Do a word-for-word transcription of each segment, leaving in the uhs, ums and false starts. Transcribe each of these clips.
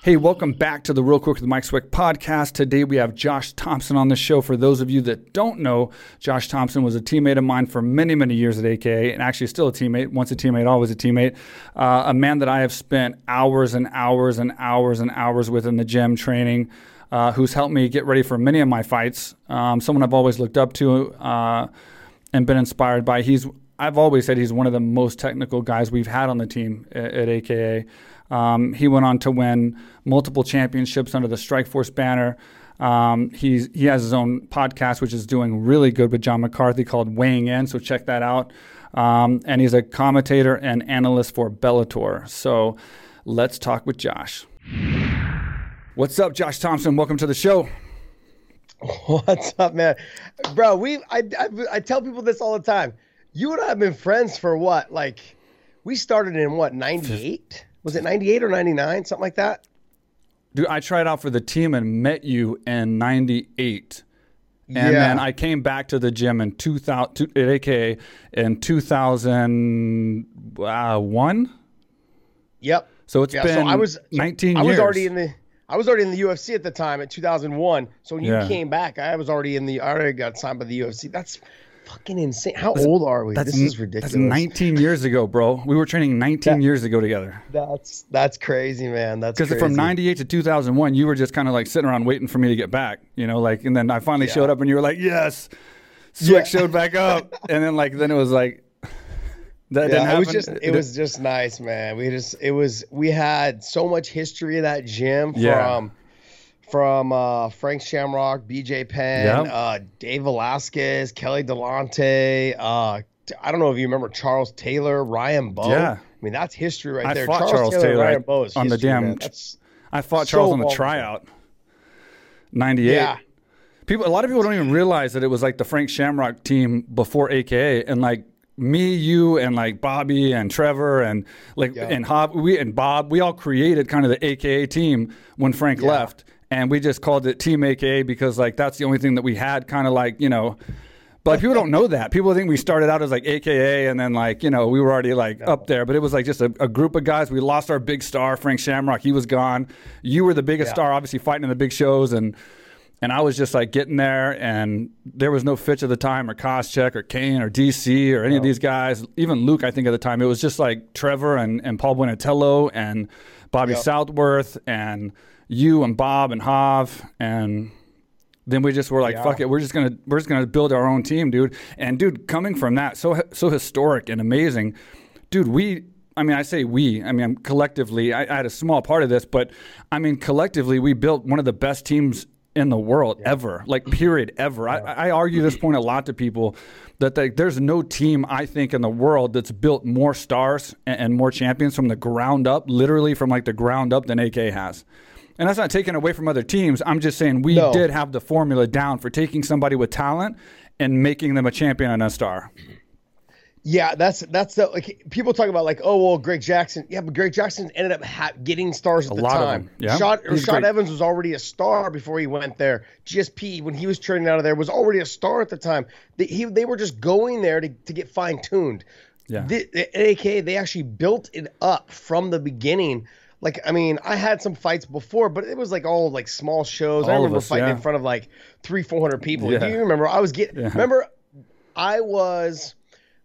Hey, welcome back to the Real Quick with Mike Swick podcast. Today we have Josh Thompson on the show. For those of you that don't know, Josh Thompson was a teammate of mine for many, many years at A K A, and actually still a teammate. Once a teammate, always a teammate. Uh, a man that I have spent hours and hours and hours and hours with in the gym training, uh, who's helped me get ready for many of my fights. Um, someone I've always looked up to uh, and been inspired by. He's I've always said he's one of the most technical guys we've had on the team at, at A K A. Um, he went on to win multiple championships under the Strikeforce banner. Um, he's, he has his own podcast, which is doing really good with John McCarthy, called Weighing In, so check that out. Um, and he's a commentator and analyst for Bellator. So let's talk with Josh. What's up, Josh Thompson? Welcome to the show. What's up, man? Bro, we I, I, I tell people this all the time. You and I have been friends for what? Like, we started in what, ninety-eight? Was it ninety-eight or ninety-nine? Something like that? Dude, I tried out for the team and met you in ninety-eight. And yeah. then I came back to the gym in two thousand, at A K A in two thousand one. Yep. So it's yeah, been so I was, nineteen I years. Was already in the, I was already in the U F C at the time in two thousand one. So when you yeah. came back, I was already in the, I already got signed by the U F C. That's fucking insane. How that's, old are we? This is ridiculous. That's nineteen years ago, bro. We were training nineteen that, years ago together. That's that's crazy, man. That's crazy. Because from ninety-eight to two thousand one, you were just kind of like sitting around waiting for me to get back, you know, like, and then I finally yeah. showed up and you were like, yes, Swick yeah. showed back up. And then like, then it was like, that yeah, didn't happen. It was just, it, it was just nice, man. We just, it was, we had so much history of that gym from, yeah. From uh, Frank Shamrock, B J Penn, yep. uh, Dave Velasquez, Kelly Delonte. Uh, I don't know if you remember Charles Taylor, Ryan Bowe. Yeah. I mean, that's history right I there. Fought Charles, Charles Taylor, Taylor Ryan Bowe is on history, the damn. That's I fought so Charles on the tryout, ninety-eight. Yeah. People, a lot of people don't even realize that it was like the Frank Shamrock team before A K A, and like me, you, and like Bobby and Trevor and like yeah. and Hob, we and Bob, we all created kind of the A K A team when Frank yeah. left. And we just called it Team A K A because, like, that's the only thing that we had, kind of like, you know. But like, people don't know that. People think we started out as, like, A K A and then, like, you know, we were already, like, no. up there. But it was, like, just a, a group of guys. We lost our big star, Frank Shamrock. He was gone. You were the biggest yeah. star, obviously, fighting in the big shows. And and I was just, like, getting there. And there was no Fitch at the time or Koscheck or Kane or D C or any no. of these guys. Even Luke, I think, at the time. It was just, like, Trevor and, and Paul Buenatello and Bobby yep. Southworth and – you and Bob and Hav, and then we just were like, yeah. fuck it, we're just gonna we're just gonna build our own team, dude. And dude, coming from that, so so historic and amazing, dude. We, I mean, I say we, I mean, collectively, I, I had a small part of this, but I mean, collectively, we built one of the best teams in the world yeah. ever, like period ever. Yeah. I, I argue this point a lot to people that they, there's no team I think in the world that's built more stars and, and more champions from the ground up, literally from like the ground up, than A K has. And that's not taken away from other teams. I'm just saying we no. did have the formula down for taking somebody with talent and making them a champion and a star. Yeah, that's that's the like people talk about like, oh well, Greg Jackson. Yeah, but Greg Jackson ended up ha- getting stars at a the lot time. Of them. Yeah. Shot, Rashad Evans was already a star before he went there. G S P, when he was training out of there, was already a star at the time. They, he, they were just going there to, to get fine tuned. Yeah, the, the A K A, they actually built it up from the beginning. Like, I mean, I had some fights before, but it was like all like small shows. All I remember us, fighting yeah. in front of like three, four hundred people. Yeah. Do you remember? I was getting. Yeah. Remember, I was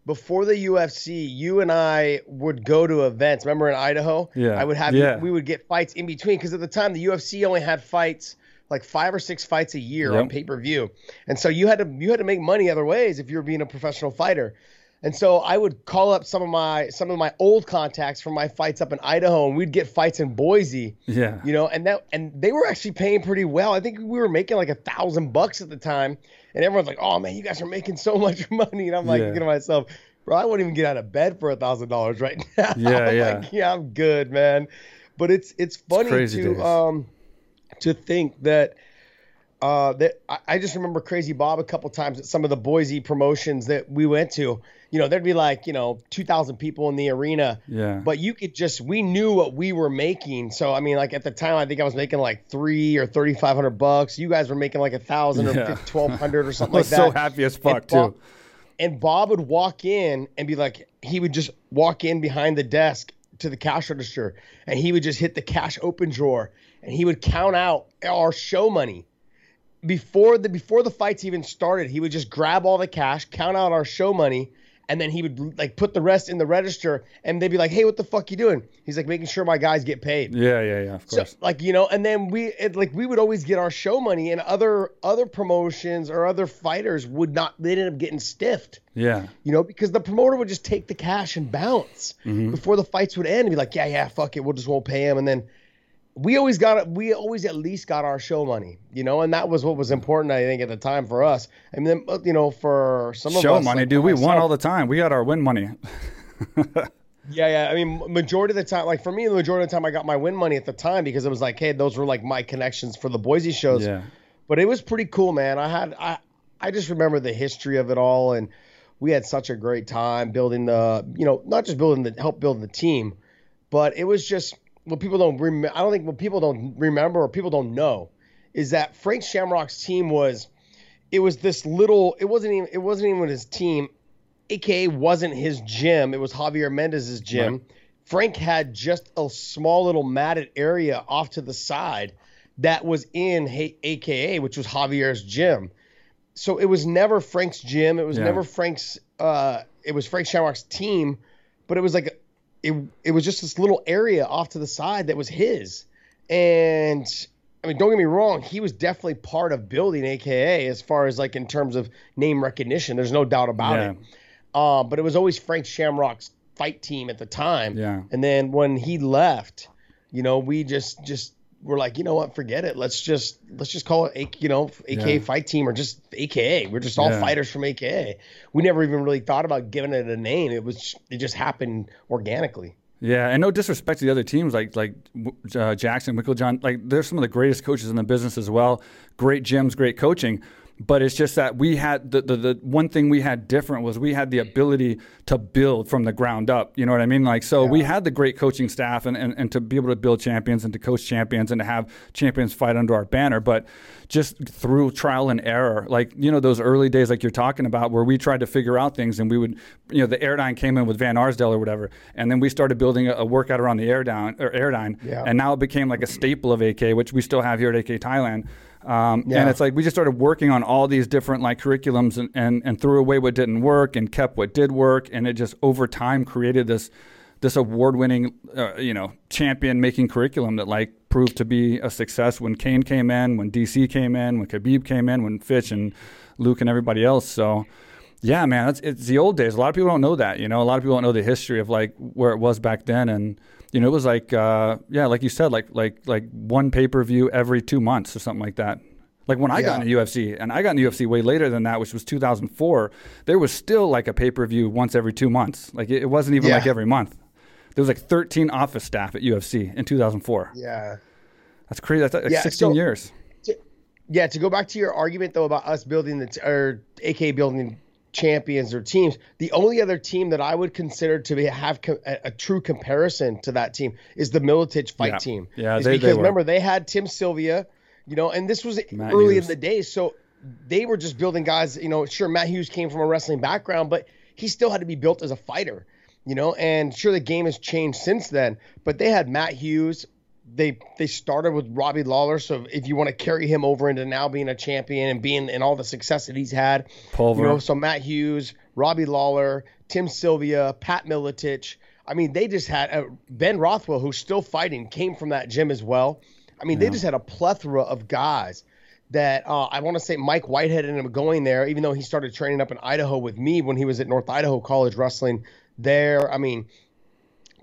before the U F C. You and I would go to events. Remember in Idaho? Yeah. I would have. Yeah. We would get fights in between because at the time the U F C only had fights like five or six fights a year yep. on pay per view, and so you had to you had to make money other ways if you were being a professional fighter. And so I would call up some of my some of my old contacts from my fights up in Idaho, and we'd get fights in Boise. Yeah, you know, and that and they were actually paying pretty well. I think we were making like a thousand bucks at the time, and everyone's like, "Oh man, you guys are making so much money!" And I'm like, yeah. thinking to myself, "Bro, I wouldn't even get out of bed for a thousand dollars right now." Yeah, I'm yeah, like, yeah, I'm good, man. But it's it's funny it's to days. um to think that. Uh, that I, I just remember Crazy Bob a couple times at some of the Boise promotions that we went to. You know, there'd be like, you know, two thousand people in the arena. Yeah. But you could just, we knew what we were making. So, I mean, like at the time, I think I was making like three or thirty-five hundred bucks. You guys were making like a thousand yeah. or twelve hundred or something like that. I was so happy as fuck, and Bob, too. And Bob would walk in and be like, he would just walk in behind the desk to the cash register, and he would just hit the cash open drawer, and he would count out our show money. Before the before the fights even started, he would just grab all the cash, count out our show money, and then he would like put the rest in the register, and they'd be like, "Hey, what the fuck you doing?" He's like, "Making sure my guys get paid." Yeah, yeah, yeah. Of course. So, like, you know, and then we it, like we would always get our show money, and other other promotions or other fighters would not. They ended up getting stiffed. Yeah. You know, because the promoter would just take the cash and bounce mm-hmm. before the fights would end, and be like, "Yeah, yeah, fuck it, we'll just won't pay him." And then we always got we always at least got our show money, you know, and that was what was important, I think, at the time for us. And then, you know, for some of show us, money, like, dude, we myself, won all the time. We got our win money. yeah, yeah. I mean, majority of the time, like for me, the majority of the time, I got my win money at the time because it was like, hey, those were like my connections for the Boise shows. Yeah. But it was pretty cool, man. I had I I just remember the history of it all, and we had such a great time building the, you know, not just building the help build the team, but it was just. What people don't rem- I don't think what people don't remember or people don't know is that Frank Shamrock's team was it was this little it wasn't even it wasn't even his team. A K A wasn't his gym. It was Javier Mendez's gym. Right. Frank had just a small little matted area off to the side that was in A K A, which was Javier's gym. So it was never Frank's gym. It was yeah. never Frank's uh, it was Frank Shamrock's team, but it was like a, It it was just this little area off to the side that was his. And, I mean, don't get me wrong, he was definitely part of building A K A as far as, like, in terms of name recognition. There's no doubt about yeah. it. Uh, but it was always Frank Shamrock's fight team at the time. Yeah. And then when he left, you know, we just just were like, you know what, forget it. Let's just let's just call it, a, you know, A K A yeah. fight team or just A K A. We're just all yeah. fighters from A K A. We never even really thought about giving it a name. It was it just happened organically. Yeah, and no disrespect to the other teams like like uh, Jackson, Wickeljohn. Like they're some of the greatest coaches in the business as well. Great gyms, great coaching. But it's just that we had the, the the one thing we had different was we had the ability to build from the ground up. You know what I mean? Like, so yeah. we had the great coaching staff and, and, and to be able to build champions and to coach champions and to have champions fight under our banner. But just through trial and error, like, you know, those early days like you're talking about where we tried to figure out things and we would, you know, the Airdyne came in with Van Arsdale or whatever. And then we started building a, a workout around the Airdyne, or Airdyne yeah. and now it became like a staple of A K, which we still have here at A K Thailand. Um, yeah. And it's like we just started working on all these different like curriculums and, and, and threw away what didn't work and kept what did work. And it just over time created this this award-winning, uh, you know, champion-making curriculum that like proved to be a success when Kane came in, when D C came in, when Khabib came in, when Fitch and Luke and everybody else. So, yeah, man, it's, it's the old days. A lot of people don't know that, you know. A lot of people don't know the history of like where it was back then. And you know, it was like, uh, yeah, like you said, like like like one pay-per-view every two months or something like that. Like when I yeah. got into U F C, and I got into U F C way later than that, which was two thousand four, there was still like a pay-per-view once every two months. Like it, it wasn't even yeah. like every month. There was like thirteen office staff at U F C in two thousand four. Yeah. That's crazy. That's like yeah, sixteen so, years. To, yeah, to go back to your argument, though, about us building the t- – or A K A building – champions or teams. The only other team that I would consider to be have co- a, a true comparison to that team is the Miletic fight yeah. team. Yeah, they, because they remember they had Tim Sylvia, you know, and this was Matt early Hughes. In the day, so they were just building guys. You know, sure, Matt Hughes came from a wrestling background, but he still had to be built as a fighter, you know. And sure, the game has changed since then, but they had Matt Hughes. They they started with Robbie Lawler, so if you want to carry him over into now being a champion and being and all the success that he's had, Pulver. You know, so Matt Hughes, Robbie Lawler, Tim Sylvia, Pat Miletic. I mean, they just had a, Ben Rothwell, who's still fighting, came from that gym as well. I mean, yeah. they just had a plethora of guys that uh, I want to say Mike Whitehead ended up going there, even though he started training up in Idaho with me when he was at North Idaho College wrestling there. I mean.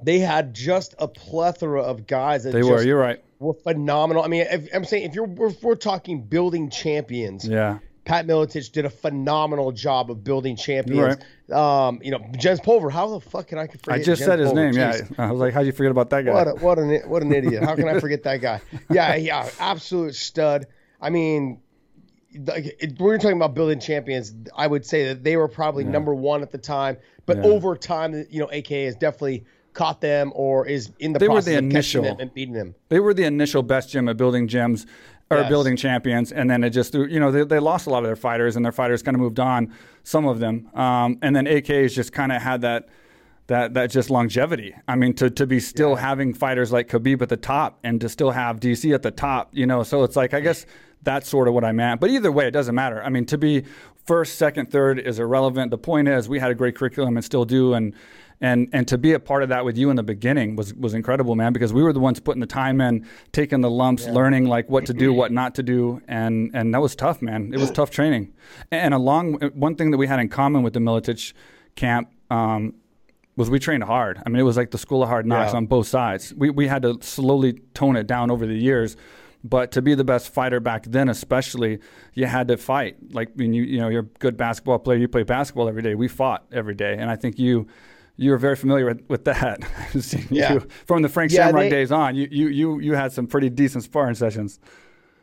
They had just a plethora of guys that they just were, you're right. were phenomenal. I mean, if, I'm saying if you're if we're talking building champions, yeah. Pat Miletic did a phenomenal job of building champions. Right. Um, you know, Jens Pulver. How the fuck can I forget? I just Jens said his Pulver? Name. Jeez. Yeah, I was like, how do you forget about that guy? What a, what an what an idiot! How can I forget that guy? Yeah, yeah, absolute stud. I mean, like it, we're talking about building champions. I would say that they were probably yeah. number one at the time, but yeah. over time, you know, A K A is definitely. Caught them or is in the they process were the of initial, catching them and beating them. They were the initial best gym at building gyms or yes. building champions. And then it just, you know, they, they lost a lot of their fighters and their fighters kind of moved on, some of them. Um, and then A K has just kind of had that, that that just longevity. I mean, to to be still yeah. having fighters like Khabib at the top and to still have D C at the top, you know. So it's like, I guess that's sort of what I meant. But either way, it doesn't matter. I mean, to be first, second, third is irrelevant. The point is, we had a great curriculum and still do, and and and to be a part of that with you in the beginning was was incredible, man, because we were the ones putting the time in, taking the lumps, yeah. learning like what to do, what not to do, and and that was tough, man. It was tough training. And along, one thing that we had in common with the Miletich camp um, was we trained hard. I mean, it was like the school of hard knocks yeah. on both sides. We we had to slowly tone it down over the years. But to be the best fighter back then, especially, you had to fight. Like, when you, you know, you're a good basketball player. You play basketball every day. We fought every day, and I think you, you were very familiar with, with that. yeah. you, from the Frank yeah, Shamrock they, days on, you, you you you had some pretty decent sparring sessions.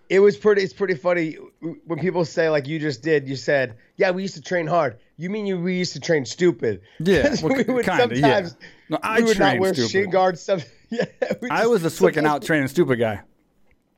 It was pretty. It's pretty funny when people say, like you just did. You said, "Yeah, we used to train hard." You mean you we used to train stupid? Yeah, well, we would kinda, sometimes. Yeah. No, I we would not wear stupid. Shin guards. Stuff. yeah, we just, I was a swicking out training stupid guy.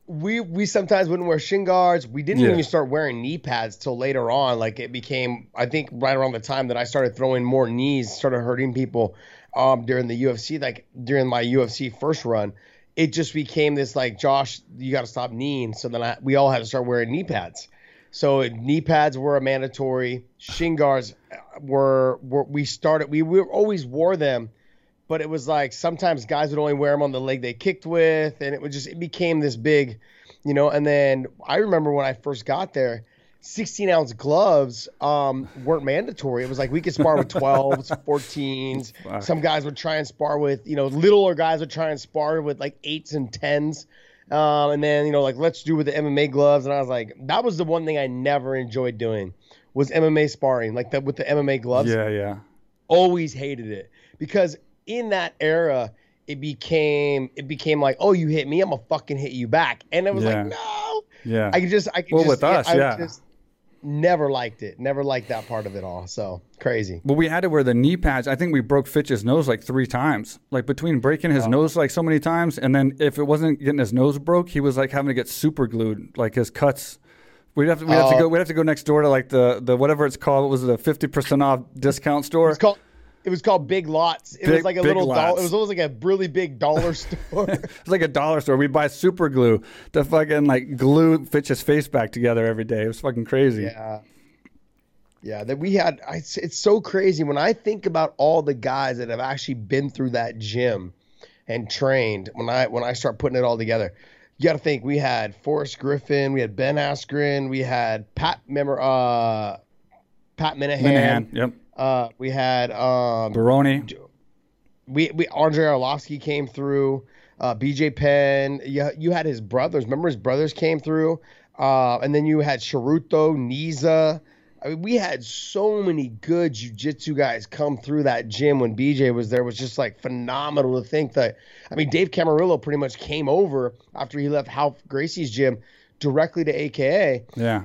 We we sometimes wouldn't wear shin guards. We didn't yeah. even start wearing knee pads till later on. Like, it became, I think, right around the time that I started throwing more knees, started hurting people um, during the U F C, like during my U F C first run. It just became this like, Josh, you got to stop kneeing. So then I, we all had to start wearing knee pads. So knee pads were a mandatory. Shin guards were, were we started, we, we always wore them. But it was like sometimes guys would only wear them on the leg they kicked with, and it would just it became this big, you know. And then I remember when I first got there, sixteen ounce gloves um, weren't mandatory. It was like we could spar with twelves, fourteens. Fuck. Some guys would try and spar with, you know, littler guys would try and spar with like eights and tens. Um, and then, you know, like, let's do with the M M A gloves. And I was like, that was the one thing I never enjoyed doing was M M A sparring, like that with the M M A gloves. Yeah, yeah. Always hated it because. In that era, it became it became like, oh, you hit me, I'm gonna fucking hit you back, and it was yeah. like, no, yeah, I could just, I could well, just, with us, I, yeah. I just never liked it, never liked that part of it all. So crazy. Well, we had to wear the knee pads. I think we broke Fitch's nose like three times, like between breaking his oh. nose like so many times, and then if it wasn't getting his nose broke, he was like having to get super glued, like his cuts. We'd have to we uh, have to go we have to go next door to like the the whatever it's called. It was the fifty percent off discount store. It's called. It was called Big Lots. It big, was like a little doll. It was almost like a really big dollar store. It's like a dollar store. We'd buy super glue to fucking like glue Fitch's face back together every day. It was fucking crazy. Yeah. Yeah. That we had, I, it's so crazy when I think about all the guys that have actually been through that gym and trained. When I, when I start putting it all together, you got to think we had Forrest Griffin, we had Ben Askren, we had Pat, remember, uh, Pat Minahan. Minahan. Yep. Uh, we had um, Baroni. We we Andre Arlovsky came through. Uh, B J Penn. You you had his brothers. Remember his brothers came through. Uh, and then you had Cejudo, Niza. I mean, we had so many good jiu-jitsu guys come through that gym when B J was there. It was just like phenomenal to think that. I mean, Dave Camarillo pretty much came over after he left Hal Gracie's gym directly to A K A. Yeah.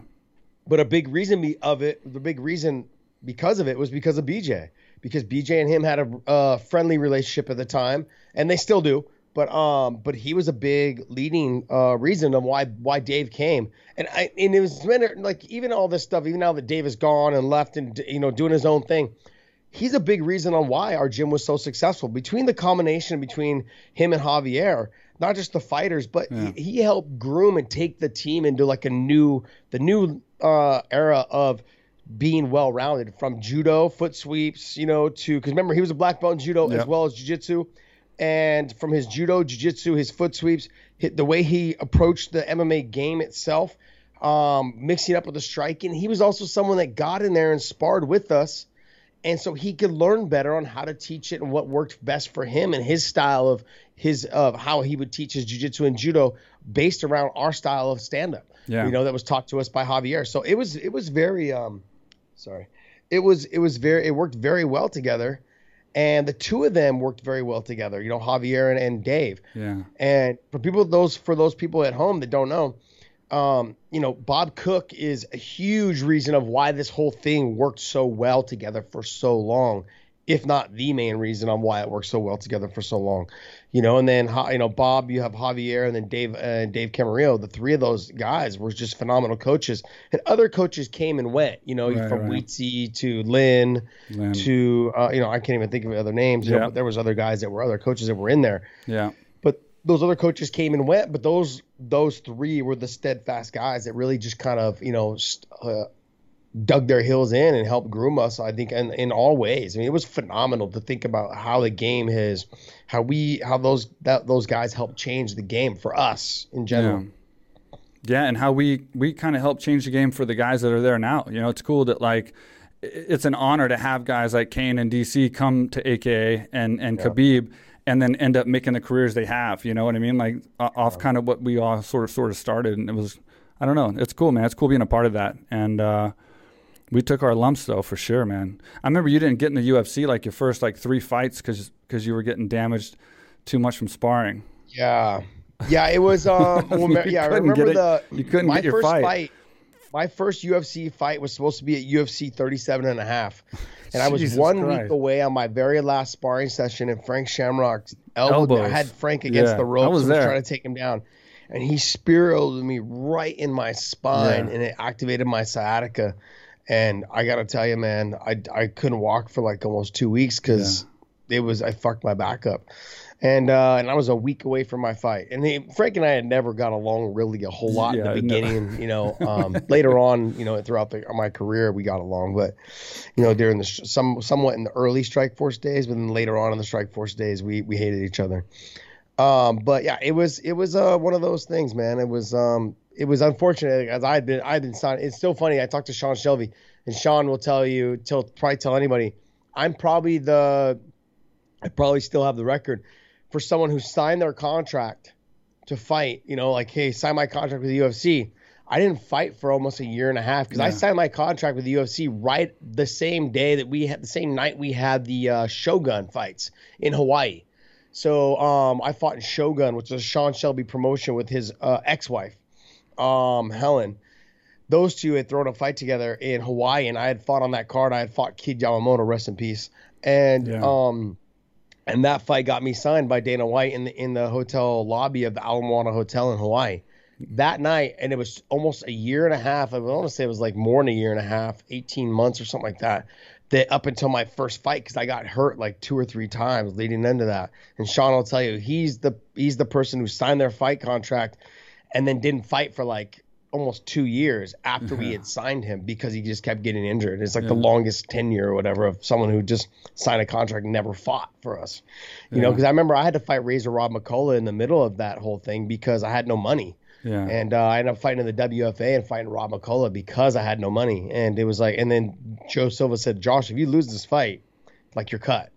But a big reason of it, the big reason. Because of it was because of B J, because B J and him had a uh, friendly relationship at the time, and they still do. But um, but he was a big leading uh, reason of why why Dave came, and I and it was like even all this stuff, even now that Dave is gone and left and you know doing his own thing, he's a big reason on why our gym was so successful. Between the combination between him and Javier, not just the fighters, but yeah. he, he helped groom and take the team into like a new the new uh, era of. Being well-rounded from judo, foot sweeps, you know, to, because remember, he was a black belt in judo yep. as well as jiu-jitsu. And from his judo, jiu-jitsu, his foot sweeps, hit, the way he approached the M M A game itself, um, mixing it up with the striking. He was also someone that got in there and sparred with us. And so he could learn better on how to teach it and what worked best for him and his style of his of how he would teach his jiu-jitsu and judo based around our style of stand-up, yeah. you know, that was taught to us by Javier. So it was it was very... um. Sorry. It was, it was very, it worked very well together. And the two of them worked very well together, you know, Javier and, and Dave. Yeah. And for people, those, for those people at home that don't know, um, you know, Bob Cook is a huge reason of why this whole thing worked so well together for so long. if not the main reason on why it worked so well together for so long, you know. And then, you know, Bob, you have Javier, and then Dave and uh, Dave Camarillo. The three of those guys were just phenomenal coaches, and other coaches came and went, you know, right, from right. Wheatsy to Lynn, Lynn. to, uh, you know, I can't even think of other names. You yeah. know, but there was other guys that were other coaches that were in there. Yeah. But those other coaches came and went, but those, those three were the steadfast guys that really just kind of, you know, st- uh, dug their heels in and helped groom us, I think, in, in all ways. I mean, it was phenomenal to think about how the game has, how we, how those, that those guys helped change the game for us in general. Yeah, yeah, and how we, we kind of helped change the game for the guys that are there now. You know, it's cool that, like, it's an honor to have guys like Kane and D C come to A K A and, and yeah. Khabib, and then end up making the careers they have. You know what I mean? Like, uh, off yeah. kind of what we all sort of, sort of started. And it was, I don't know. It's cool, man. It's cool being a part of that. And, uh, we took our lumps, though, for sure, man. I remember you didn't get in the U F C like your first like three fights because because you were getting damaged too much from sparring. Yeah, yeah, it was. Um, well, yeah, I remember the you couldn't my get your first fight. fight. My first U F C fight was supposed to be at U F C thirty-seven and a half, and I was Jesus one Christ. week away on my very last sparring session, and Frank Shamrock's elbow. I had Frank against yeah, the ropes. I was, there. was trying to take him down. And he speared me right in my spine, yeah. and it activated my sciatica. And I got to tell you, man, I, I couldn't walk for like almost two weeks because yeah. it was, I fucked my back up. And uh, and I was a week away from my fight. And he, Frank and I had never got along really a whole lot yeah, in the beginning. No. You know, um, later on, you know, throughout the, my career, we got along. But, you know, during the some somewhat in the early Strikeforce days, but then later on in the Strikeforce days, we we hated each other. Um, but yeah, it was it was uh, one of those things, man. It was. Um, It was unfortunate as I've been, I've been signed. It's still funny. I talked to Sean Shelby, and Sean will tell you, till probably tell anybody, I'm probably the, I probably still have the record for someone who signed their contract to fight. You know, like, hey, sign my contract with the U F C. I didn't fight for almost a year and a half because yeah. I signed my contract with the U F C right the same day that we had, the same night we had the uh, Shogun fights in Hawaii. So um, I fought in Shogun, which was a Sean Shelby promotion with his uh, ex-wife. Um, Helen, those two had thrown a fight together in Hawaii, and I had fought on that card. I had fought Kid Yamamoto, rest in peace, and yeah. um, and that fight got me signed by Dana White in the in the hotel lobby of the Ala Moana Hotel in Hawaii that night. And it was almost a year and a half. I want to say it was like more than a year and a half, eighteen months or something like that. That up until my first fight, because I got hurt like two or three times leading into that. And Sean will tell you, he's the he's the person who signed their fight contract. And then didn't fight for like almost two years after we had signed him because he just kept getting injured. It's like yeah. the longest tenure or whatever of someone who just signed a contract and never fought for us. You yeah. know, because I remember I had to fight Razor Rob McCullough in the middle of that whole thing because I had no money. Yeah. And uh, I ended up fighting in the W F A and fighting Rob McCullough because I had no money. And it was like, and then Joe Silva said, Josh, if you lose this fight, like, you're cut.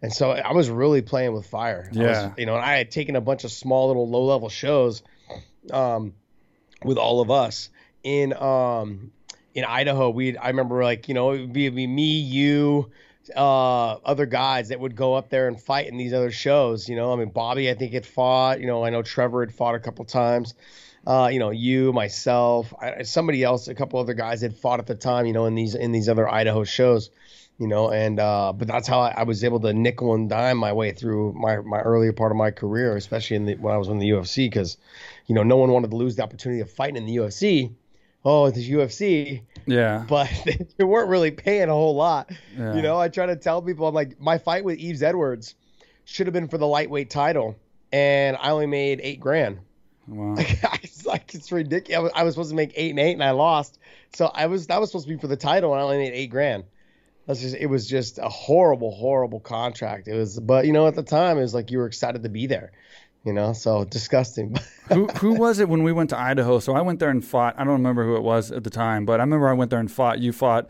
And so I was really playing with fire. Yeah. I was, you know, and I had taken a bunch of small little low level shows um with all of us in um in Idaho. We I remember, like, you know, it would be, it'd be me, you, uh other guys that would go up there and fight in these other shows. You know, I mean, Bobby, I think, had fought. You know, I know Trevor had fought a couple times. Uh you know, you, myself, I, somebody else, a couple other guys had fought at the time, you know, in these in these other Idaho shows. You know, and uh, but that's how I, I was able to nickel and dime my way through my, my earlier part of my career, especially in the, when I was in the U F C, because, you know, no one wanted to lose the opportunity of fighting in the U F C. Oh, it's U F C. Yeah. But they weren't really paying a whole lot. Yeah. You know, I try to tell people, I'm like, my fight with Eves Edwards should have been for the lightweight title, and I only made eight grand. Wow. Like, it's, like, it's ridiculous. I was supposed to make eight and eight, and I lost. So I was that was supposed to be for the title, and I only made eight grand. That's just, it was just a horrible, horrible contract. It was, but, you know, at the time, it was like you were excited to be there, you know, so disgusting. who who was it when we went to Idaho? So I went there and fought. I don't remember who it was at the time, but I remember I went there and fought. You fought.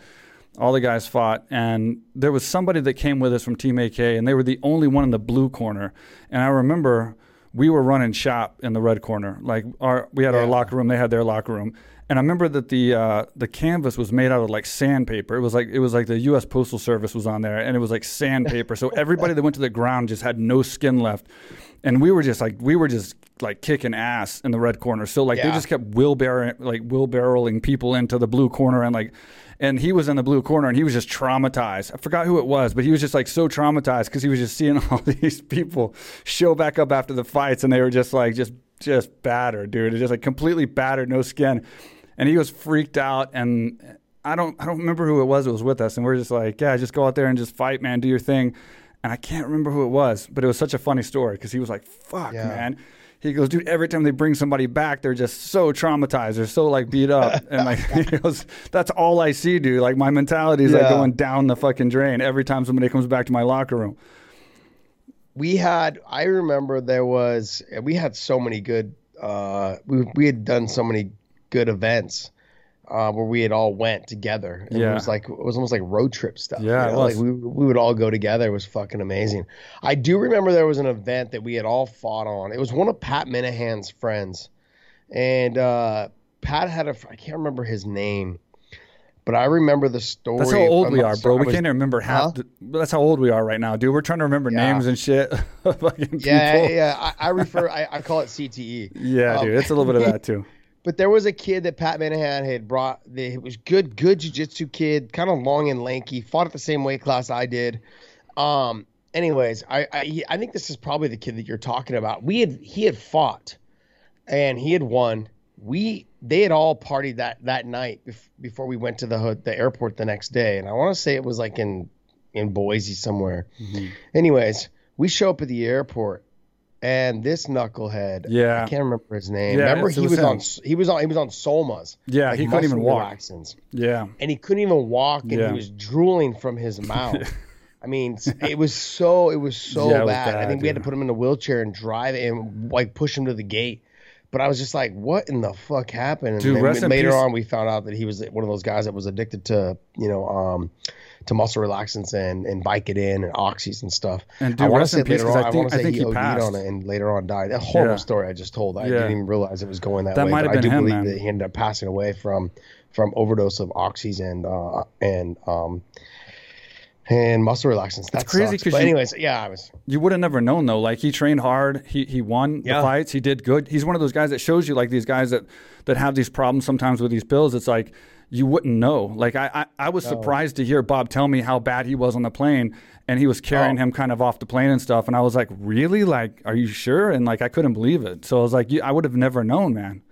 All the guys fought. And there was somebody that came with us from Team A K, and they were the only one in the blue corner. And I remember we were running shop in the red corner. Like, our we had yeah. our locker room. They had their locker room. And I remember that the uh, the canvas was made out of like sandpaper. It was like it was like the U S Postal Service was on there, and it was like sandpaper. So everybody that went to the ground just had no skin left, and we were just like we were just like kicking ass in the red corner. So like yeah. they just kept wheelbarrowing like wheelbarrowing people into the blue corner, and like and he was in the blue corner, and he was just traumatized. I forgot who it was, but he was just like so traumatized because he was just seeing all these people show back up after the fights, and they were just like just just battered, dude. It's just like completely battered, no skin. And he was freaked out, and I don't I don't remember who it was that was with us, and we we're just like, yeah, just go out there and just fight, man, do your thing. And I can't remember who it was, but it was such a funny story because he was like, fuck, yeah. man. He goes, dude, every time they bring somebody back, they're just so traumatized. They're so, like, beat up. And, like, he goes, that's all I see, dude. Like, my mentality is, yeah. like, going down the fucking drain every time somebody comes back to my locker room. We had – I remember there was – we had so many good uh, – we, we had done so many – good events uh, where we had all went together. And yeah. It was like it was almost like road trip stuff. Yeah, you know? Like we we would all go together. It was fucking amazing. I do remember there was an event that we had all fought on. It was one of Pat Minahan's friends, and uh, Pat had a I can't remember his name, but I remember the story. That's how old we are, bro. We can't even remember half. Huh? That's how old we are right now, dude. We're trying to remember yeah. names and shit. Fucking yeah, people. yeah. I, I refer. I, I call it C T E. Yeah, um, dude. It's a little bit of that too. But there was a kid that Pat Minahan had brought. It was good, good jiu-jitsu kid, kind of long and lanky, fought at the same weight class I did. Um, anyways, I, I I think this is probably the kid that you're talking about. We had he had fought, and he had won. We they had all partied that that night before we went to the the airport the next day, and I want to say it was like in in Boise somewhere. Mm-hmm. Anyways, we show up at the airport. And this knucklehead, yeah. I can't remember his name. Yeah, remember he was, was on he was on he was on Somas. Yeah, like he couldn't even walk. Relaxants. Yeah, and he couldn't even walk, and yeah. he was drooling from his mouth. I mean, it was so it was so yeah, bad. It was bad. I think dude. we had to put him in a wheelchair and drive and like push him to the gate. But I was just like, what in the fuck happened? And dude, then later peace. on, we found out that he was one of those guys that was addicted to you know. Um, to muscle relaxants and, and Vicodin and oxys and stuff. And dude, I want to say later on, I, I want to say he, he O D'd passed. on it and later on died. That horrible yeah. story I just told. I yeah. didn't even realize it was going that, that way. Might have been I do him, believe man. that he ended up passing away from from overdose of oxys and uh, and um and muscle relaxants. That's crazy. But anyways, you, yeah, I was. You would have never known though. Like he trained hard. He he won yeah. the fights. He did good. He's one of those guys that shows you like these guys that that have these problems sometimes with these pills. It's like. You wouldn't know. Like, I I, I was no. surprised to hear Bob tell me how bad he was on the plane, and he was carrying oh. him kind of off the plane and stuff. And I was like, really? Like, are you sure? And, like, I couldn't believe it. So I was like, I would have never known, man.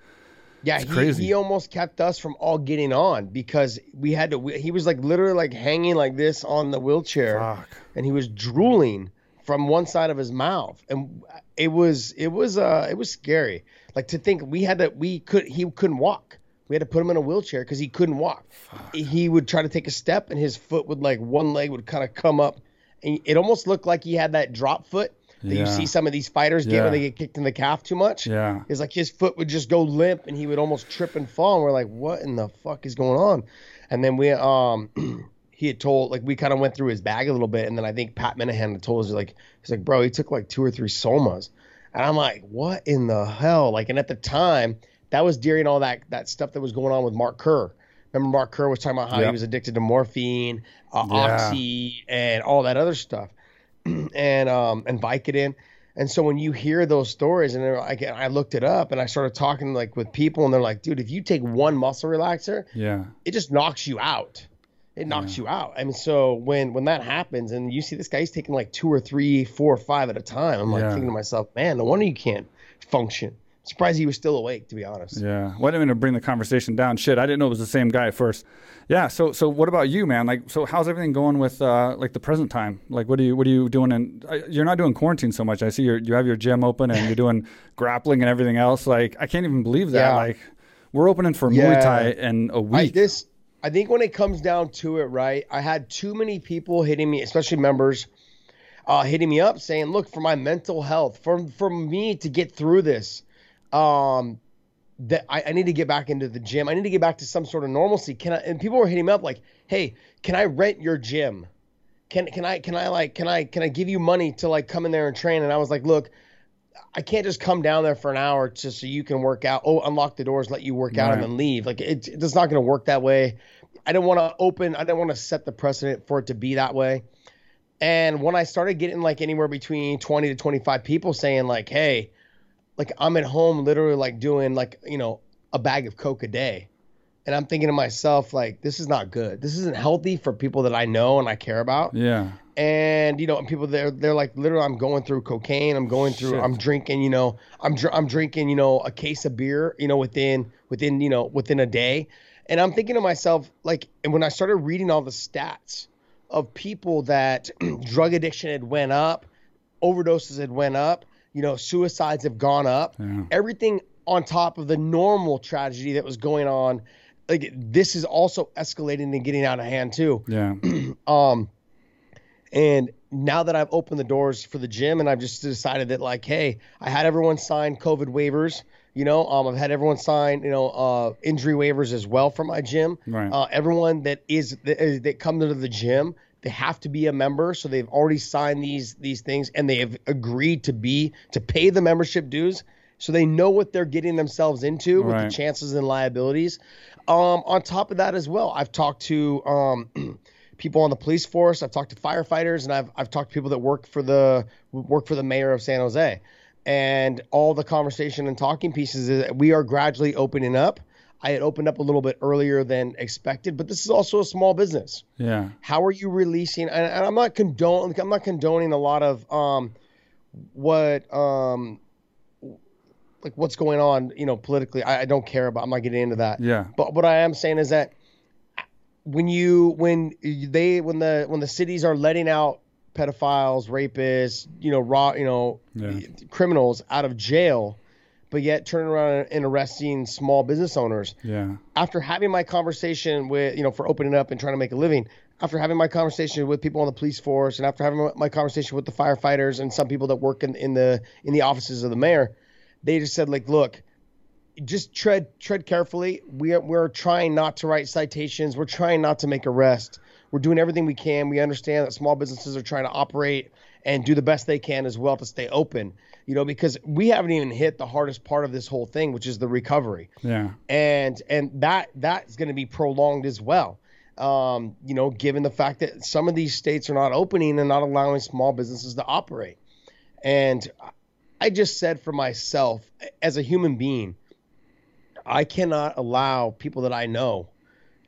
Yeah, he, crazy. he almost kept us from all getting on because we had to – he was, like, literally, like, hanging like this on the wheelchair. Fuck. And he was drooling from one side of his mouth. And it was it was uh, it was scary. Like, to think we had to – we could – he couldn't walk. We had to put him in a wheelchair because he couldn't walk. Fuck. He would try to take a step, and his foot would like one leg would kind of come up, and it almost looked like he had that drop foot that yeah. you see some of these fighters yeah. get when they get kicked in the calf too much. Yeah, it's like his foot would just go limp, and he would almost trip and fall. And we're like, what in the fuck is going on? And then we um he had told like we kind of went through his bag a little bit, and then I think Pat Minahan had told us like he's like, bro, he took like two or three Somas, and I'm like, what in the hell? Like, and at the time. That was during all that that stuff that was going on with Mark Kerr. Remember, Mark Kerr was talking about how yep. he was addicted to morphine, uh, yeah. Oxy, and all that other stuff, and um and Vicodin. And so when you hear those stories, and like, I looked it up, and I started talking like with people, and they're like, dude, if you take one muscle relaxer, yeah, it just knocks you out. It knocks yeah. you out. I mean, so when when that happens, and you see this guy, he's taking like two or three, four or five at a time. I'm like yeah. thinking to myself, man, no wonder you can't function. Surprised he was still awake, to be honest. Yeah. Well, I didn't mean to bring the conversation down. Shit, I didn't know it was the same guy at first. Yeah. So, so what about you, man? Like, so how's everything going with uh, like the present time? Like, what are you, what are you doing? And uh, you're not doing quarantine so much. I see you you have your gym open and you're doing grappling and everything else. Like, I can't even believe that. Yeah. Like, we're opening for yeah. Muay Thai in a week. I, this, I think, when it comes down to it, right? I had too many people hitting me, especially members. Uh, hitting me up saying, look, for my mental health, for for me to get through this, um, that I, I need to get back into the gym. I need to get back to some sort of normalcy. Can I? And people were hitting me up like, hey, can I rent your gym? Can can I can I like can I can I give you money to like come in there and train? And I was like, look, I can't just come down there for an hour just so you can work out. Oh, unlock the doors, let you work out, right, and then leave. Like it, it's not going to work that way. I didn't want to open. I didn't want to set the precedent for it to be that way. And when I started getting like anywhere between twenty to twenty-five people saying like, hey, like I'm at home literally like doing like, you know, a bag of Coke a day. And I'm thinking to myself, like, this is not good. This isn't healthy for people that I know and I care about. Yeah. And, you know, and people, they're, they're like, literally, I'm going through cocaine. I'm going through, Shit. I'm drinking, you know, I'm dr- I'm drinking, you know, a case of beer, you know, within, within, you know, within a day. And I'm thinking to myself, like, and when I started reading all the stats of people that drug addiction had went up, overdoses had went up, you know, suicides have gone up, yeah. everything on top of the normal tragedy that was going on. Like this is also escalating and getting out of hand too. Yeah. um, and now that I've opened the doors for the gym and I've just decided that like, hey, I had everyone sign COVID waivers, you know, um, I've had everyone sign, you know, uh, injury waivers as well for my gym. Right. Uh, everyone that is, that, that comes into the gym, they have to be a member. So they've already signed these, these things and they have agreed to be, to pay the membership dues. So they know what they're getting themselves into with right. the chances and liabilities. Um, on top of that as well, I've talked to um, people on the police force. I've talked to firefighters, and I've I've talked to people that work for the work for the mayor of San Jose. And all the conversation and talking pieces is that we are gradually opening up. I had opened up a little bit earlier than expected, but this is also a small business. Yeah. How are you releasing? And, and I'm not condoning. I'm not condoning a lot of um, what. Um, like what's going on, you know, politically, I, I don't care about, I'm not getting into that. Yeah. But what I am saying is that when you, when they, when the, when the cities are letting out pedophiles, rapists, you know, raw, you know, yeah. criminals out of jail, but yet turning around and arresting small business owners. Yeah. After having my conversation with, you know, for opening up and trying to make a living, after having my conversation with people on the police force and after having my conversation with the firefighters and some people that work in, in the, in the offices of the mayor, they just said, like, look, just tread tread carefully. We are, we're trying not to write citations. We're trying not to make arrests. We're doing everything we can. We understand that small businesses are trying to operate and do the best they can as well to stay open, you know, because we haven't even hit the hardest part of this whole thing, which is the recovery. Yeah. And and that that's going to be prolonged as well, um, you know, given the fact that some of these states are not opening and not allowing small businesses to operate. And I just said for myself, as a human being, I cannot allow people that I know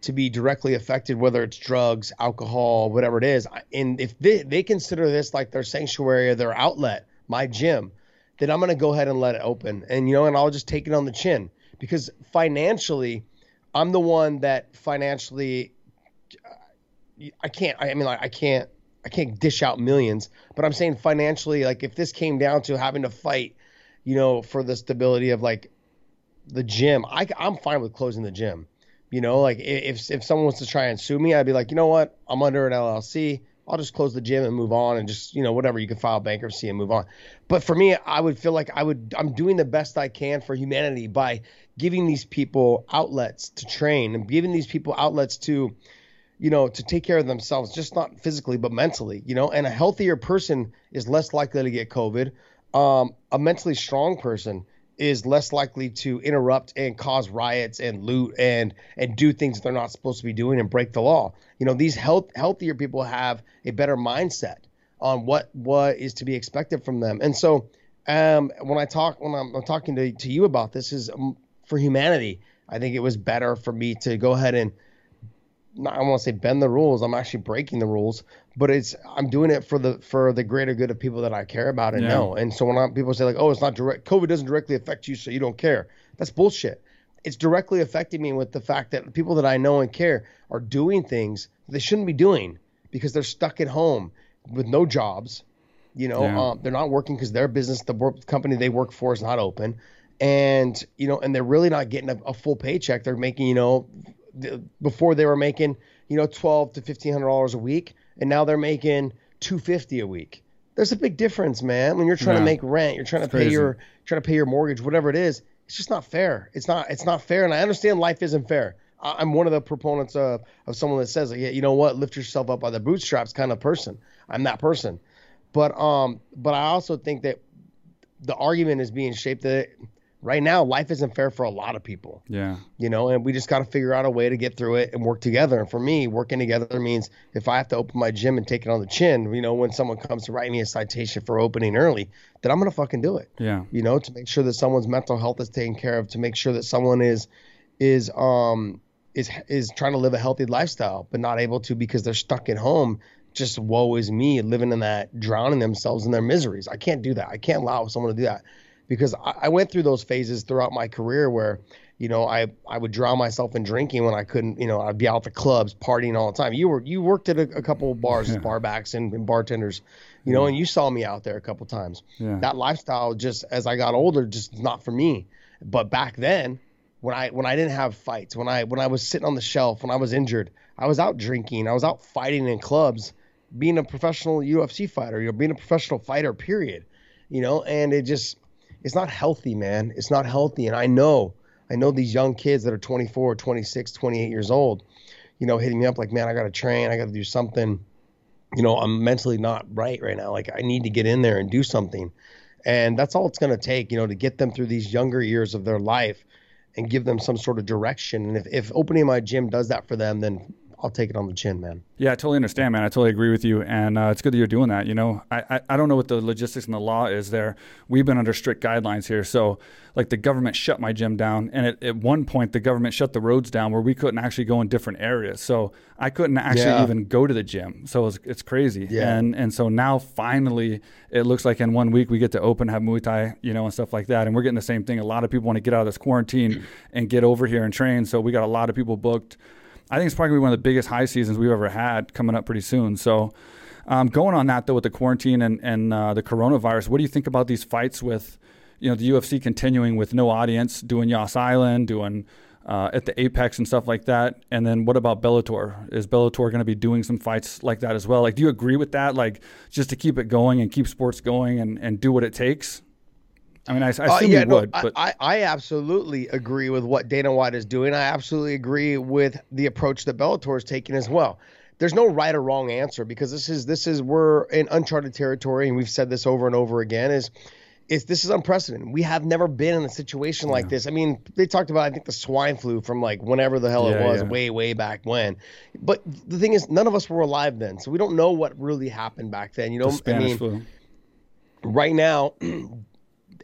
to be directly affected, whether it's drugs, alcohol, whatever it is. And if they, they consider this like their sanctuary or their outlet, my gym, then I'm going to go ahead and let it open. And, you know, and I'll just take it on the chin because financially, I'm the one that financially I can't. I mean, like, I can't. I can't dish out millions, but I'm saying financially, like if this came down to having to fight, you know, for the stability of like the gym, I, I'm fine with closing the gym. You know, like if if someone wants to try and sue me, I'd be like, you know what? I'm under an L L C. I'll just close the gym and move on and just, you know, whatever. You can file bankruptcy and move on. But for me, I would feel like I would I'm doing the best I can for humanity by giving these people outlets to train and giving these people outlets to, you know, to take care of themselves, just not physically, but mentally, you know, and a healthier person is less likely to get COVID. Um, a mentally strong person is less likely to interrupt and cause riots and loot and, and do things that they're not supposed to be doing and break the law. You know, these health, healthier people have a better mindset on what, what is to be expected from them. And so, um, when I talk, when I'm, I'm talking to, to you about this is um, for humanity, I think it was better for me to go ahead and, not, I won't say bend the rules. I'm actually breaking the rules, but it's I'm doing it for the for the greater good of people that I care about and yeah. know. And so when I, people say like, oh, it's not direct. COVID doesn't directly affect you, so you don't care. That's bullshit. It's directly affecting me with the fact that people that I know and care are doing things they shouldn't be doing because they're stuck at home with no jobs. You know, yeah. um, they're not working because their business, the work, company they work for, is not open, and you know, and they're really not getting a, a full paycheck. They're making, you know. Before they were making, you know, twelve to fifteen hundred dollars a week, and now they're making two fifty a week. There's a big difference, man. When you're trying yeah. to make rent, you're trying it's to crazy. pay your trying to pay your mortgage, whatever it is. It's just not fair. It's not. It's not fair. And I understand life isn't fair. I, I'm one of the proponents of of someone that says, like, yeah, you know what, lift yourself up by the bootstraps kind of person. I'm that person. But um, but I also think that the argument is being shaped that right now life isn't fair for a lot of people. Yeah. You know, and we just got to figure out a way to get through it and work together. And for me, working together means if I have to open my gym and take it on the chin, you know, when someone comes to write me a citation for opening early, then I'm going to fucking do it. Yeah. You know, to make sure that someone's mental health is taken care of, to make sure that someone is, is, um, is, is trying to live a healthy lifestyle, but not able to because they're stuck at home. Just woe is me, living in that, drowning themselves in their miseries. I can't do that. I can't allow someone to do that, because I, I went through those phases throughout my career where, you know, I, I would drown myself in drinking when I couldn't, you know, I'd be out at the clubs partying all the time. You were, you worked at a, a couple of bars, yeah. bar backs and, and bartenders, you know, yeah. and you saw me out there a couple of times. Yeah. That lifestyle, just as I got older, just not for me. But back then, when I, when I didn't have fights, when I, when I was sitting on the shelf, when I was injured, I was out drinking, I was out fighting in clubs, being a professional U F C fighter, you know, being a professional fighter, period, you know, and it just, it's not healthy, man. It's not healthy. And I know, I know these young kids that are twenty-four, twenty-six, twenty-eight years old, you know, hitting me up like, man, I got to train. I got to do something. You know, I'm mentally not right right now. Like, I need to get in there and do something. And that's all it's going to take, you know, to get them through these younger years of their life and give them some sort of direction. And if, if opening my gym does that for them, then I'll take it on the chin, man. Yeah, I totally understand, man. I totally agree with you. And uh, it's good that you're doing that. You know, I, I, I don't know what the logistics and the law is there. We've been under strict guidelines here. So like the government shut my gym down. And it, at one point, the government shut the roads down where we couldn't actually go in different areas. So I couldn't actually yeah. even go to the gym. So it was, it's crazy. Yeah. And, and so now finally, it looks like in one week we get to open, have Muay Thai, you know, and stuff like that. And we're getting the same thing. A lot of people want to get out of this quarantine and get over here and train. So we got a lot of people booked. I think it's probably one of the biggest high seasons we've ever had coming up pretty soon. So um, going on that, though, with the quarantine and, and uh, the coronavirus, what do you think about these fights with, you know, the U F C continuing with no audience, doing Yas Island, doing uh, at the Apex and stuff like that? And then what about Bellator? Is Bellator going to be doing some fights like that as well? Like, do you agree with that? Like, just to keep it going and keep sports going and, and do what it takes? I mean, I, I assume uh, yeah, you no, would. But. I, I absolutely agree with what Dana White is doing. I absolutely agree with the approach that Bellator is taking as well. There's no right or wrong answer, because this is this is we're in uncharted territory, and we've said this over and over again. Is is this is unprecedented? We have never been in a situation like yeah. this. I mean, they talked about I think the swine flu from like whenever the hell yeah, it was, yeah. way way back when. But the thing is, none of us were alive then, so we don't know what really happened back then. You know, the Spanish I mean, flu. Right now.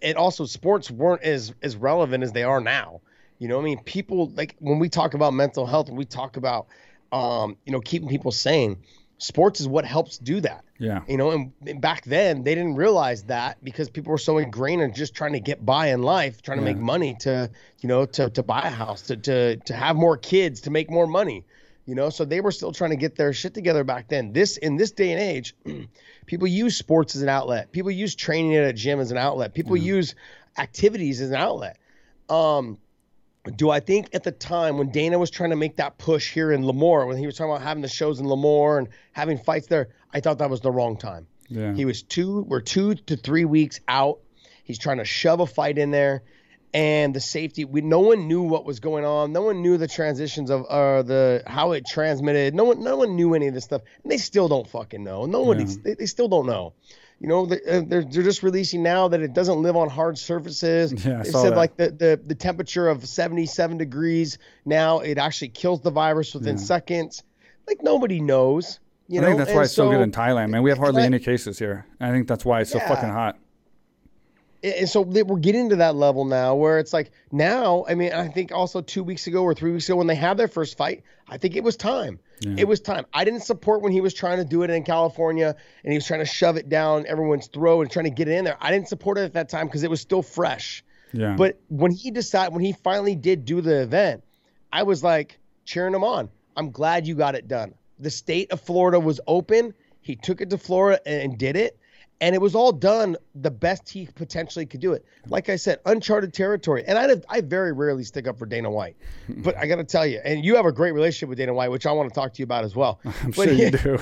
And also sports weren't as, as relevant as they are now. You know what I mean? People, like when we talk about mental health, when we talk about, um, you know, keeping people sane, sports is what helps do that. Yeah. You know, and, and back then they didn't realize that because people were so ingrained in just trying to get by in life, trying yeah. to make money to, you know, to, to buy a house, to, to, to have more kids, to make more money. You know, so they were still trying to get their shit together back then. This in this day and age, people use sports as an outlet. People use training at a gym as an outlet. People mm-hmm. use activities as an outlet. Um, do I think at the time when Dana was trying to make that push here in Lemoore, when he was talking about having the shows in Lemoore and having fights there, I thought that was the wrong time. Yeah. He was two, we're two to three weeks out. He's trying to shove a fight in there. And the safety, we no one knew what was going on. No one knew the transitions of uh, the how it transmitted. No one, no one knew any of this stuff, and they still don't fucking know. No one, yeah. they, they still don't know. You know, they, they're they're just releasing now that it doesn't live on hard surfaces. Yeah, it said that. like the, the the temperature of seventy-seven degrees. Now it actually kills the virus within yeah. seconds. Like nobody knows. You I know? think that's and why it's so, so good in Thailand, man. We have hardly that, any cases here. I think that's why it's yeah. so fucking hot. And so we're getting to that level now where it's like now, I mean, I think also two weeks ago or three weeks ago when they had their first fight, I think it was time. Yeah. It was time. I didn't support when he was trying to do it in California and he was trying to shove it down everyone's throat and trying to get it in there. I didn't support it at that time because it was still fresh. Yeah. But when he decided, when he finally did do the event, I was like cheering him on. I'm glad you got it done. The state of Florida was open. He took it to Florida and did it. And it was all done the best he potentially could do it. Like I said, uncharted territory. And I I very rarely stick up for Dana White. But I got to tell you, and you have a great relationship with Dana White, which I want to talk to you about as well. I'm but sure he, you do.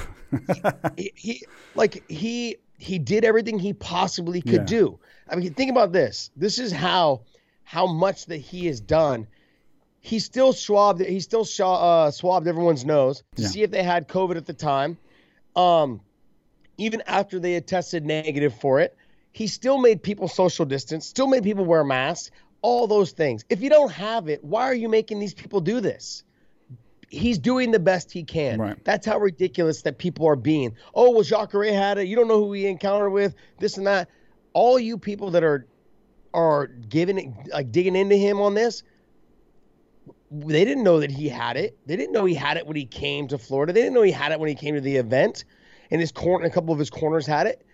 he, he, like, he he did everything he possibly could yeah. do. I mean, think about this. This is how how much that he has done. He still swabbed, he still uh, swabbed everyone's nose to yeah. see if they had COVID at the time. Um. Even after they had tested negative for it, he still made people social distance, still made people wear masks, all those things. If you don't have it, why are you making these people do this? He's doing the best he can. Right. That's how ridiculous that people are being. Oh, well, Jacare had it. You don't know who he encountered with, this and that. All you people that are are giving like digging into him on this, they didn't know that he had it. They didn't know he had it when he came to Florida. They didn't know he had it when he came to the event. And his corner, a couple of his corners had it.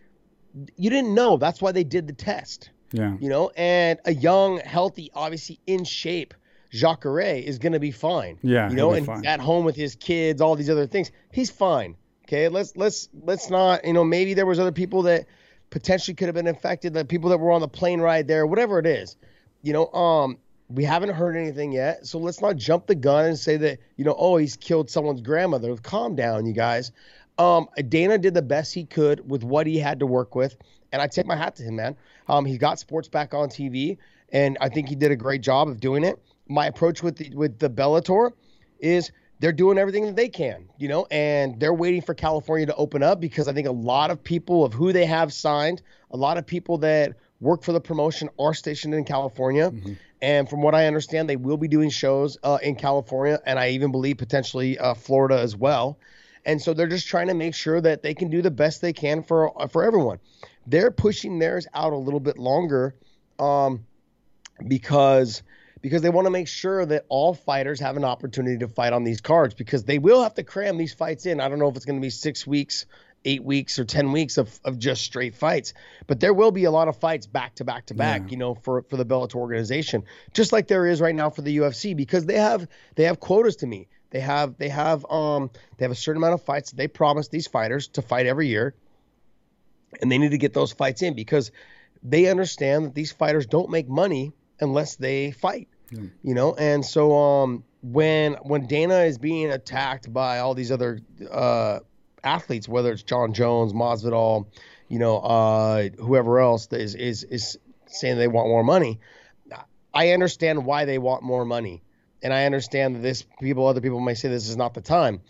You didn't know. That's why they did the test. Yeah. You know, and a young, healthy, obviously in shape Jacare is going to be fine. Yeah, you know, and fine. At home with his kids, all these other things, he's fine. Okay, let's let's let's not, you know, maybe there was other people that potentially could have been affected, the people that were on the plane ride there, whatever it is. You know, um, we haven't heard anything yet, so let's not jump the gun and say that, you know, oh, he's killed someone's grandmother. Calm down, you guys. Um, Dana did the best he could with what he had to work with, and I tip my hat to him, man. Um, he got sports back on T V, and I think he did a great job of doing it. My approach with the, with the Bellator is they're doing everything that they can, you know, and they're waiting for California to open up because I think a lot of people of who they have signed, a lot of people that work for the promotion are stationed in California. Mm-hmm. And from what I understand, they will be doing shows uh, in California, and I even believe potentially uh, Florida as well. And so they're just trying to make sure that they can do the best they can for for everyone. They're pushing theirs out a little bit longer um, because – because they want to make sure that all fighters have an opportunity to fight on these cards, because they will have to cram these fights in. I don't know if it's going to be six weeks, eight weeks, or ten weeks of, of just straight fights, but there will be a lot of fights back to back to back, yeah. you know, for, for the Bellator organization, just like there is right now for the U F C, because they have they have quotas to meet. They have they have um they have a certain amount of fights that they promise these fighters to fight every year, and they need to get those fights in because they understand that these fighters don't make money unless they fight. You know, and so um, when when Dana is being attacked by all these other uh, athletes, whether it's John Jones, Masvidal, you know, uh, whoever else is, is is saying they want more money, I understand why they want more money, and I understand that this people, other people may say this is not the time,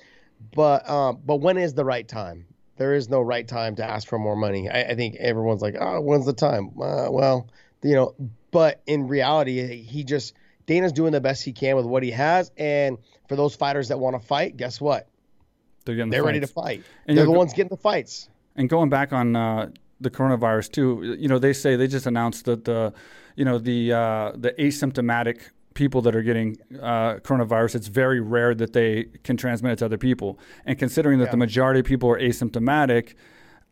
but uh, but when is the right time? There is no right time to ask for more money. I, I think everyone's like, oh, when's the time? Uh, well, you know, but in reality, he just. Dana's doing the best he can with what he has, and for those fighters that want to fight, guess what? They're getting the They're fights. ready to fight. And They're the go- ones getting the fights. And going back on uh, the coronavirus too, you know, they say they just announced that the, you know, the uh, the asymptomatic people that are getting uh, coronavirus, it's very rare that they can transmit it to other people. And considering that yeah. the majority of people are asymptomatic.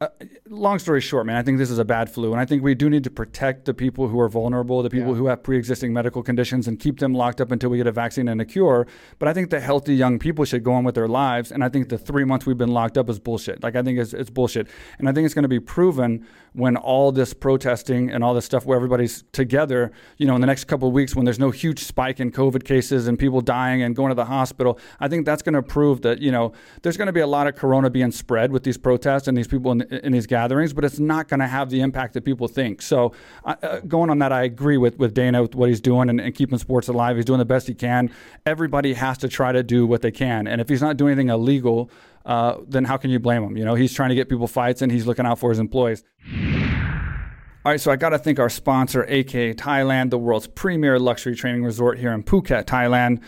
Uh, long story short, man, I think this is a bad flu. And I think we do need to protect the people who are vulnerable, the people yeah. who have pre-existing medical conditions, and keep them locked up until we get a vaccine and a cure. But I think the healthy young people should go on with their lives. And I think the three months we've been locked up is bullshit. Like, I think it's, it's bullshit. And I think it's going to be proven when all this protesting and all this stuff where everybody's together, you know, in the next couple of weeks when there's no huge spike in COVID cases and people dying and going to the hospital. I think that's going to prove that, you know, there's going to be a lot of corona being spread with these protests and these people in the in these gatherings, but it's not going to have the impact that people think. So uh, going on that, I agree with, with Dana, with what he's doing and, and keeping sports alive. He's doing the best he can. Everybody has to try to do what they can. And if he's not doing anything illegal, uh, then how can you blame him? You know, he's trying to get people fights and he's looking out for his employees. All right, so I got to thank our sponsor, A K A Thailand, the world's premier luxury training resort here in Phuket, Thailand.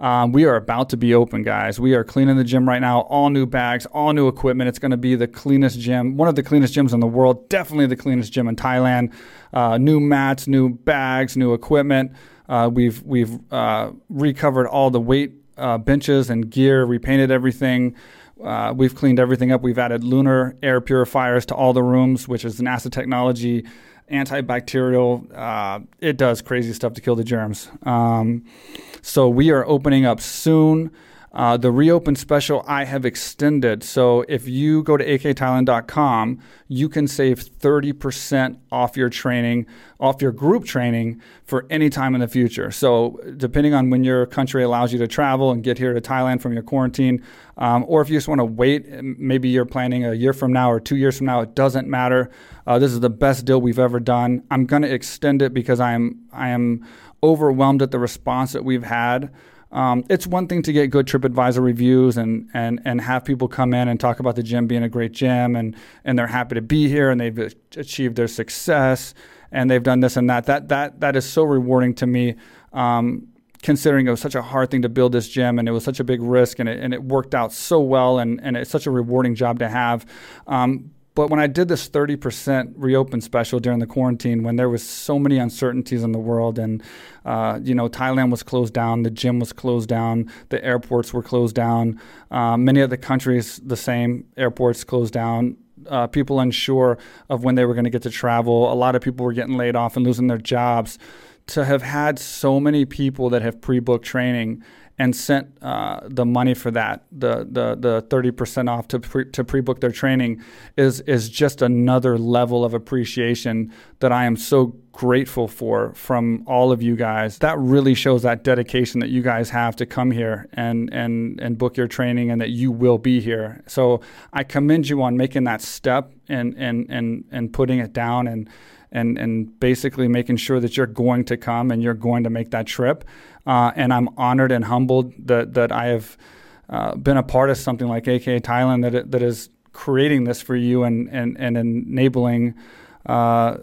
Um, we are about to be open, guys. We are cleaning the gym right now. All new bags, all new equipment. It's going to be the cleanest gym, one of the cleanest gyms in the world, definitely the cleanest gym in Thailand. Uh, new mats, new bags, new equipment. Uh, we've we've uh, recovered all the weight uh, benches and gear, repainted everything. Uh, we've cleaned everything up. We've added lunar air purifiers to all the rooms, which is NASA technology, antibacterial. Uh, it does crazy stuff to kill the germs. Um, so we are opening up soon. Uh, the reopen special I have extended. So if you go to a k thailand dot com, you can save thirty percent off your training, off your group training for any time in the future. So depending on when your country allows you to travel and get here to Thailand from your quarantine, um, or if you just want to wait, maybe you're planning a year from now or two years from now, it doesn't matter. Uh, this is the best deal we've ever done. I'm going to extend it because I am I am overwhelmed at the response that we've had. Um, it's one thing to get good TripAdvisor reviews and, and, and have people come in and talk about the gym being a great gym and, and they're happy to be here and they've achieved their success and they've done this and that. That that that is so rewarding to me, um, considering it was such a hard thing to build this gym and it was such a big risk and it, and it worked out so well and, and it's such a rewarding job to have. Um, but when I did this thirty percent reopen special during the quarantine, when there was so many uncertainties in the world and, uh, you know, Thailand was closed down, the gym was closed down, the airports were closed down, uh, many of the countries, the same airports closed down, uh, people unsure of when they were going to get to travel. A lot of people were getting laid off and losing their jobs. To have had so many people that have pre-booked training and sent uh, the money for that, the the the thirty percent off to pre, to pre-book their training, is is just another level of appreciation that I am so grateful for from all of you guys. That really shows that dedication that you guys have to come here and and and book your training and that you will be here. So I commend you on making that step and and and and putting it down and. And and basically making sure that you're going to come and you're going to make that trip. Uh, and I'm honored and humbled that that I have uh, been a part of something like A K A Thailand that that is creating this for you and and and enabling uh,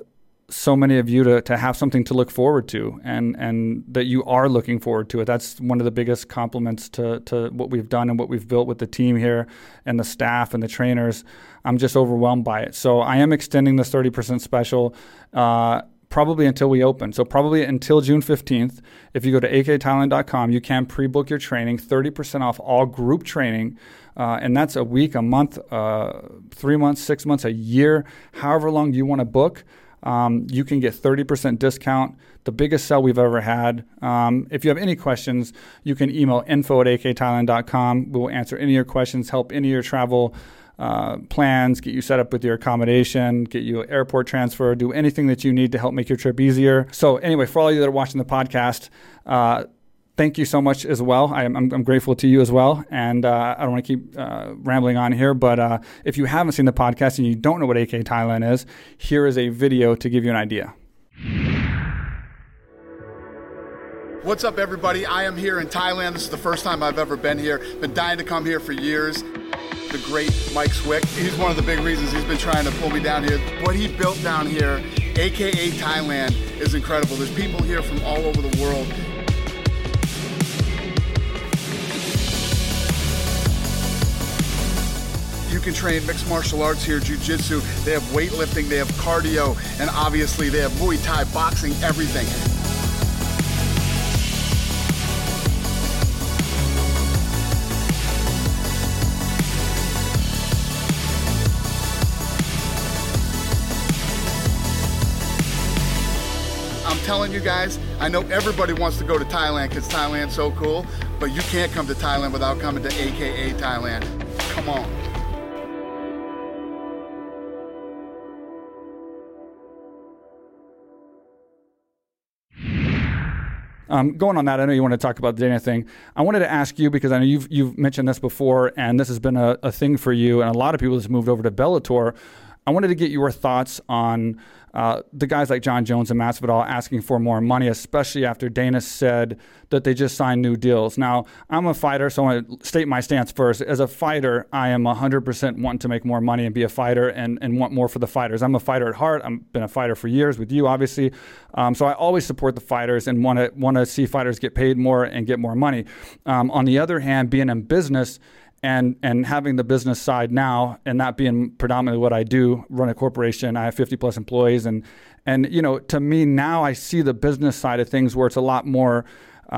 so many of you to to have something to look forward to and and that you are looking forward to it. That's one of the biggest compliments to to what we've done and what we've built with the team here and the staff and the trainers. I'm just overwhelmed by it. So I am extending this thirty percent special uh, probably until we open. So probably until June fifteenth, if you go to a k thailand dot com, you can pre-book your training, thirty percent off all group training. Uh, and that's a week, a month, uh, three months, six months, a year, however long you want to book. Um, you can get thirty percent discount, the biggest sell we've ever had. Um, if you have any questions, you can email info at a k thailand dot com. We will answer any of your questions, help any of your travel Uh, plans, get you set up with your accommodation, get you an airport transfer, do anything that you need to help make your trip easier. So anyway, for all of you that are watching the podcast, uh, thank you so much as well. I, I'm, I'm grateful to you as well. And uh, I don't want to keep uh, rambling on here, but uh, if you haven't seen the podcast and you don't know what A K A Thailand is, here is a video to give you an idea. What's up, everybody? I am here in Thailand. This is the first time I've ever been here. Been dying to come here for years. The great Mike Swick. He's one of the big reasons he's been trying to pull me down here. What he built down here, A K A Thailand, is incredible. There's people here from all over the world. You can train mixed martial arts here, jiu-jitsu. They have weightlifting, they have cardio, and obviously they have Muay Thai, boxing, everything. Telling you guys, I know everybody wants to go to Thailand because Thailand's so cool, but you can't come to Thailand without coming to A K A Thailand. Come on. Um, going on that, I know you want to talk about the Dana thing. I wanted to ask you, because I know you've you've mentioned this before, and this has been a, a thing for you, and a lot of people that's moved over to Bellator. I wanted to get your thoughts on uh, the guys like John Jones and Masvidal asking for more money, especially after Dana said that they just signed new deals. Now, I'm a fighter, so I want to state my stance first. As a fighter, I am one hundred percent wanting to make more money and be a fighter and, and want more for the fighters. I'm a fighter at heart. I've been a fighter for years with you, obviously. Um, so I always support the fighters and want to want to see fighters get paid more and get more money. Um, on the other hand, being in business, And and having the business side now, and that being predominantly what I do, run a corporation, I have fifty plus employees, and and you know, to me now I see the business side of things where it's a lot more.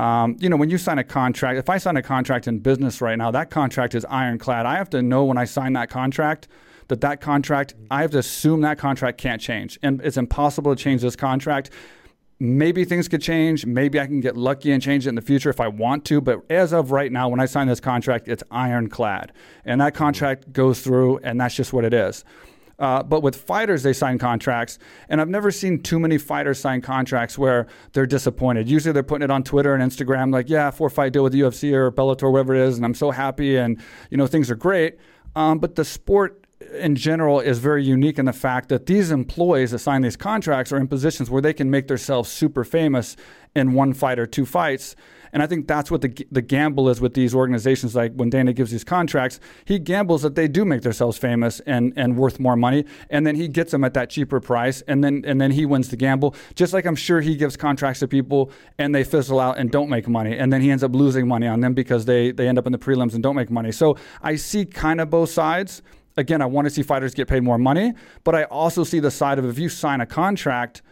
Um, you know, when you sign a contract, if I sign a contract in business right now, that contract is ironclad. I have to know when I sign that contract that that contract, I have to assume that contract can't change, and it's impossible to change this contract. Maybe things could change. Maybe I can get lucky and change it in the future if I want to. But as of right now, when I sign this contract, it's ironclad. And that contract goes through, and that's just what it is. Uh, but with fighters, they sign contracts. And I've never seen too many fighters sign contracts where they're disappointed. Usually they're putting it on Twitter and Instagram, like, yeah, four-fight deal with the U F C or Bellator, whatever it is, and I'm so happy, and, you know, things are great. Um, but the sport in general is very unique in the fact that these employees that sign these contracts are in positions where they can make themselves super famous in one fight or two fights. And I think that's what the the gamble is with these organizations. Like when Dana gives these contracts, he gambles that they do make themselves famous and, and worth more money, and then he gets them at that cheaper price, and then and then he wins the gamble. Just like I'm sure he gives contracts to people and they fizzle out and don't make money, and then he ends up losing money on them because they, they end up in the prelims and don't make money. So I see kind of both sides. Again, I want to see fighters get paid more money, but I also see the side of if you sign a contract,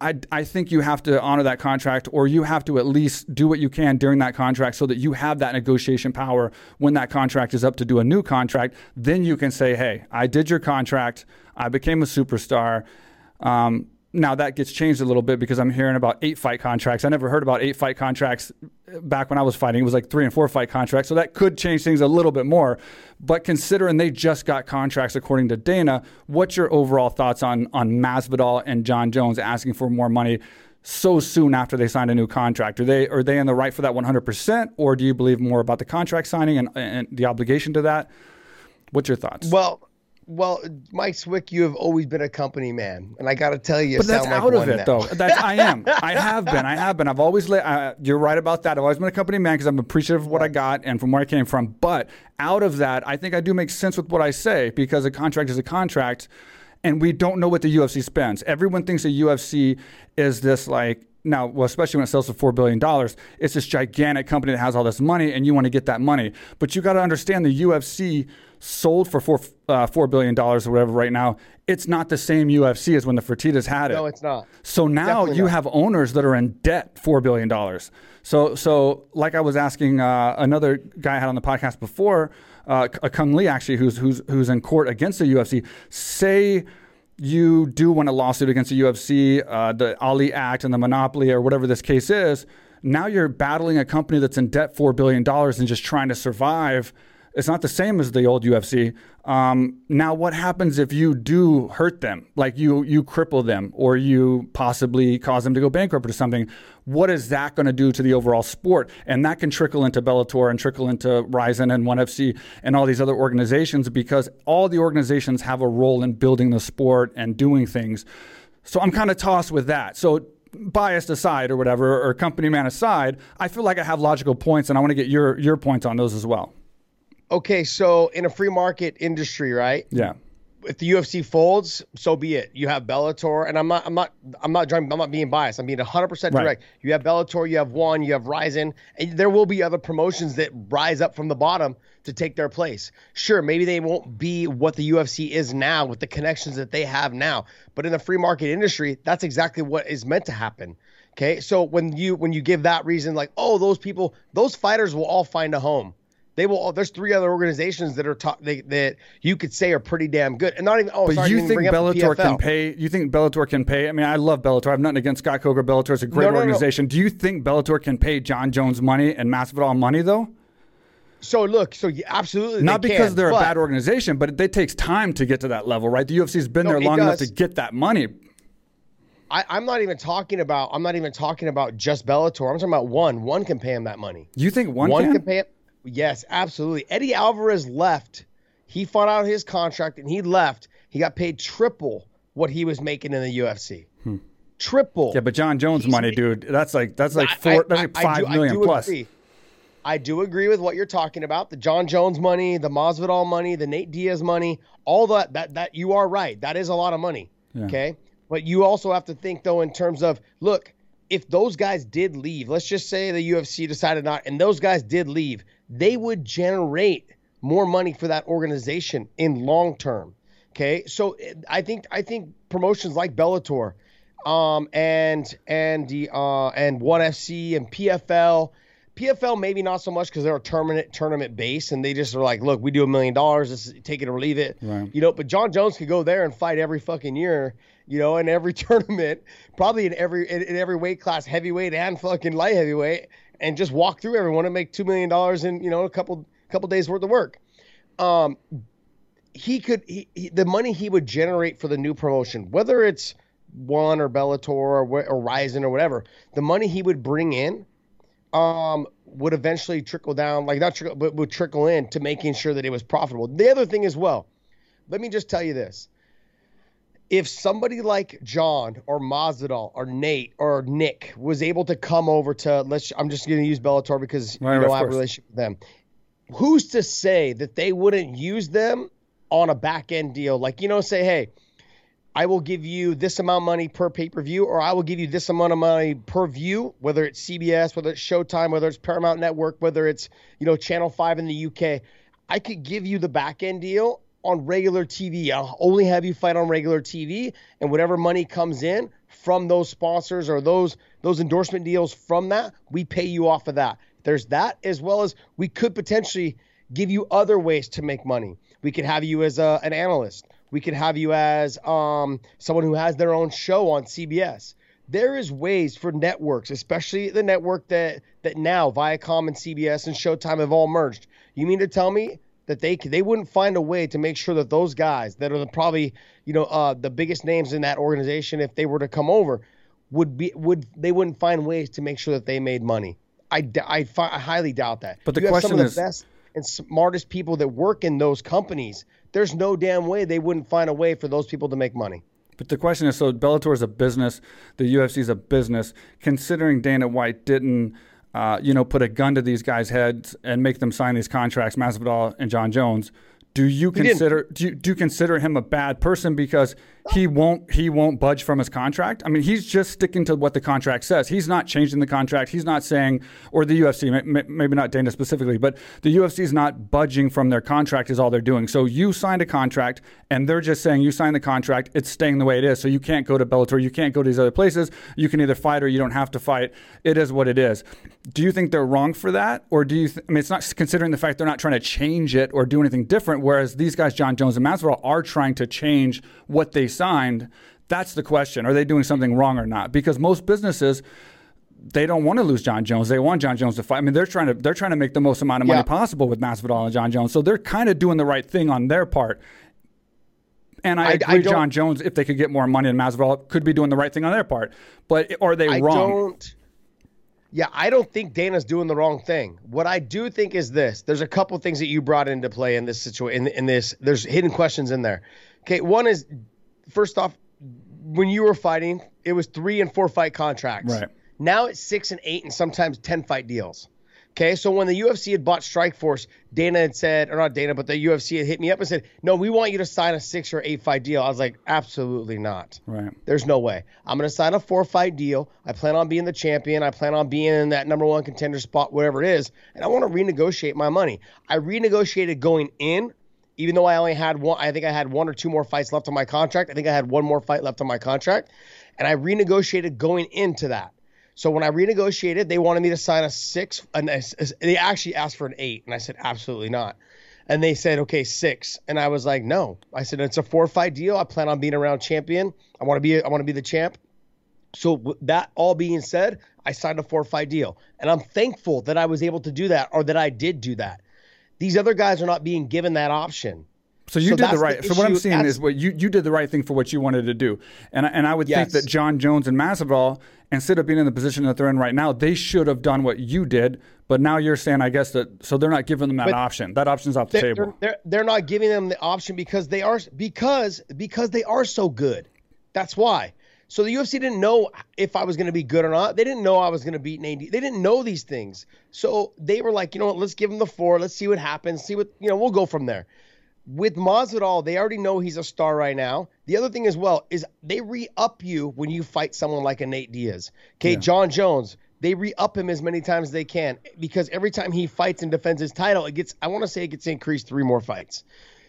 I, I think you have to honor that contract, or you have to at least do what you can during that contract so that you have that negotiation power when that contract is up to do a new contract. Then you can say, hey, I did your contract. I became a superstar. Um, now that gets changed a little bit because I'm hearing about eight fight contracts. I never heard about eight fight contracts back when I was fighting. It was like three and four fight contracts. So that could change things a little bit more. But considering they just got contracts according to Dana, what's your overall thoughts on, on Masvidal and John Jones asking for more money so soon after they signed a new contract? Are they are they in the right for that one hundred percent? Or do you believe more about the contract signing and, and the obligation to that? What's your thoughts? Well, Well, Mike Swick, you have always been a company man, and I got to tell you, but that's out of it, though. That's, I am. I have been. I have been. I've always. La- I, you're right about that. I've always been a company man because I'm appreciative of what I got and from where I came from. But out of that, I think I do make sense with what I say because a contract is a contract, and we don't know what the U F C spends. Everyone thinks the U F C is this like. Now, well, especially when it sells for four billion dollars, it's this gigantic company that has all this money, and you want to get that money. But you got to understand the U F C sold for four, uh, four billion dollars or whatever right now. It's not the same U F C as when the Fertittas had it. No, it's not. So now Definitely you not. have owners that are in debt four billion dollars. So, so like I was asking uh, another guy I had on the podcast before, uh, Kung Lee, actually, who's, who's, who's in court against the U F C, say... you do win a lawsuit against the U F C, uh, the Ali Act and the monopoly or whatever this case is, now you're battling a company that's in debt four billion dollars and just trying to survive. It's not the same as the old U F C. Um, now what happens if you do hurt them? Like you you cripple them or you possibly cause them to go bankrupt or something. What is that going to do to the overall sport? And that can trickle into Bellator and trickle into Rizin and one F C and all these other organizations because all the organizations have a role in building the sport and doing things. So I'm kind of tossed with that. So biased aside or whatever, or company man aside, I feel like I have logical points and I want to get your your points on those as well. Okay, so in a free market industry, right? Yeah. If the U F C folds, so be it. You have Bellator, and I'm not, I'm not, I'm not, I'm not being biased. I'm being one hundred percent direct. Right. You have Bellator, you have One, you have Rizin, and there will be other promotions that rise up from the bottom to take their place. Sure, maybe they won't be what the U F C is now with the connections that they have now, but in the free market industry, that's exactly what is meant to happen. Okay, so when you when you give that reason, like, oh, those people, those fighters will all find a home. They will. There's three other organizations that are top, they, that you could say are pretty damn good, and not even. Oh, but sorry, you think bring Bellator up can pay? You think Bellator can pay? I mean, I love Bellator. I have nothing against Scott Coker. Bellator is a great no, no, organization. No. Do you think Bellator can pay John Jones money and Masvidal money though? So look, so absolutely not they because can, they're but, a bad organization, but it takes time to get to that level, right? The U F C's been no, there long enough to get that money. I, I'm not even talking about. I'm not even talking about just Bellator. I'm talking about One. One can pay him that money. You think One? One can, can pay him. Yes, absolutely. Eddie Alvarez left. He fought out his contract and he left. He got paid triple what he was making in the U F C. Hmm. Triple. Yeah, but John Jones' He's money, making, dude, that's like that's like four, I, I, that's like five do, million I plus. Agree. I do agree with what you're talking about. The John Jones money, the Masvidal money, the Nate Diaz money, all that. That that you are right. That is a lot of money. Yeah. Okay, but you also have to think though in terms of look, if those guys did leave, let's just say the U F C decided not, and those guys did leave. They would generate more money for that organization in long term. Okay, so I think I think promotions like Bellator, um, and and the uh, and one F C and P F L, P F L maybe not so much because they're a tournament tournament base and they just are like, look, we do a million dollars, take it or leave it, right. You know. But John Jones could go there and fight every fucking year, you know, in every tournament, probably in every in, in every weight class, heavyweight and fucking light heavyweight. And just walk through everyone and make two million dollars in you know a couple couple days worth of work. Um, he could he, he, the money he would generate for the new promotion, whether it's One or Bellator or, or Rizin or whatever, the money he would bring in um, would eventually trickle down, like not trickle, but would trickle in to making sure that it was profitable. The other thing as well, let me just tell you this. If somebody like John or Masvidal or Nate or Nick was able to come over to, let's, I'm just going to use Bellator because right, you know I have a relationship with them. Who's to say that they wouldn't use them on a back end deal? Like, you know, say, hey, I will give you this amount of money per pay-per-view, or I will give you this amount of money per view, whether it's C B S, whether it's Showtime, whether it's Paramount Network, whether it's, you know, Channel five in the U K. I could give you the back end deal on regular T V. I'll only have you fight on regular T V, and whatever money comes in from those sponsors or those those endorsement deals from that, we pay you off of that. There's that, as well as we could potentially give you other ways to make money. We could have you as a, an analyst. We could have you as um, someone who has their own show on C B S. There is ways for networks, especially the network that that now Viacom and C B S and Showtime have all merged. You mean to tell me that they they wouldn't find a way to make sure that those guys that are the, probably, you know, uh, the biggest names in that organization, if they were to come over, would be would they wouldn't find ways to make sure that they made money? I, I, fi- I highly doubt that. But the you question have some of the is, best and smartest people that work in those companies. There's no damn way they wouldn't find a way for those people to make money. But the question is, so Bellator is a business, the U F C is a business. Considering Dana White didn't Uh, you know, put a gun to these guys' heads and make them sign these contracts, Masvidal and John Jones. Do you he consider do you, do you consider him a bad person because he won't he won't budge from his contract? I mean, he's just sticking to what the contract says. He's not changing the contract. He's not saying, or the U F C, maybe not Dana specifically, but the U F C is not budging from their contract is all they're doing. So you signed a contract, and they're just saying you signed the contract. It's staying the way it is. So you can't go to Bellator. You can't go to these other places. You can either fight or you don't have to fight. It is what it is. Do you think they're wrong for that, or do you? Th- I mean, it's not considering the fact they're not trying to change it or do anything different. Whereas these guys, John Jones and Masvidal, are trying to change what they signed. That's the question. Are they doing something wrong or not? Because most businesses, they don't want to lose John Jones. They want John Jones to fight. I mean, they're trying to they're trying to make the most amount of money yeah. possible with Masvidal and John Jones. So they're kind of doing the right thing on their part. And I, I agree, I John Jones, if they could get more money, and Masvidal could be doing the right thing on their part. But are they I wrong? Don't, yeah, I don't think Dana's doing the wrong thing. What I do think is this. There's a couple things that you brought into play in this situation. In, in this, there's hidden questions in there. Okay, one is, first off, when you were fighting, it was three and four fight contracts. Right. Now it's six and eight and sometimes ten fight deals. Okay, so when the U F C had bought Strikeforce, Dana had said, or not Dana, but the U F C had hit me up and said, no, we want you to sign a six or eight fight deal. I was like, absolutely not. Right. There's no way. I'm going to sign a four fight deal. I plan on being the champion. I plan on being in that number one contender spot, whatever it is. And I want to renegotiate my money. I renegotiated going in. Even though I only had one, I think I had one or two more fights left on my contract. I think I had one more fight left on my contract. And I renegotiated going into that. So when I renegotiated, they wanted me to sign a six. And they actually asked for an eight. And I said, absolutely not. And they said, okay, six. And I was like, no. I said, it's a four-fight deal. I plan on being a round champion. I want to be I want to be the champ. So that all being said, I signed a four-fight deal. And I'm thankful that I was able to do that, or that I did do that. These other guys are not being given that option. So you so did the right. The so what I'm seeing that's, is what you, you did the right thing for what you wanted to do, and and I would yes. think that John Jones and Masvidal, instead of being in the position that they're in right now, they should have done what you did. But now you're saying, I guess that so they're not giving them that but option. That option's off the they're, table. They're, they're not giving them the option because they are because because they are so good. That's why. So the U F C didn't know if I was going to be good or not. They didn't know I was going to beat Nate Diaz. They didn't know these things. So they were like, you know what, let's give him the four. Let's see what happens. See what, you know, we'll go from there. With Masvidal, they already know he's a star right now. The other thing as well is they re-up you when you fight someone like a Nate Diaz. Okay, yeah. John Jones, they re-up him as many times as they can because every time he fights and defends his title, it gets, I want to say it gets increased three more fights.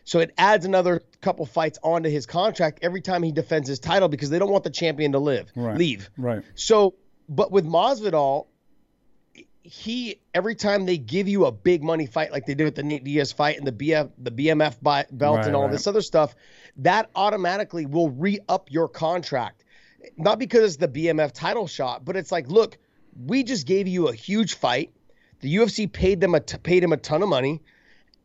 So it adds another couple fights onto his contract every time he defends his title because they don't want the champion to live, right. leave. Right. So, but with Masvidal, he every time they give you a big money fight like they did with the Nate Diaz fight and the B F, the B M F belt right, and all right. this other stuff, that automatically will re-up your contract. Not because it's the B M F title shot, but it's like, look, we just gave you a huge fight. The U F C paid them a t- paid him a ton of money.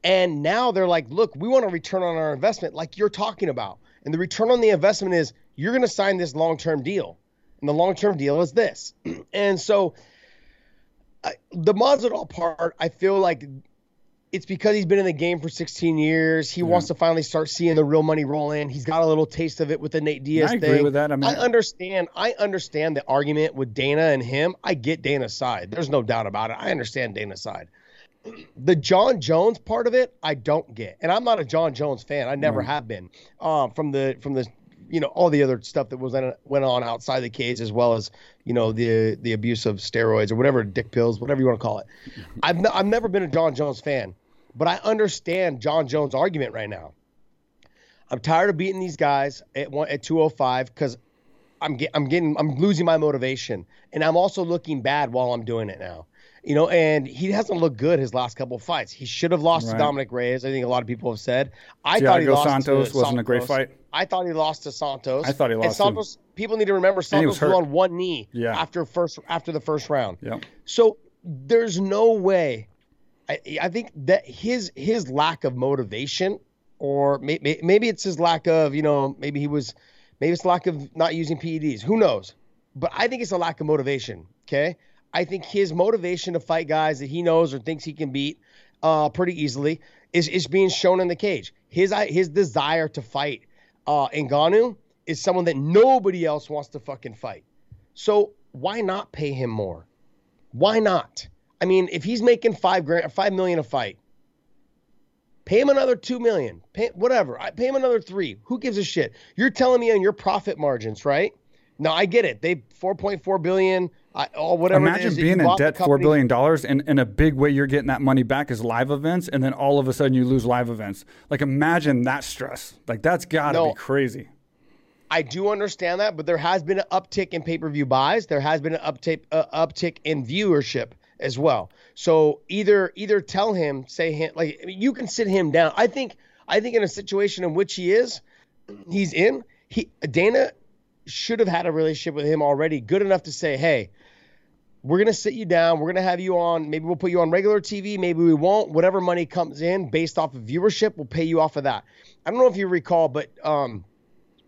And now they're like, look, we want a return on our investment like you're talking about. And the return on the investment is you're going to sign this long-term deal. And the long-term deal is this. And so I, the Masvidal part, I feel like it's because he's been in the game for sixteen years. He mm-hmm. wants to finally start seeing the real money roll in. He's got a little taste of it with the Nate Diaz I thing. I agree with that. I, mean, I understand. I understand the argument with Dana and him. I get Dana's side. There's no doubt about it. I understand Dana's side. The John Jones part of it, I don't get. And I'm not a John Jones fan. I never mm-hmm. have been. Um, from the from the you know all the other stuff that was went on outside the cage, as well as you know the the abuse of steroids or whatever, dick pills, whatever you want to call it. I've n- I've never been a John Jones fan. But I understand John Jones' argument right now. I'm tired of beating these guys at one, at two oh five because I'm get, I'm getting I'm losing my motivation, and I'm also looking bad while I'm doing it now. You know, and he hasn't looked good his last couple of fights. He should have lost right. to Dominic Reyes. I think a lot of people have said. I Thiago thought he lost Santos to Santos. Wasn't a great fight. I thought he lost to Santos. I thought he lost. And Santos. To... People need to remember Santos was, was on one knee yeah. after first after the first round. Yep. So there's no way. I, I think that his his lack of motivation, or maybe maybe it's his lack of, you know, maybe he was, maybe it's lack of not using P E Ds. Who knows? But I think it's a lack of motivation. Okay, I think his motivation to fight guys that he knows or thinks he can beat uh, pretty easily is is being shown in the cage. His his desire to fight uh, Ngannou is someone that nobody else wants to fucking fight. So why not pay him more? Why not? I mean, if he's making five grand, five million a fight, pay him another two million, pay, whatever. I pay him another three. Who gives a shit? You're telling me on your profit margins, right? Now I get it. They four point four billion dollars, all whatever. Imagine being in debt four billion dollars, and in a big way, you're getting that money back as live events, and then all of a sudden you lose live events. Like imagine that stress. Like that's gotta no. be crazy. I do understand that, but there has been an uptick in pay-per-view buys. There has been an uptick uh, uptick in viewership as well. So either either tell him, say him, like you can sit him down. I think I think in a situation in which he is, he's in. He Dana should have had a relationship with him already, good enough to say, hey, we're gonna sit you down. We're gonna have you on. Maybe we'll put you on regular T V. Maybe we won't. Whatever money comes in based off of viewership, we'll pay you off of that. I don't know if you recall, but um,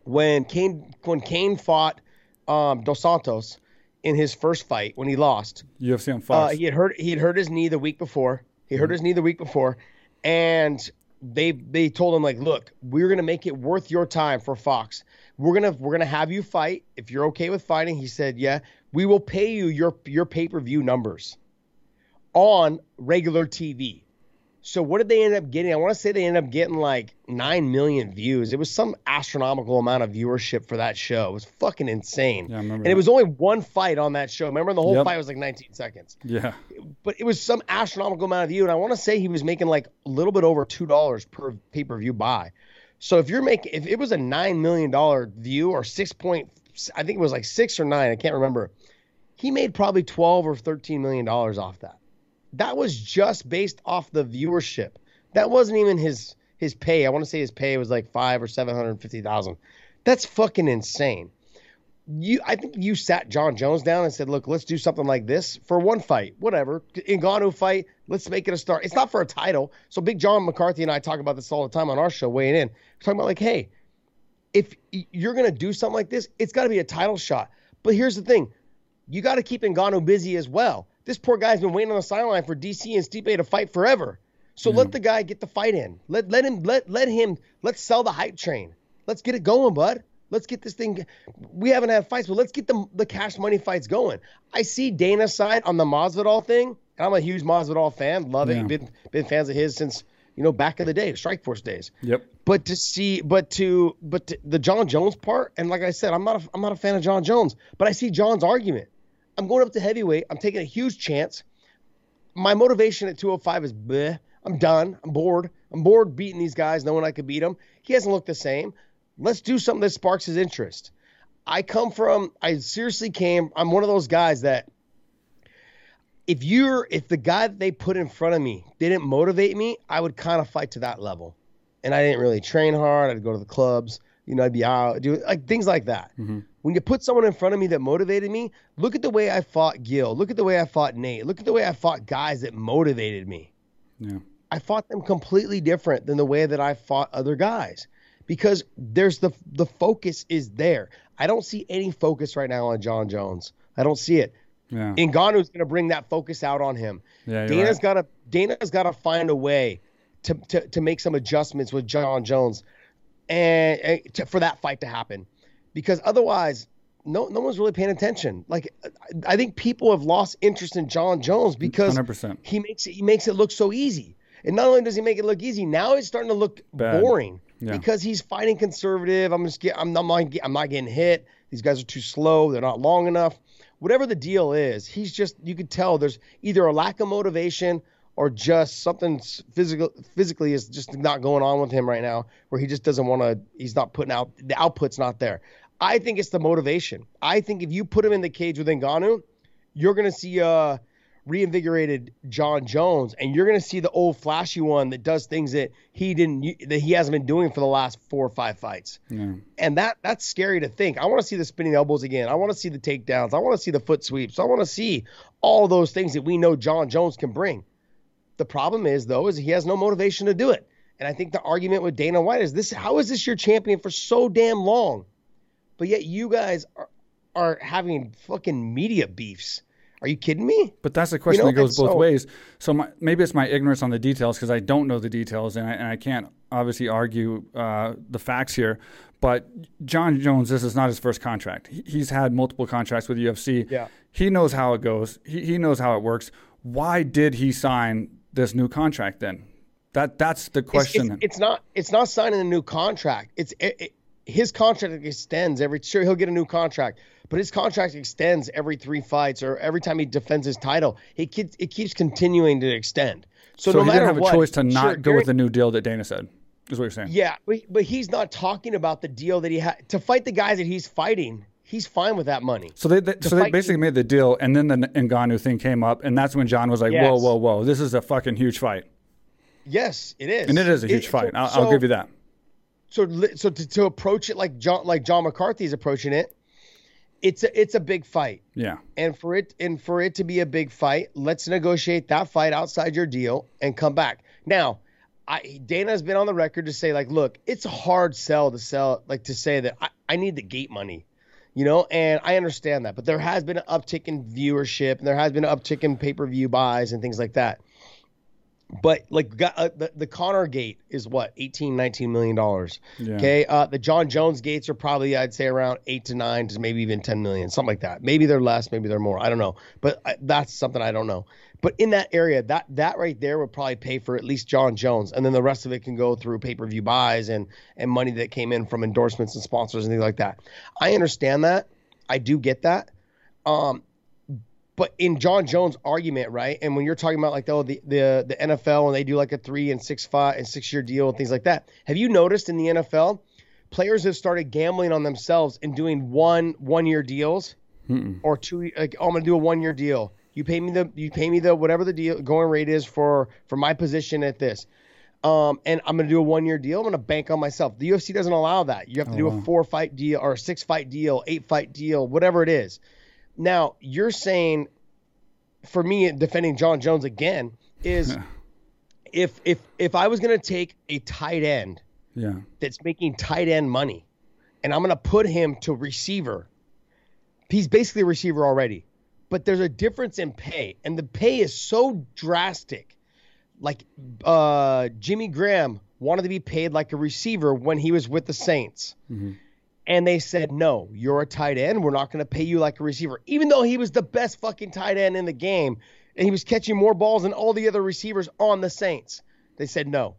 when Kane when Kane fought um, Dos Santos. In his first fight when he lost, U F C on Fox, uh, he had hurt he had hurt his knee the week before. He hurt mm-hmm. his knee the week before, and they they told him like, look, we're gonna make it worth your time for Fox. We're gonna we're gonna have you fight if you're okay with fighting. He said, yeah, we will pay you your your pay per view numbers on regular T V. So what did they end up getting? I want to say they ended up getting like nine million views. It was some astronomical amount of viewership for that show. It was fucking insane. Yeah, I remember and that. It was only one fight on that show. Remember, the whole yep. fight was like nineteen seconds. Yeah. But it was some astronomical amount of view. And I want to say he was making like a little bit over two dollars per pay-per-view buy. So if you're making, if it was a nine million dollars view or six point, I think it was like six or nine. I can't remember. He made probably twelve or thirteen million dollars off that. That was just based off the viewership. That wasn't even his his pay. I want to say his pay was like five or seven hundred fifty thousand. That's fucking insane. You, I think you sat John Jones down and said, "Look, let's do something like this for one fight, whatever. Ngannou fight. Let's make it a start. It's not for a title." So Big John McCarthy and I talk about this all the time on our show, Weighing In. We're talking about like, hey, if you're gonna do something like this, it's got to be a title shot. But here's the thing, you got to keep Ngannou busy as well. This poor guy's been waiting on the sideline for D C and Stipe to fight forever. So yeah. let the guy get the fight in. Let let him let let him let's sell the hype train. Let's get it going, bud. Let's get this thing. We haven't had fights, but let's get the the cash money fights going. I see Dana's side on the Masvidal thing, and I'm a huge Masvidal fan. Love yeah. it. Been been fans of his since you know back in the day, Strikeforce days. Yep. But to see, but to but to, the John Jones part, and like I said, I'm not a, I'm not a fan of John Jones, but I see John's argument. I'm going up to heavyweight. I'm taking a huge chance. My motivation at two oh five is bleh. I'm done. I'm bored. I'm bored beating these guys, knowing I could beat them. He hasn't looked the same. Let's do something that sparks his interest. I come from, I seriously came, I'm one of those guys that if you're, if the guy that they put in front of me didn't motivate me, I would kind of fight to that level. And I didn't really train hard. I'd go to the clubs. You know, I'd be out, do like things like that. Mm-hmm. When you put someone in front of me that motivated me, look at the way I fought Gil. Look at the way I fought Nate. Look at the way I fought guys that motivated me. Yeah. I fought them completely different than the way that I fought other guys because there's the the focus is there. I don't see any focus right now on John Jones. I don't see it. Yeah. Ngannou's going to bring that focus out on him. Yeah, Dana's right. got to Dana's got to find a way to, to to make some adjustments with John Jones, and, and to, for that fight to happen, because otherwise, no no one's really paying attention. Like, I think people have lost interest in John Jones because one hundred percent he makes it, he makes it look so easy. And not only does he make it look easy, now it's starting to look Bad. boring yeah. because he's fighting conservative. I'm just get, I'm not I'm not getting hit. These guys are too slow. They're not long enough. Whatever the deal is, he's just, you could tell there's either a lack of motivation or just something physical, physically is just not going on with him right now, where he just doesn't want to, he's not putting out, the output's not there. I think it's the motivation. I think if you put him in the cage with Ngannou, you're going to see a reinvigorated John Jones, and you're going to see the old flashy one that does things that he didn't, that he hasn't been doing for the last four or five fights. Yeah. And that that's scary to think. I want to see the spinning elbows again. I want to see the takedowns. I want to see the foot sweeps. I want to see all those things that we know John Jones can bring. The problem is, though, is he has no motivation to do it. And I think the argument with Dana White is this: how is this your champion for so damn long? But yet you guys are, are having fucking media beefs. Are you kidding me? But that's the question, you know, that goes both so, ways. So my, maybe it's my ignorance on the details, because I don't know the details, and I, and I can't obviously argue uh, the facts here. But John Jones, this is not his first contract. He, he's had multiple contracts with U F C. Yeah. He knows how it goes. He, he knows how it works. Why did he sign this new contract then? That that's the question. It's, it's, it's not it's not signing a new contract. It's it, it, his contract extends every, sure, he'll get a new contract, but his contract extends every three fights or every time he defends his title. It keeps, it keeps continuing to extend. So, so no he matter didn't have what, a choice to not sure, go with the new deal that Dana said, is what you're saying. Yeah, but, but he's not talking about the deal that he had to fight the guys that he's fighting. He's fine with that money. So they, they so they basically him. made the deal, and then the Ngannou thing came up, and that's when John was like, yes. whoa, whoa, whoa, this is a fucking huge fight. Yes, it is. And it is a huge it, fight. So, I'll, so, I'll give you that. So so to, to approach it like John like John McCarthy's approaching it, it's a it's a big fight. Yeah. And for it and for it to be a big fight, let's negotiate that fight outside your deal and come back. Now, I Dana's been on the record to say, like, look, it's a hard sell to sell like to say that I, I need the gate money, you know, and I understand that. But there has been an uptick in viewership, and there has been an uptick in pay-per-view buys and things like that. But like uh, the, the Conor gate is what, eighteen, nineteen million dollars. Yeah. Okay. Uh, the John Jones gates are probably, I'd say, around eight to nine to maybe even ten million, something like that. Maybe they're less, maybe they're more. I don't know. But I, that's something I don't know. But in that area, that that right there would probably pay for at least John Jones, and then the rest of it can go through pay per view buys and and money that came in from endorsements and sponsors and things like that. I understand that. I do get that. Um. But in John Jones' argument, right, and when you're talking about, like, oh, the, the the N F L, and they do like a three and six five and six year deal and things like that. Have you noticed in the N F L, players have started gambling on themselves and doing one one year deals Mm-mm. or two? Like, oh, I'm gonna do a one year deal. You pay me the you pay me the whatever the deal going rate is for for my position at this, um, and I'm gonna do a one year deal. I'm gonna bank on myself. The U F C doesn't allow that. You have to oh, do wow. a four fight deal or a six fight deal, eight fight deal, whatever it is. Now, you're saying, for me, defending John Jones again is if if if I was going to take a tight end yeah. that's making tight end money, and I'm going to put him to receiver, he's basically a receiver already, but there's a difference in pay, and the pay is so drastic. Like uh, Jimmy Graham wanted to be paid like a receiver when he was with the Saints. Mm-hmm. And they said, no, you're a tight end. We're not going to pay you like a receiver. Even though he was the best fucking tight end in the game, and he was catching more balls than all the other receivers on the Saints. They said, no,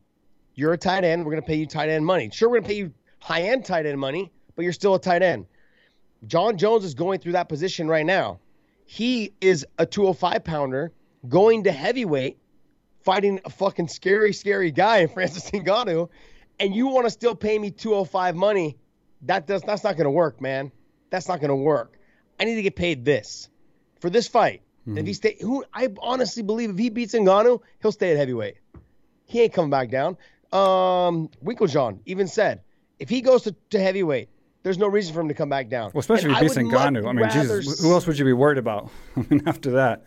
you're a tight end. We're going to pay you tight end money. Sure, we're going to pay you high-end tight end money, but you're still a tight end. John Jones is going through that position right now. He is a two oh five pounder going to heavyweight, fighting a fucking scary, scary guy in Francis Ngannou, and you want to still pay me two oh five money? That does that's not gonna work, man. That's not gonna work. I need to get paid this for this fight. Mm-hmm. If he stay, who I honestly believe if he beats Ngannou, he'll stay at heavyweight. He ain't coming back down. Um, Winklejohn even said if he goes to, to heavyweight, there's no reason for him to come back down. Well, especially and if he beats Ngannou. I mean, Jesus, who else would you be worried about after that?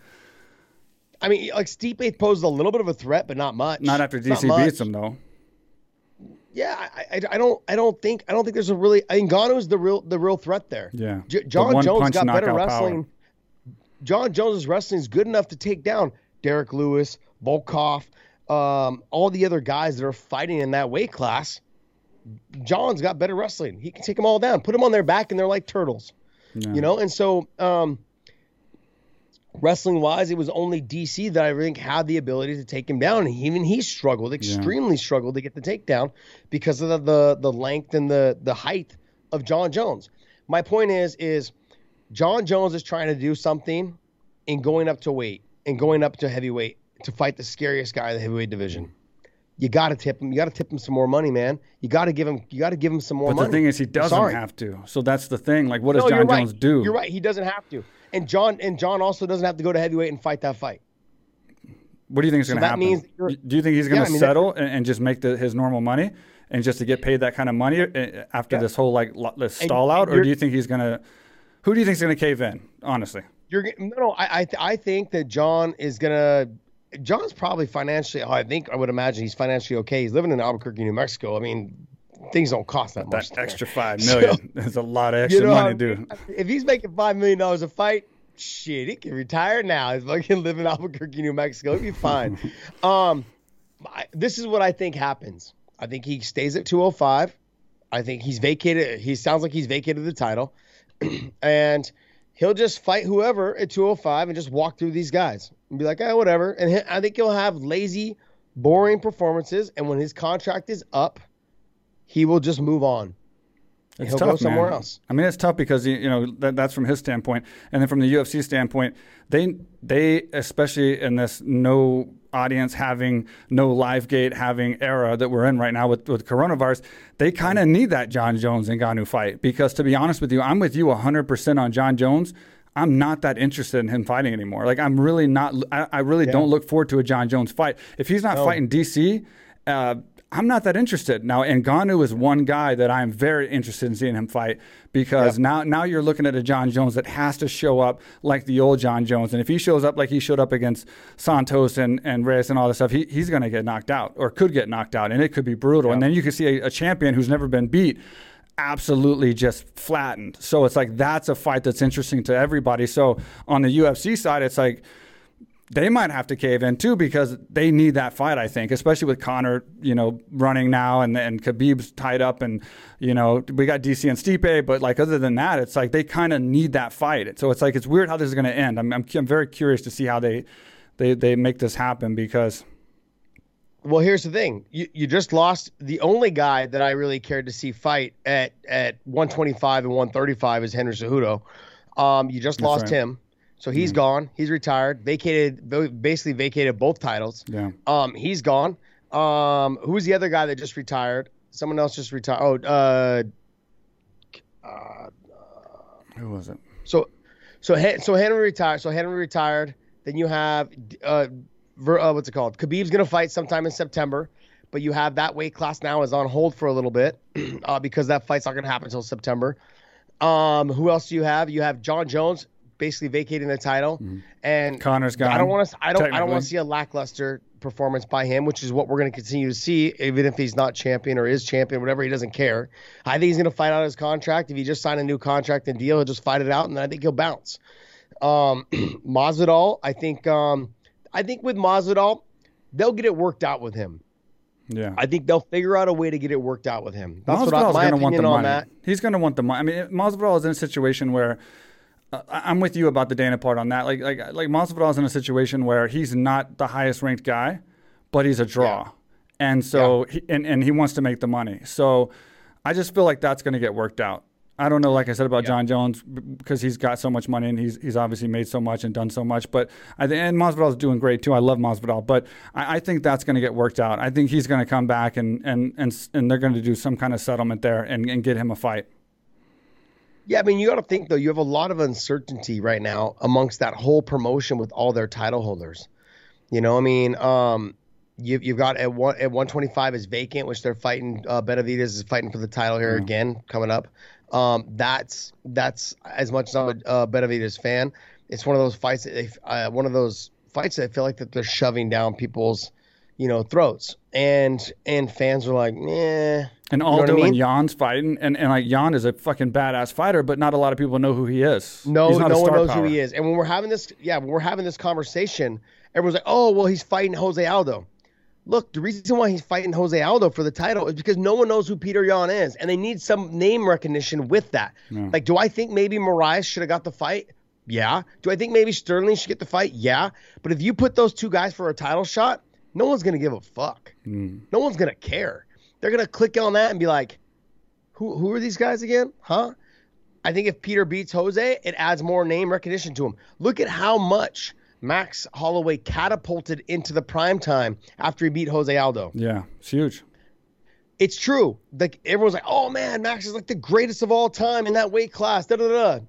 I mean, like Stipe posed a little bit of a threat, but not much. Not after D C not beats him, though. Yeah, I, I, I don't I don't think I don't think there's a really Ngannou is the real the real threat there. Yeah, J- John the Jones got better wrestling. Power. John Jones' wrestling is good enough to take down Derek Lewis, Volkov, um, all the other guys that are fighting in that weight class. John's got better wrestling. He can take them all down, put them on their back, and they're like turtles, yeah. you know? And so um, wrestling-wise, it was only D C that I think had the ability to take him down. And even he struggled, extremely yeah. struggled to get the takedown because of the, the, the length and the, the height of John Jones. My point is, is John Jones is trying to do something in going up to weight and going up to heavyweight to fight the scariest guy in the heavyweight division. You got to tip him. You got to tip him some more money, man. You got to give him. You got to give him some more but money. But the thing is, he doesn't have to. So that's the thing. Like, what does no, John right. Jones do? You're right. He doesn't have to. And John and John also doesn't have to go to heavyweight and fight that fight. What do you think is so going to happen? Means do you think he's going to yeah, I mean, settle and, and just make the, his normal money and just to get paid that kind of money after yeah. this whole like this stall and, out? Or do you think he's going to? Who do you think is going to cave in? Honestly, you're no, no. I I, th- I think that John is going to. John's probably financially, I think, I would imagine he's financially okay. He's living in Albuquerque, New Mexico. I mean, things don't cost that much. That extra five million dollars is so, a lot of extra you know, money, dude. If he's making five million dollars a fight, shit, he can retire now. He's fucking living in Albuquerque, New Mexico. He'll be fine. um, I, this is what I think happens. I think he stays at two oh five. I think he's vacated. He sounds like he's vacated the title. And he'll just fight whoever at two oh five and just walk through these guys and be like, eh, whatever. And he, I think he'll have lazy, boring performances. And when his contract is up, he will just move on. It's he'll tough, go somewhere man. else. I mean, it's tough because, you know, that, that's from his standpoint. And then from the U F C standpoint, they, they especially in this no audience having, no live gate having era that we're in right now with, with coronavirus, they kind of need that John Jones and Ngannou fight. Because to be honest with you, I'm with you one hundred percent on John Jones. I'm not that interested in him fighting anymore. Like, I'm really not – I really yeah. don't look forward to a John Jones fight. If he's not no. fighting D C, uh, I'm not that interested. Now, Ngannou is one guy that I'm very interested in seeing him fight because yep. now now you're looking at a John Jones that has to show up like the old John Jones. And if he shows up like he showed up against Santos and, and Reyes and all this stuff, he, he's going to get knocked out or could get knocked out, and it could be brutal. Yep. And then you can see a, a champion who's never been beat absolutely just flattened. So it's like that's a fight that's interesting to everybody. So on the U F C side, it's like they might have to cave in too because they need that fight, I think, especially with Conor, you know, running now and, and Khabib's tied up and, you know, we got D C and Stipe, but like other than that, it's like they kind of need that fight. So it's like it's weird how this is going to end. I'm, I'm I'm very curious to see how they they they make this happen because – well, here's the thing. You you just lost the only guy that I really cared to see fight at, at one twenty-five and one thirty-five is Henry Cejudo. Um, you just That's lost right. him. So he's mm-hmm. gone. He's retired. Vacated, basically vacated both titles. Yeah. Um, he's gone. Um, who's the other guy that just retired? Someone else just retired. Oh, uh, uh, who was it? So, so, so Henry retired. So Henry retired. Then you have, uh, Uh, what's it called? Khabib's going to fight sometime in September, but you have that weight class now is on hold for a little bit uh, because that fight's not going to happen until September. Um, who else do you have? You have John Jones basically vacating the title, mm. and Conor's gone. I don't want to. I don't. I don't want to see a lackluster performance by him, which is what we're going to continue to see, even if he's not champion or is champion, whatever. He doesn't care. I think he's going to fight out his contract. If he just signed a new contract and deal, he'll just fight it out, and then I think he'll bounce. Um, Masvidal, I think. Um, I think with Masvidal, they'll get it worked out with him. Yeah, I think they'll figure out a way to get it worked out with him. That's Masvidal's what I, my opinion want the on money. that. He's going to want the money. I mean, Masvidal is in a situation where uh, I'm with you about the Dana part on that. Like, like, like Masvidal is in a situation where he's not the highest ranked guy, but he's a draw, yeah. and so yeah. he, and and he wants to make the money. So I just feel like that's going to get worked out. I don't know, like I said about yeah. John Jones, because he's got so much money and he's he's obviously made so much and done so much. But I think and Masvidal's doing great too. I love Masvidal, but I, I think that's going to get worked out. I think he's going to come back and and and, and they're going to do some kind of settlement there and, and get him a fight. Yeah, I mean, you got to think though. You have a lot of uncertainty right now amongst that whole promotion with all their title holders. You know, I mean, um, you you've got at one at one twenty-five is vacant, which they're fighting. Uh, Benavidez is fighting for the title here yeah. again coming up. Um, that's that's as much as I'm a uh, Benavidez fan. It's one of those fights. That they, uh, one of those fights that I feel like that they're shoving down people's you know, throats. And and fans were like, nah. And Aldo, you know I mean? and Jan's fighting, and, and like Jan is a fucking badass fighter, but not a lot of people know who he is. No, he's not no a star one knows power. who he is. And when we're having this, yeah, when we're having this conversation, everyone's like, oh, well, he's fighting Jose Aldo. Look, the reason why he's fighting Jose Aldo for the title is because no one knows who Peter Yan is, and they need some name recognition with that. Yeah. Like, do I think maybe Marias should have got the fight? Yeah. Do I think maybe Sterling should get the fight? Yeah. But if you put those two guys for a title shot, no one's gonna give a fuck. Mm. No one's gonna care. They're going to click on that and be like, who who are these guys again? Huh? I think if Peter beats Jose, it adds more name recognition to him. Look at how much Max Holloway catapulted into the prime time after he beat Jose Aldo. Yeah, it's huge. It's true. Like, everyone's like, oh, man, Max is like the greatest of all time in that weight class. Da, da, da.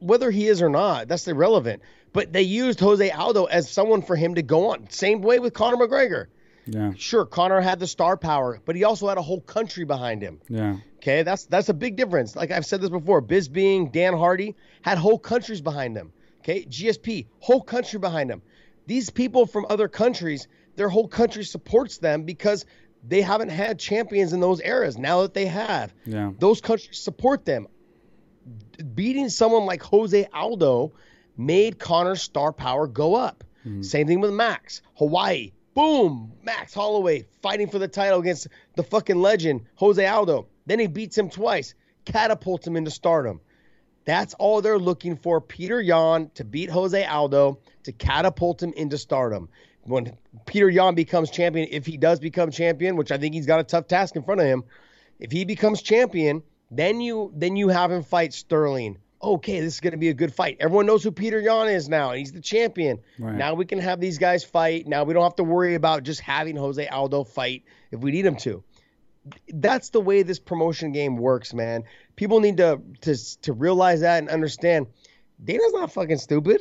Whether he is or not, that's irrelevant. But they used Jose Aldo as someone for him to go on. Same way with Conor McGregor. Yeah. Sure, Conor had the star power, but he also had a whole country behind him. Yeah. Okay, that's that's a big difference. Like I've said this before, Bisbing, Dan Hardy had whole countries behind them. Okay, G S P, whole country behind them. These people from other countries, their whole country supports them because they haven't had champions in those eras. Now that they have, yeah. those countries support them. Beating someone like Jose Aldo made Conor's star power go up. Mm-hmm. Same thing with Max. Hawaii. Boom, Max Holloway fighting for the title against the fucking legend, Jose Aldo. Then he beats him twice, catapults him into stardom. That's all they're looking for, Peter Yan to beat Jose Aldo to catapult him into stardom. When Peter Yan becomes champion, if he does become champion, which I think he's got a tough task in front of him, if he becomes champion, then you then you have him fight Sterling. Okay, this is going to be a good fight. Everyone knows who Peter Yan is now. He's the champion. Right. Now we can have these guys fight. Now we don't have to worry about just having Jose Aldo fight if we need him to. That's the way this promotion game works, man. People need to to, to realize that and understand Dana's not fucking stupid.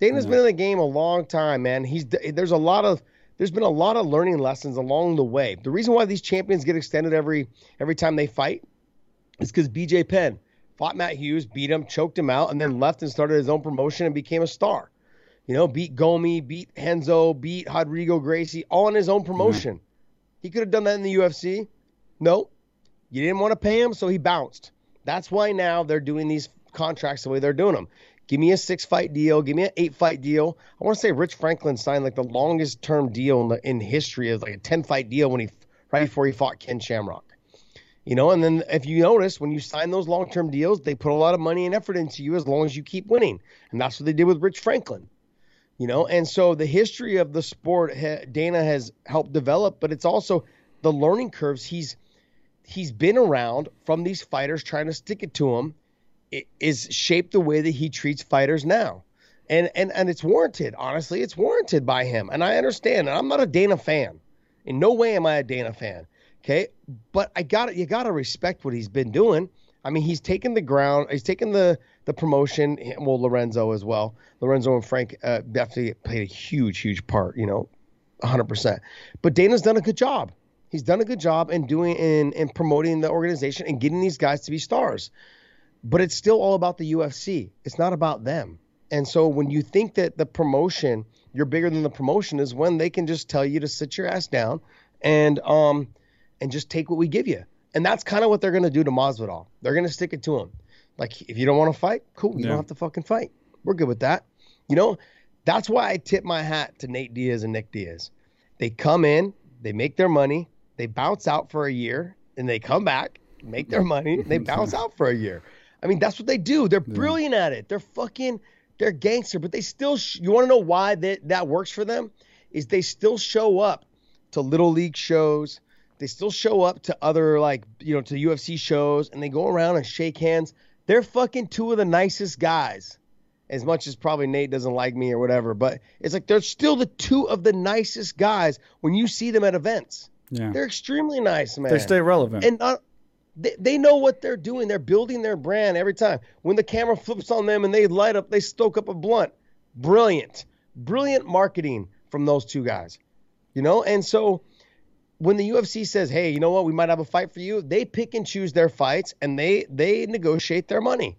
Dana's yeah. been in the game a long time, man. He's there's a lot of there's been a lot of learning lessons along the way. The reason why these champions get extended every every time they fight is because B J Penn fought Matt Hughes, beat him, choked him out, and then left and started his own promotion and became a star. You know, beat Gomi, beat Henzo, beat Rodrigo Gracie, all in his own promotion. Mm-hmm. He could have done that in the U F C. No, you didn't want to pay him, so he bounced. That's why now they're doing these contracts the way they're doing them. Give me a six-fight deal. Give me an eight-fight deal. I want to say Rich Franklin signed like the longest-term deal in, the, in history. It was like a ten-fight deal when he right before he fought Ken Shamrock. You know, and then if you notice, when you sign those long-term deals, they put a lot of money and effort into you as long as you keep winning. And that's what they did with Rich Franklin. You know, and so the history of the sport Dana has helped develop, but it's also the learning curves. He's he's been around from these fighters trying to stick it to him. It is shaped the way that he treats fighters now. And, and, and it's warranted. Honestly, it's warranted by him. And I understand. And I'm not a Dana fan. In no way am I a Dana fan. Okay, but I got you got to respect what he's been doing. I mean, he's taken the ground, he's taken the the promotion. Well, Lorenzo as well. Lorenzo and Frank uh, definitely played a huge, huge part. You know, one hundred percent. But Dana's done a good job. He's done a good job in doing in in promoting the organization and getting these guys to be stars. But it's still all about the U F C. It's not about them. And so when you think that the promotion, you're bigger than the promotion, is when they can just tell you to sit your ass down and um. and just take what we give you. And that's kind of what they're going to do to Masvidal. They're going to stick it to him. Like, if you don't want to fight, cool. You yeah. don't have to fucking fight. We're good with that. You know, that's why I tip my hat to Nate Diaz and Nick Diaz. They come in, they make their money, they bounce out for a year, and they come back, make their money, and they bounce out for a year. I mean, that's what they do. They're brilliant yeah. at it. They're fucking, they're gangster, but they still, sh- you want to know why that, that works for them? Is they still show up to Little League shows. They still show up to other, like, you know, to U F C shows, and they go around and shake hands. They're fucking two of the nicest guys, as much as probably Nate doesn't like me or whatever. But it's like they're still the two of the nicest guys when you see them at events. Yeah. They're extremely nice, man. They stay relevant. And uh, they, they know what they're doing. They're building their brand every time. When the camera flips on them and they light up, they stoke up a blunt. Brilliant. Brilliant marketing from those two guys. You know, and so when the U F C says, hey, you know what, we might have a fight for you, they pick and choose their fights, and they they negotiate their money.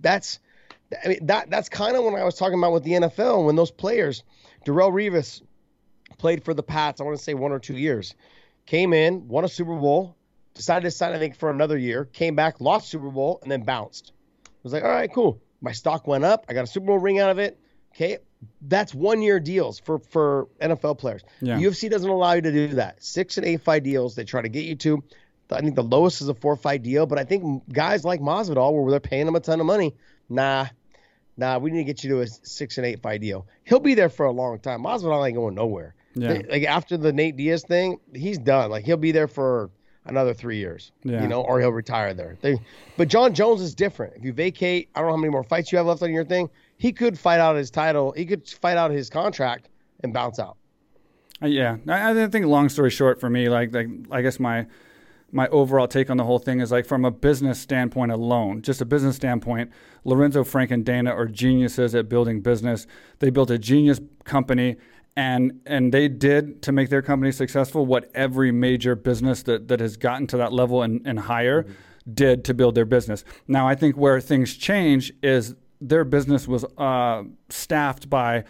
That's I mean, that that's kind of what I was talking about with the N F L, when those players, Darrelle Revis played for the Pats, I want to say one or two years. Came in, won a Super Bowl, decided to sign, I think, for another year, came back, lost Super Bowl, and then bounced. I was like, all right, cool. My stock went up. I got a Super Bowl ring out of it. Okay, that's one-year deals for, for N F L players. Yeah. The U F C doesn't allow you to do that. Six- and eight-fight deals they try to get you to. I think the lowest is a four-fight deal, but I think guys like Masvidal, where they're paying him a ton of money, nah, nah, we need to get you to a six- and eight-fight deal. He'll be there for a long time. Masvidal ain't going nowhere. Yeah. Like, after the Nate Diaz thing, he's done. Like, he'll be there for another three years, yeah. you know, or he'll retire there. They, but John Jones is different. If you vacate, I don't know how many more fights you have left on your thing, he could fight out his title. He could fight out his contract and bounce out. Uh, yeah. I, I think long story short for me, like, like I guess my – my overall take on the whole thing is, like, from a business standpoint alone, just a business standpoint, Lorenzo, Frank, and Dana are geniuses at building business. They built a genius company, and and they did, to make their company successful, what every major business that, that has gotten to that level and, and higher mm-hmm. did to build their business. Now, I think where things change is their business was uh, staffed by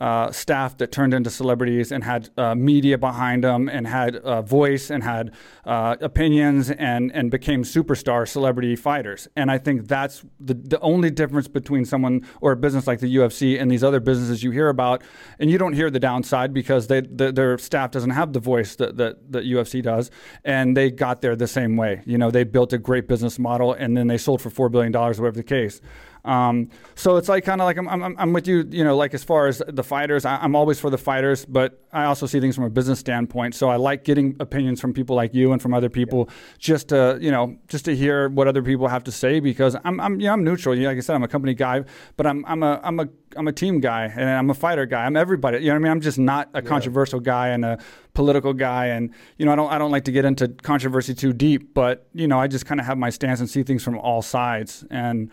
Uh, staff that turned into celebrities and had uh, media behind them and had a uh, voice and had uh, opinions and, and became superstar celebrity fighters. And I think that's the, the only difference between someone or a business like the U F C and these other businesses you hear about. And you don't hear the downside because they, the, their staff doesn't have the voice that, that, that U F C does. And they got there the same way. You know, they built a great business model and then they sold for four billion dollars, whatever the case. Um, so it's like kind of like I'm, I'm I'm with you, you know, like as far as the fighters, I, I'm always for the fighters, but I also see things from a business standpoint. So I like getting opinions from people like you and from other people yeah. just to, you know, just to hear what other people have to say, because I'm I'm you know, I'm neutral. You know, like I said, I'm a company guy, but I'm I'm a I'm a I'm a team guy and I'm a fighter guy. I'm everybody. You know what I mean? I'm just not a yeah. controversial guy and a political guy. And, you know, I don't, I don't like to get into controversy too deep, but, you know, I just kind of have my stance and see things from all sides. And,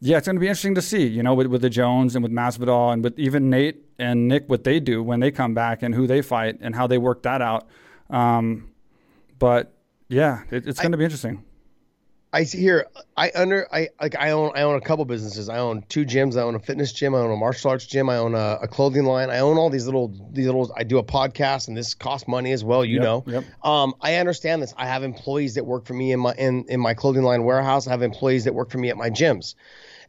yeah, it's going to be interesting to see, you know, with, with the Jones and with Masvidal and with even Nate and Nick, what they do when they come back and who they fight and how they work that out. Um, but yeah, it, it's going I, to be interesting. I see here. I under I like I own I own a couple businesses. I own two gyms. I own a fitness gym. I own a martial arts gym. I own a, a clothing line. I own all these little these little. I do a podcast, and this costs money as well. You yep, know. Yep. Um, I understand this. I have employees that work for me in my in, in my clothing line warehouse. I have employees that work for me at my gyms.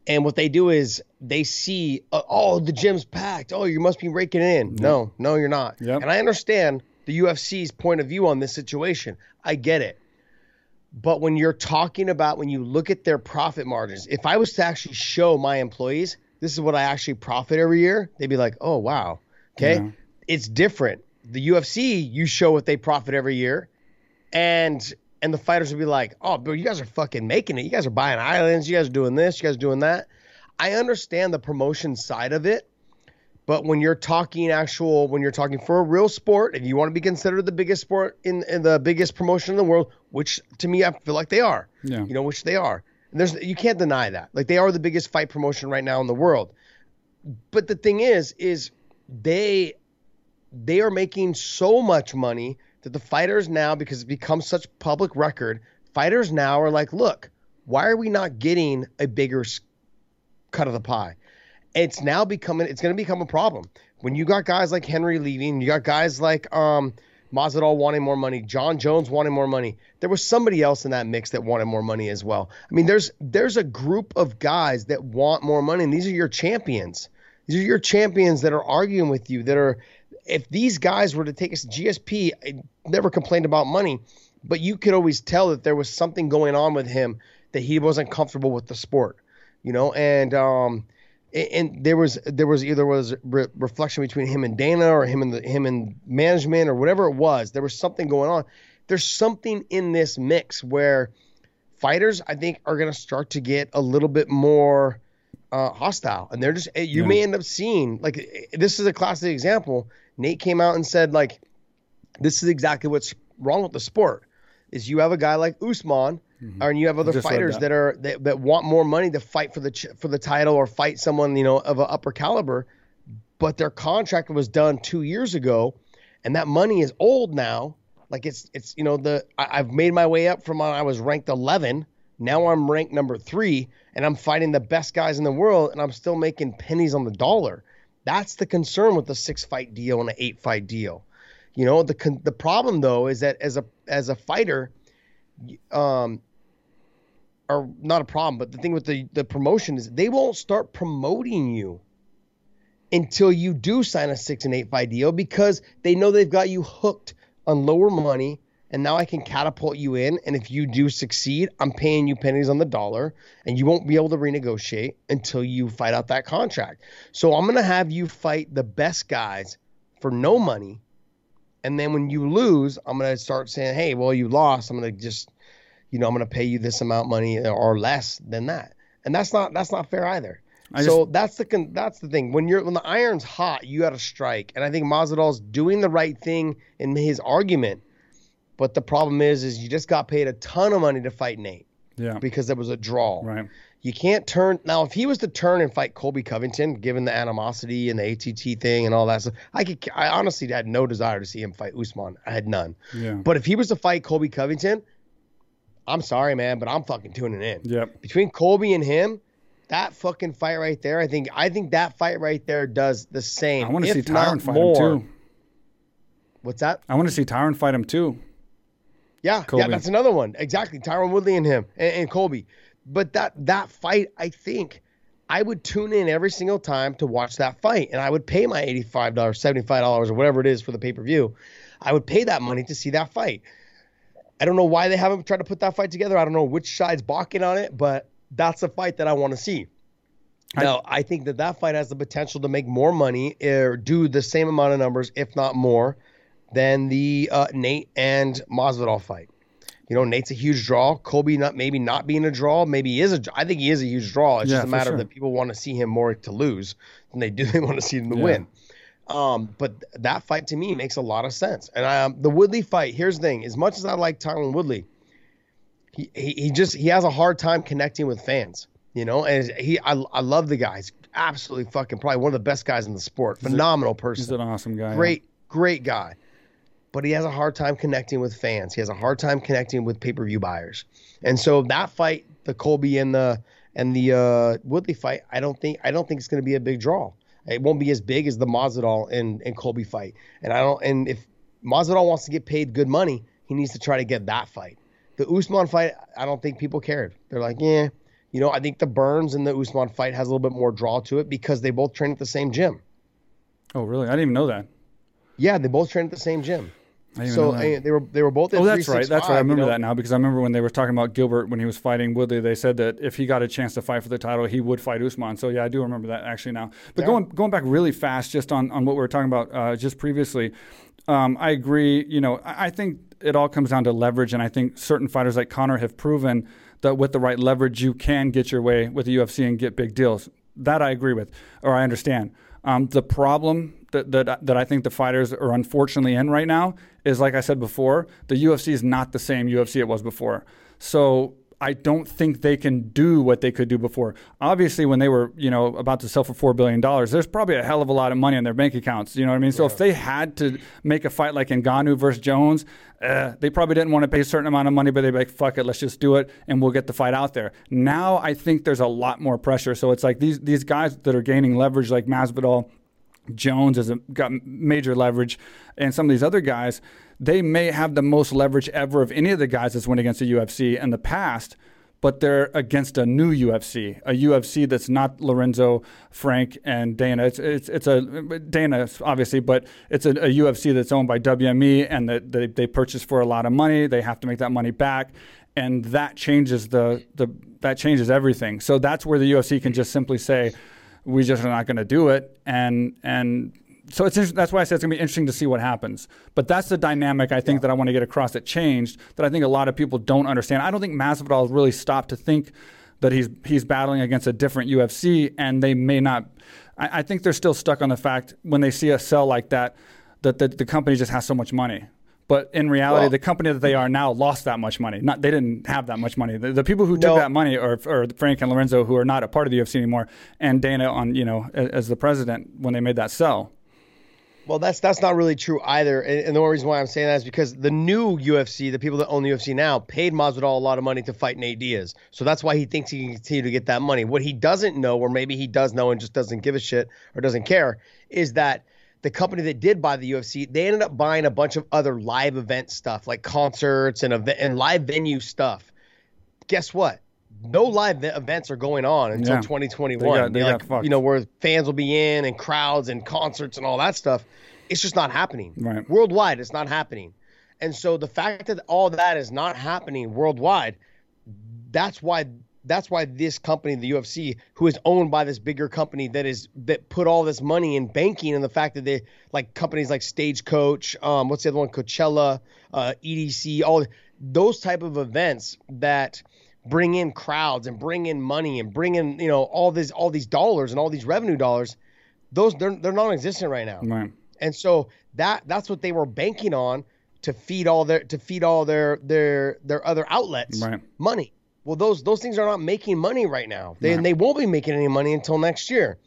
And what they do is they see, uh, oh, the gym's packed. Oh, you must be raking in. Yep. No, no, you're not. Yep. And I understand the U F C's point of view on this situation. I get it. But when you're talking about, when you look at their profit margins, if I was to actually show my employees, this is what I actually profit every year, they'd be like, oh, wow. Okay. Yeah. It's different. The U F C, you show what they profit every year. And – and the fighters would be like, oh, bro, you guys are fucking making it. You guys are buying islands. You guys are doing this. You guys are doing that. I understand the promotion side of it. But when you're talking actual, when you're talking for a real sport, if you want to be considered the biggest sport in, in the biggest promotion in the world, which to me, I feel like they are, yeah. you know, which they are. And there's, you can't deny that. Like, they are the biggest fight promotion right now in the world. But the thing is, is they, they are making so much money that the fighters now, because it becomes such public record, fighters now are like, look, why are we not getting a bigger cut of the pie? It's now becoming, it's going to become a problem. When you got guys like Henry leaving, you got guys like um, Masvidal wanting more money, John Jones wanting more money. There was somebody else in that mix that wanted more money as well. I mean, there's there's a group of guys that want more money, and these are your champions. These are your champions that are arguing with you, that are... If these guys were to take us to G S P, I never complained about money, but you could always tell that there was something going on with him, that he wasn't comfortable with the sport, you know. And um, and there was there was either was re- reflection between him and Dana, or him and the, him and management, or whatever it was. There was something going on. There's something in this mix where fighters, I think, are going to start to get a little bit more uh, hostile, and they're just you yeah. may end up seeing, like, this is a classic example. Nate came out and said, like, this is exactly what's wrong with the sport, is you have a guy like Usman, mm-hmm. or, and you have other Just fighters like that. that are that, that want more money to fight for the ch- for the title or fight someone, you know, of an upper caliber, but their contract was done two years ago, and that money is old now. Like, it's it's you know the I, I've made my way up from when I was ranked eleven. Now I'm ranked number three, and I'm fighting the best guys in the world, and I'm still making pennies on the dollar. That's the concern with the six-fight deal and an eight-fight deal. You know, the the problem though is that as a as a fighter, um, or not a problem, but the thing with the the promotion is they won't start promoting you until you do sign a six and eight fight deal, because they know they've got you hooked on lower money. And now I can catapult you in, and if you do succeed, I'm paying you pennies on the dollar, and you won't be able to renegotiate until you fight out that contract. So I'm going to have you fight the best guys for no money, and then when you lose, I'm going to start saying, hey, well, you lost. I'm going to just, you know, I'm going to pay you this amount of money or less than that. And that's not that's not fair either. I so just... that's the that's the thing. When you're when the iron's hot, you got to strike. And I think Masvidal's doing the right thing in his argument. But the problem is, is you just got paid a ton of money to fight Nate, yeah, because it was a draw. Right. You can't turn now. If he was to turn and fight Colby Covington, given the animosity and the A T T thing and all that stuff, I could. I honestly had no desire to see him fight Usman. I had none. Yeah. But if he was to fight Colby Covington, I'm sorry, man, but I'm fucking tuning in. Yep. Between Colby and him, that fucking fight right there, I think. I think that fight right there does the same. I want to see Tyron fight more. him too. What's that? I want to see Tyron fight him too. Yeah, Colby. yeah, that's another one. Exactly, Tyron Woodley and him and, and Colby. But that that fight, I think, I would tune in every single time to watch that fight, and I would pay my eighty-five dollars, seventy-five dollars, or whatever it is for the pay-per-view. I would pay that money to see that fight. I don't know why they haven't tried to put that fight together. I don't know which side's balking on it, but that's a fight that I want to see. I, now, I think that that fight has the potential to make more money or do the same amount of numbers, if not more, than the uh, Nate and Masvidal fight. You know, Nate's a huge draw. Colby not maybe not being a draw. Maybe is a. I think he is a huge draw. It's yeah, just a matter sure. that people want to see him more to lose than they do they want to see him to yeah. win. Um, but that fight to me makes a lot of sense. And I, um, the Woodley fight. Here's the thing: as much as I like Tyron Woodley, he, he he just he has a hard time connecting with fans. You know, and he I I love the guy. He's absolutely fucking probably one of the best guys in the sport. He's Phenomenal a, person. He's an awesome guy. Great yeah. great guy. But he has a hard time connecting with fans. He has a hard time connecting with pay-per-view buyers. And so that fight, the Colby and the and the uh, Woodley fight, I don't think I don't think it's going to be a big draw. It won't be as big as the Masvidal and, and Colby fight. And I don't. And if Masvidal wants to get paid good money, he needs to try to get that fight. The Usman fight, I don't think people cared. They're like, yeah, you know. I think the Burns and the Usman fight has a little bit more draw to it because they both train at the same gym. Oh, really? I didn't even know that. Yeah, they both train at the same gym. So I, they were they were both. In oh, that's right. That's right. I remember you know? that now, because I remember when they were talking about Gilbert when he was fighting Woodley. They said that if he got a chance to fight for the title, he would fight Usman. So yeah, I do remember that actually now. But yeah. going going back really fast, just on, on what we were talking about uh, just previously, um, I agree. You know, I, I think it all comes down to leverage, and I think certain fighters like Conor have proven that with the right leverage, you can get your way with the U F C and get big deals. That I agree with, or I understand. Um, the problem that, that that I think the fighters are unfortunately in right now is, like I said before, the U F C is not the same U F C it was before. So I don't think they can do what they could do before. Obviously, when they were, you know, about to sell for four billion dollars, there's probably a hell of a lot of money in their bank accounts. You know what I mean? So yeah. if they had to make a fight like Ngannou versus Jones, uh, they probably didn't want to pay a certain amount of money, but they'd be like, "Fuck it, let's just do it, and we'll get the fight out there." Now I think there's a lot more pressure. So it's like these these guys that are gaining leverage, like Masvidal, Jones has got major leverage, and some of these other guys. They may have the most leverage ever of any of the guys that's went against the U F C in the past, but they're against a new U F C, a U F C that's not Lorenzo, Frank, and Dana. It's it's, it's a Dana, obviously, but it's a, a U F C that's owned by W M E, and that they, they purchased for a lot of money. They have to make that money back, and that changes the the that changes everything. So that's where the U F C can just simply say, "We just are not going to do it," and and. So it's that's why I said it's going to be interesting to see what happens. But that's the dynamic, I think, yeah. that I want to get across that changed, that I think a lot of people don't understand. I don't think Masvidal has really stopped to think that he's he's battling against a different U F C, and they may not – I think they're still stuck on the fact when they see a sell like that, that the, the company just has so much money. But in reality, well, the company that they are now lost that much money. Not They didn't have that much money. The, the people who no. took that money are, are Frank and Lorenzo, who are not a part of the U F C anymore, and Dana on you know as, as the president when they made that sell. Well, that's that's not really true either, and, and the only reason why I'm saying that is because the new U F C, the people that own the U F C now, paid Masvidal a lot of money to fight Nate Diaz, so that's why he thinks he can continue to get that money. What he doesn't know, or maybe he does know and just doesn't give a shit or doesn't care, is that the company that did buy the U F C, they ended up buying a bunch of other live event stuff like concerts and event, and live venue stuff. Guess what? No live events are going on until yeah. twenty twenty-one. They got, they got like, fucked. You know, where fans will be in and crowds and concerts and all that stuff. It's just not happening. Right. Worldwide, it's not happening. And so the fact that all that is not happening worldwide, that's why that's why this company, the U F C, who is owned by this bigger company that is that put all this money in banking and the fact that they like companies like Stagecoach, um, what's the other one, Coachella, uh, E D C, all those type of events that bring in crowds and bring in money and bring in, you know, all this all these dollars and all these revenue dollars, those they're they're non-existent right now. Right. And so that that's what they were banking on to feed all their to feed all their their their other outlets right. money. Well, those those things are not making money right now. They, right. And they won't be making any money until next year.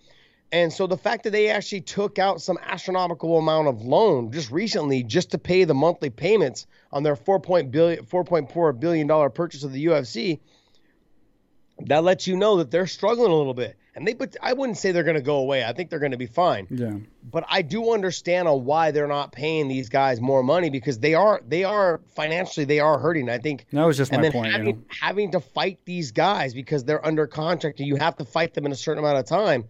And so the fact that they actually took out some astronomical amount of loan just recently just to pay the monthly payments on their four point four billion dollars four point four billion dollars purchase of the U F C, that lets you know that they're struggling a little bit. And they, but I wouldn't say they're going to go away. I think they're going to be fine. Yeah. But I do understand on why they're not paying these guys more money because they are, they are financially, they are hurting. I think that was just my point. Having, you know? having to fight these guys because they're under contract and you have to fight them in a certain amount of time.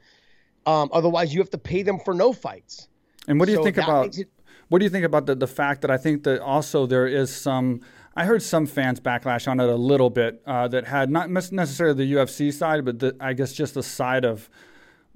Um, otherwise, you have to pay them for no fights. And what do you so think about? It, what do you think about the the fact that I think that also there is some. I heard some fans backlash on it a little bit uh, that had not necessarily the U F C side, but the, I guess just the side of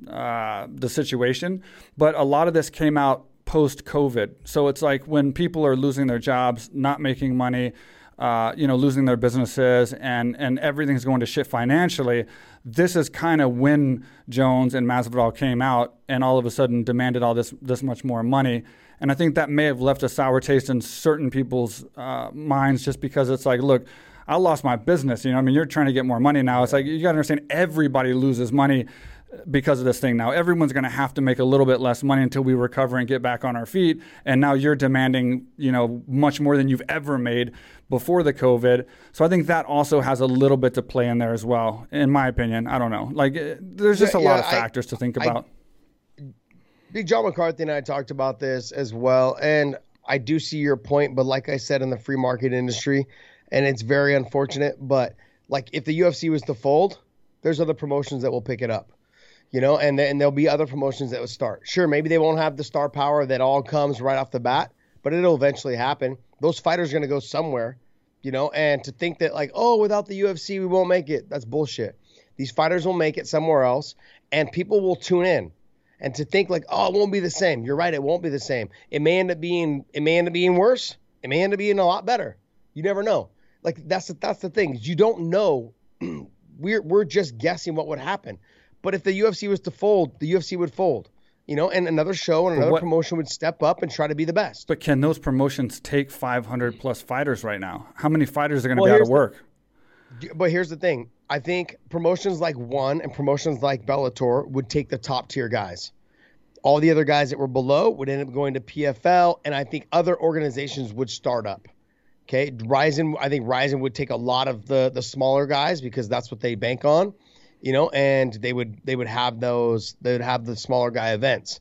uh, the situation. But a lot of this came out post-COVID. So it's like when people are losing their jobs, not making money, uh, you know, losing their businesses, and, and everything's going to shit financially. This is kind of when Jones and Masvidal came out and all of a sudden demanded all this this much more money. And I think that may have left a sour taste in certain people's uh, minds just because it's like, look, I lost my business. You know, I mean, you're trying to get more money now. It's like you got to understand everybody loses money because of this thing now. Everyone's going to have to make a little bit less money until we recover and get back on our feet. And now you're demanding, you know, much more than you've ever made before the COVID. So I think that also has a little bit to play in there as well, in my opinion. I don't know. Like, there's just yeah, a lot yeah, of factors I, to think about. I, Big John McCarthy and I talked about this as well, and I do see your point, but like I said, in the free market industry, and it's very unfortunate, but like if the U F C was to fold, there's other promotions that will pick it up, you know, and, and there'll be other promotions that will start. Sure, maybe they won't have the star power that all comes right off the bat, but it'll eventually happen. Those fighters are going to go somewhere, you know, and to think that like, oh, without the U F C, we won't make it, that's bullshit. These fighters will make it somewhere else, and people will tune in. And to think like, oh, it won't be the same. You're right, it won't be the same. It may end up being, it may end up being worse. It may end up being a lot better. You never know. Like that's the, that's the thing. You don't know. We're we're just guessing what would happen. But if the U F C was to fold, the U F C would fold. You know, and another show and another what, promotion would step up and try to be the best. But can those promotions take five hundred plus fighters right now? How many fighters are going to well, be out of work? The, but here's the thing. I think promotions like One and promotions like Bellator would take the top tier guys. All the other guys that were below would end up going to P F L, and I think other organizations would start up. Okay, Rizin, I think Rizin would take a lot of the the smaller guys because that's what they bank on, you know, and they would they would have those they would have the smaller guy events,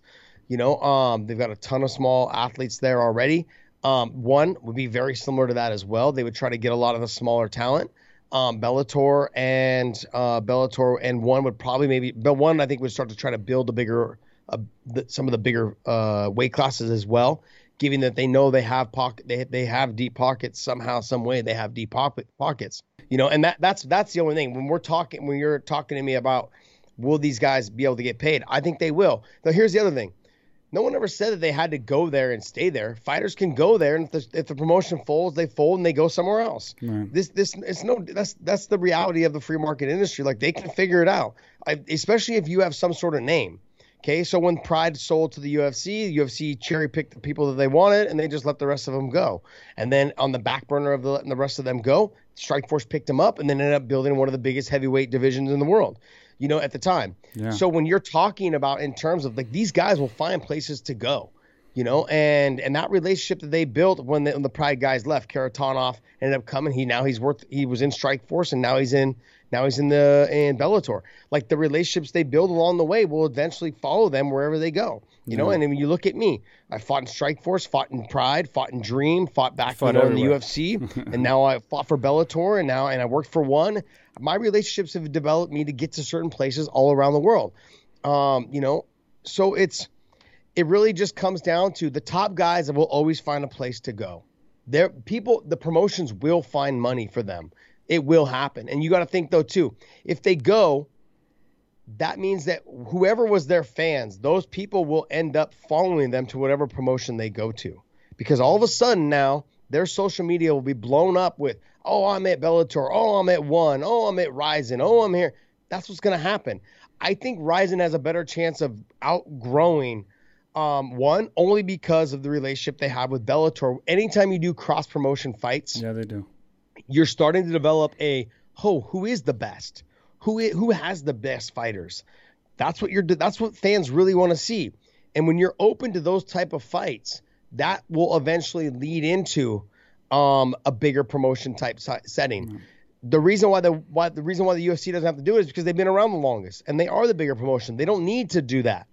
you know. Um, they've got a ton of small athletes there already. Um, One would be very similar to that as well. They would try to get a lot of the smaller talent. Um, Bellator and uh, Bellator and One would probably maybe, but One I think would start to try to build a bigger, uh, the, some of the bigger uh, weight classes as well, given that they know they have pocket, they they have deep pockets somehow, some way they have deep pocket pockets, you know, and that that's that's the only thing when we're talking when you're talking to me about will these guys be able to get paid? I think they will. Now here's the other thing, no one ever said that they had to go there and stay there. Fighters can go there, and if the, if the promotion folds, they fold and they go somewhere else. Right. This, this, it's no. That's that's the reality of the free market industry. Like they can figure it out, I, especially if you have some sort of name. Okay, so when Pride sold to the U F C, the U F C cherry picked the people that they wanted, and they just let the rest of them go. And then on the back burner of the, letting the rest of them go, Strikeforce picked them up, and then ended up building one of the biggest heavyweight divisions in the world. You know, at the time. Yeah. So when you're talking about in terms of like these guys will find places to go, you know, and and that relationship that they built when the, when the Pride guys left, Karatanov ended up coming. He now he's worth he was in Strikeforce and now he's in Now he's in the in Bellator. Like, the relationships they build along the way will eventually follow them wherever they go. You know, yeah. and I mean, you look at me. I fought in Strikeforce, fought in Pride, fought in Dream, fought back fought you know, in the U F C, and now I fought for Bellator, and now and I worked for one. My relationships have developed me to get to certain places all around the world. Um, you know, so it's it really just comes down to the top guys that will always find a place to go. There, people, the promotions will find money for them. It will happen. And you got to think, though, too, if they go, that means that whoever was their fans, those people will end up following them to whatever promotion they go to. Because all of a sudden now, their social media will be blown up with, oh, I'm at Bellator, oh, I'm at One, oh, I'm at Ryzen, oh, I'm here. That's what's going to happen. I think Ryzen has a better chance of outgrowing Um, one, only because of the relationship they have with Bellator. Anytime you do cross-promotion fights, yeah, they do. You're starting to develop a, oh, who is the best? Who is, who has the best fighters? That's what you're. That's what fans really want to see. And when you're open to those type of fights, that will eventually lead into um, a bigger promotion type setting. Mm-hmm. The reason why the why the reason why the U F C doesn't have to do it is because they've been around the longest and they are the bigger promotion. They don't need to do that.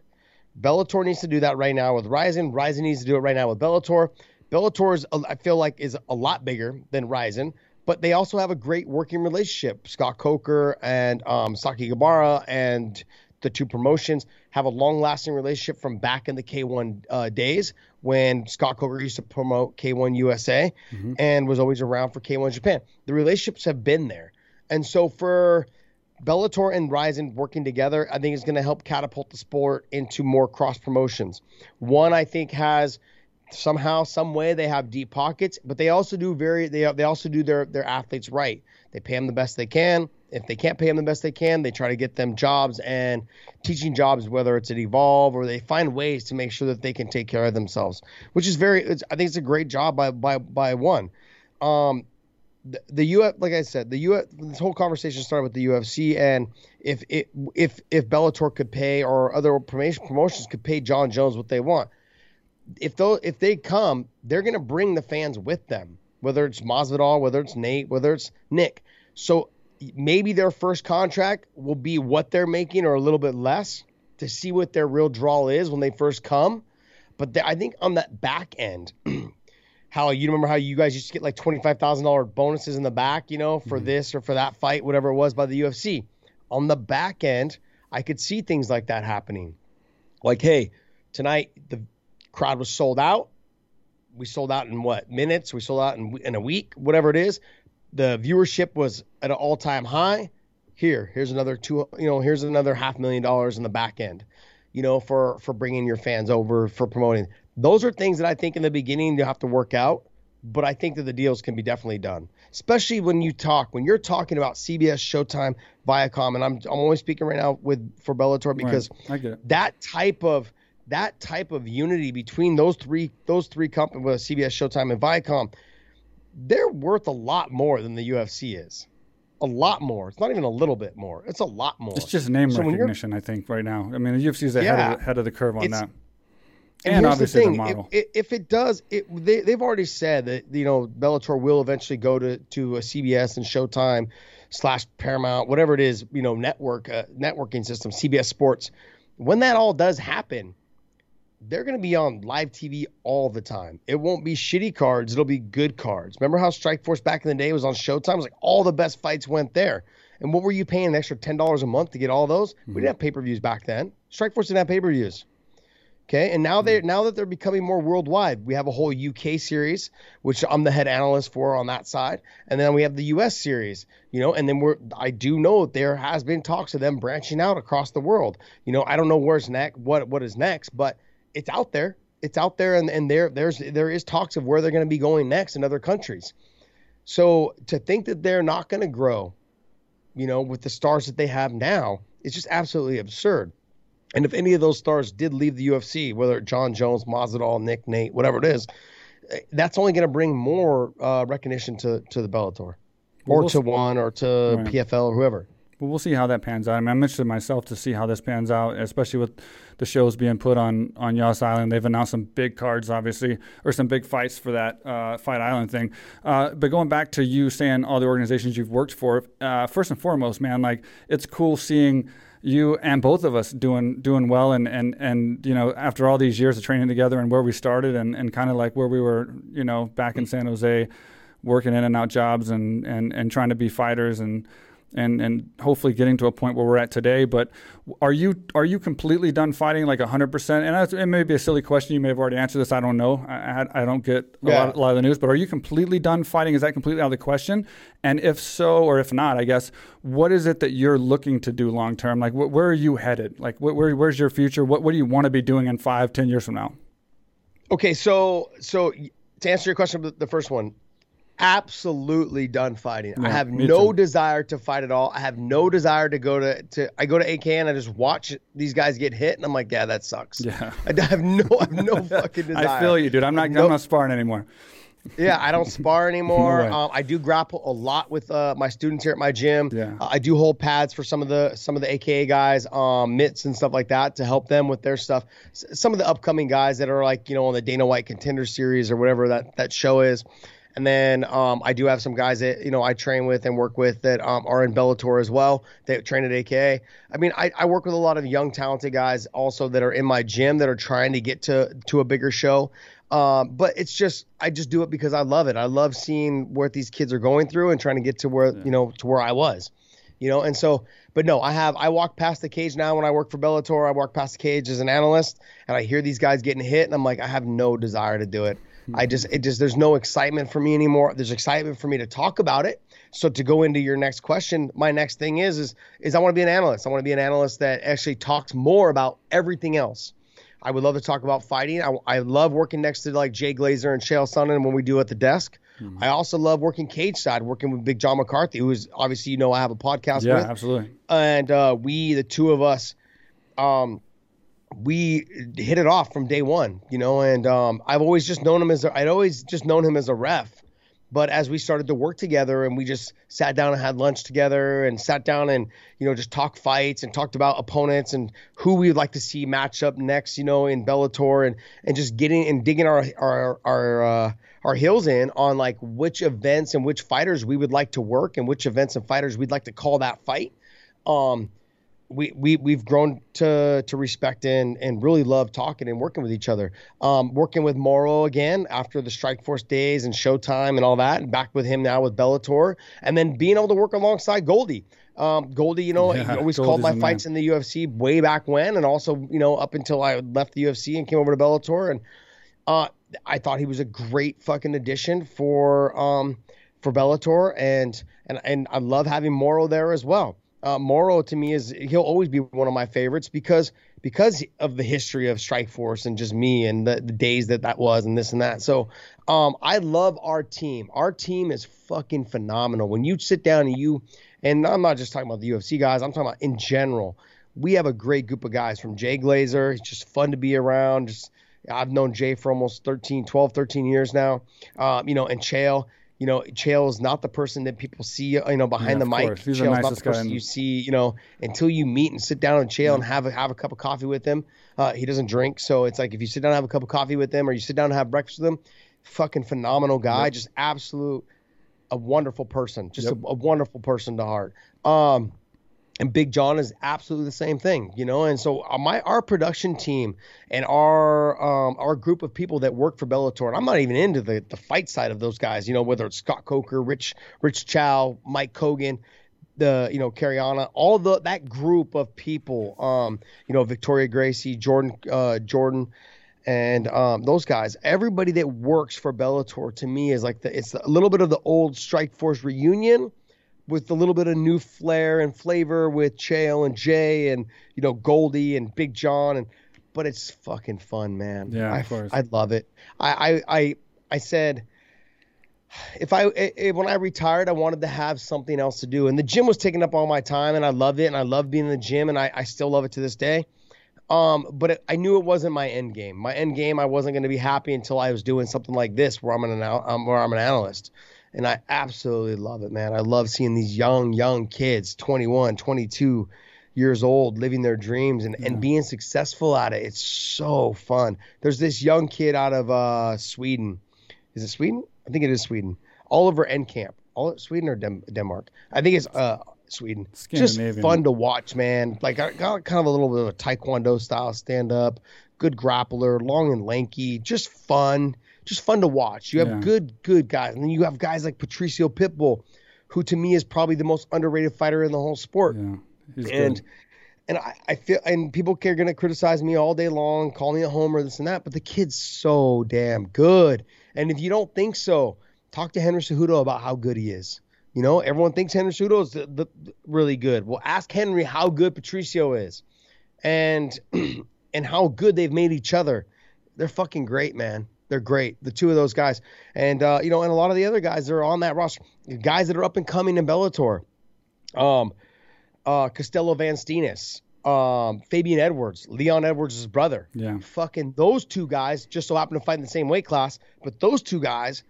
Bellator needs to do that right now with Ryzen. Ryzen needs to do it right now with Bellator. Bellator is, I feel like, is a lot bigger than Ryzen, but they also have a great working relationship. Scott Coker and um, Saki Gabara and the two promotions have a long-lasting relationship from back in the K one uh, days when Scott Coker used to promote K one U S A mm-hmm. and was always around for K one Japan. The relationships have been there. And so for Bellator and Ryzen working together, I think, is going to help catapult the sport into more cross promotions. One, I think, has somehow, some way, they have deep pockets, but they also do very. They they also do their their athletes right. They pay them the best they can. If they can't pay them the best they can, they try to get them jobs and teaching jobs, whether it's at Evolve or they find ways to make sure that they can take care of themselves, which is very. It's, I think it's a great job by by by one. Um, The, the U F C, like I said, the U F C, this whole conversation started with the U F C, and if it, if if Bellator could pay or other promotions could pay John Jones what they want, if those if they come, they're gonna bring the fans with them, whether it's Masvidal, whether it's Nate, whether it's Nick. So maybe their first contract will be what they're making or a little bit less to see what their real draw is when they first come. But they, I think on that back end. How you remember how you guys used to get like twenty-five thousand dollars bonuses in the back, you know, for mm-hmm. this or for that fight, whatever it was by the U F C. On the back end, I could see things like that happening. Like, hey, tonight the crowd was sold out. We sold out in what, minutes? We sold out in, in a week, whatever it is. The viewership was at an all-time high. Here, here's another two, you know, here's another half million dollars in the back end, you know, for for bringing your fans over, for promoting. Those are things that I think in the beginning you have to work out, but I think that the deals can be definitely done, especially when you talk, when you're talking about C B S, Showtime, Viacom, and I'm I'm only speaking right now with for Bellator because right. that type of that type of unity between those three those three companies, well, C B S, Showtime, and Viacom, they're worth a lot more than the U F C is. A lot more. It's not even a little bit more. It's a lot more. It's just name so recognition, I think, right now. I mean, the U F C is ahead yeah, of the, head of the curve on that. And, and here's obviously the thing, the model. If, if it does, it, they, they've already said that, you know, Bellator will eventually go to, to a C B S and Showtime slash Paramount, whatever it is, you know, network, uh, networking system, C B S Sports. When that all does happen, they're going to be on live T V all the time. It won't be shitty cards. It'll be good cards. Remember how Strikeforce back in the day was on Showtime? It was like all the best fights went there. And what were you paying an extra ten dollars a month to get all those? Mm-hmm. We didn't have pay-per-views back then. Strikeforce didn't have pay-per-views. Okay, and now they now that they're becoming more worldwide, we have a whole U K series, which I'm the head analyst for on that side, and then we have the U S series, you know, and then we're I do know there has been talks of them branching out across the world. You know, I don't know where's next, what what is next, but it's out there, it's out there, and and there there's there is talks of where they're going to be going next in other countries. So to think that they're not going to grow, you know, with the stars that they have now, is just absolutely absurd. And if any of those stars did leave the U F C, whether it's John Jones, Masvidal, Nick, Nate, whatever it is, that's only going to bring more uh, recognition to, to the Bellator or we'll to One or to right. P F L or whoever. But we'll see how that pans out. I mean, I'm interested myself to see how this pans out, especially with the shows being put on, on Yas Island. They've announced some big cards, obviously, or some big fights for that uh, Fight Island thing. Uh, but going back to you saying all the organizations you've worked for, uh, first and foremost, man, like, it's cool seeing you and both of us doing doing well and, and, and you know, after all these years of training together and where we started and, and kind of like where we were, you know, back in San Jose working in and out jobs and, and, and trying to be fighters and and and hopefully getting to a point where we're at today. But are you are you completely done fighting, like one hundred percent? And that's, it may be a silly question. You may have already answered this. I don't know. I, I don't get a, yeah. lot, a lot of the news. But are you completely done fighting? Is that completely out of the question? And if so, or if not, I guess, what is it that you're looking to do long term? Like, wh- where are you headed? Like, wh- where where's your future? What what do you want to be doing in five, ten years from now? Okay, so so to answer your question, the first one, absolutely done fighting. Yeah, I have no too. desire to fight at all. I have no desire to go to, to I go to A K A and I just watch these guys get hit and I'm like, yeah, that sucks. Yeah. I have no I have no fucking desire. I feel you, dude. I'm not no, I'm not sparring anymore. Yeah, I don't spar anymore. No um, I do grapple a lot with uh, my students here at my gym. Yeah. Uh, I do hold pads for some of the some of the A K A guys, um, mitts and stuff like that to help them with their stuff. S- some of the upcoming guys that are like, you know, on the Dana White Contender Series or whatever that that show is. And then um, I do have some guys that, you know, I train with and work with that um, are in Bellator as well. They train at A K A. I mean, I, I work with a lot of young, talented guys also that are in my gym that are trying to get to, to a bigger show. Um, but it's just, I just do it because I love it. I love seeing what these kids are going through and trying to get to where, yeah. you know, to where I was. You know, and so, but no, I have, I walk past the cage now when I work for Bellator. I walk past the cage as an analyst and I hear these guys getting hit and I'm like, I have no desire to do it. I just, it just, there's no excitement for me anymore. There's excitement for me to talk about it. So to go into your next question, my next thing is, is, is I want to be an analyst. I want to be an analyst that actually talks more about everything else. I would love to talk about fighting. I, I love working next to like Jay Glazer and Chael Sonnen when we do at the desk. Mm-hmm. I also love working cage side, working with Big John McCarthy, who is obviously, you know, I have a podcast yeah, with. Yeah, absolutely. And uh, we, the two of us, um, we hit it off from day one, you know, and um, I've always just known him as a, I'd always just known him as a ref. But as we started to work together and we just sat down and had lunch together and sat down and, you know, just talked fights and talked about opponents and who we would like to see match up next, you know, in Bellator and, and just getting and digging our our our, uh, our heels in on like which events and which fighters we would like to work and which events and fighters we'd like to call that fight. Um, we, we, we've grown to, to respect and, and really love talking and working with each other. Um, working with Morrow again after the Strikeforce days and Showtime and all that, and back with him now with Bellator. And then being able to work alongside Goldie. Um, Goldie, you know, yeah, he always Goldie's called my fights man. in the U F C way back when, and also, you know, up until I left the U F C and came over to Bellator. And uh, I thought he was a great fucking addition for um, for Bellator, and, and, and I love having Morrow there as well. Uh, Morrow to me is he'll always be one of my favorites because because of the history of Strikeforce and just me and the, the days that that was and this and that. So um, I love our team. Our team is fucking phenomenal. When you sit down and you and I'm not just talking about the U F C guys. I'm talking about in general. We have a great group of guys from Jay Glazer. It's just fun to be around. Just I've known Jay for almost thirteen, twelve, thirteen years now. Um, you know, and Chael. You know, Chael is not the person that people see, you know, behind yeah, the mic. Chael's the not the person you see, you know, until you meet and sit down with Chael yeah. and have a, have a cup of coffee with him. Uh, he doesn't drink. So it's like if you sit down and have a cup of coffee with him or you sit down and have breakfast with him, fucking phenomenal guy. Yep. Just absolute, a wonderful person. Just yep. a, a wonderful person to heart. Um, and Big John is absolutely the same thing, you know. And so my our production team and our um, our group of people that work for Bellator, and I'm not even into the, the fight side of those guys, you know, whether it's Scott Coker, Rich Rich Chow, Mike Kogan, the you know Cariana, all the that group of people, um, you know, Victoria Gracie, Jordan uh, Jordan, and um, those guys. Everybody that works for Bellator to me is like the it's a little bit of the old Strikeforce reunion. With a little bit of new flair and flavor with Chael and Jay and, you know, Goldie and Big John. And but it's fucking fun, man. Yeah, I, of course. I love it. I, I, I, I said, if I, if, when I retired, I wanted to have something else to do. And the gym was taking up all my time and I loved it. And I loved being in the gym and I, I still love it to this day. Um, but it, I knew it wasn't my end game. My end game, I wasn't going to be happy until I was doing something like this where I'm an, um, where I'm an analyst. And I absolutely love it, man. I love seeing these young, young kids, twenty-one, twenty-two years old, living their dreams and, yeah. and being successful at it. It's so fun. There's this young kid out of uh, Sweden. Is it Sweden? I think it is Sweden. Oliver Enkamp. All Sweden or Dem- Denmark? I think it's uh, Sweden. Just fun to watch, man. Like, I got kind of a little bit of a taekwondo style stand-up. Good grappler, long and lanky. Just fun. Just fun to watch. You have yeah. good, good guys. And then you have guys like Patricio Pitbull, who to me is probably the most underrated fighter in the whole sport. Yeah, he's and good. And I, I feel and people are going to criticize me all day long, call me a homer, this and that, but the kid's so damn good. And if you don't think so, talk to Henry Cejudo about how good he is. You know, everyone thinks Henry Cejudo is the, the, the really good. Well, ask Henry how good Patricio is and and how good they've made each other. They're fucking great, man. They're great, the two of those guys. And, uh, you know, and a lot of the other guys that are on that roster, guys that are up and coming in Bellator, um, uh, Costello Van Steenis, um, Fabian Edwards, Leon Edwards' brother. Yeah. Fucking those two guys just so happen to fight in the same weight class, but those two guys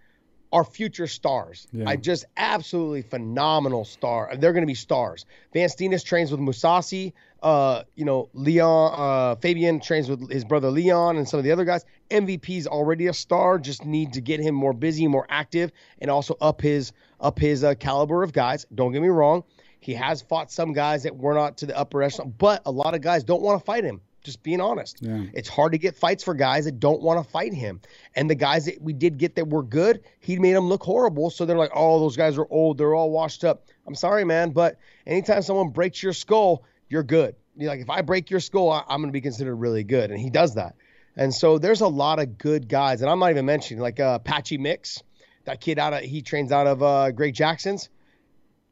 are future stars. Yeah. I just absolutely phenomenal star. They're going to be stars. Van Steenis trains with Musasi. Uh, you know, Leon, uh, Fabian trains with his brother Leon and some of the other guys. M V P's already a star. Just need to get him more busy, more active, and also up his up his uh, caliber of guys. Don't get me wrong. He has fought some guys that were not to the upper echelon, but a lot of guys don't want to fight him. Just being honest. Yeah. It's hard to get fights for guys that don't want to fight him. And the guys that we did get that were good, he made them look horrible. So they're like, oh, those guys are old. They're all washed up. I'm sorry, man. But anytime someone breaks your skull, you're good. You're like, if I break your skull, I- I'm going to be considered really good. And he does that. And so there's a lot of good guys. And I'm not even mentioning like uh, Patchy Mix, that kid out of, he trains out of uh, Greg Jackson's.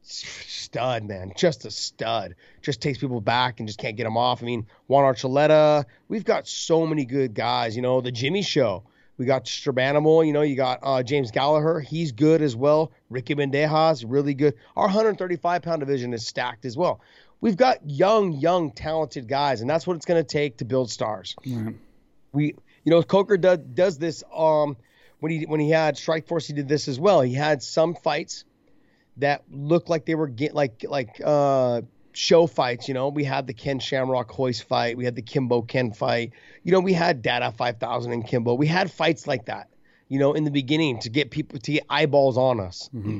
Stud, man. Just a stud. Just takes people back and just can't get them off. I mean, Juan Archuleta. We've got so many good guys. You know, the Jimmy Show. We got Strabanimal. You know, you got uh, James Gallagher. He's good as well. Ricky Mendejas, really good. Our one thirty-five pound division is stacked as well. We've got young, young, talented guys, and that's what it's going to take to build stars. Mm-hmm. We, you know, Coker does, does this. Um, when he when he had Strikeforce, he did this as well. He had some fights that looked like they were get, like like uh, show fights, you know. We had the Ken Shamrock Hoist fight. We had the Kimbo Ken fight. You know, we had Data five thousand and Kimbo. We had fights like that, you know, in the beginning to get people, to get eyeballs on us. Mm-hmm.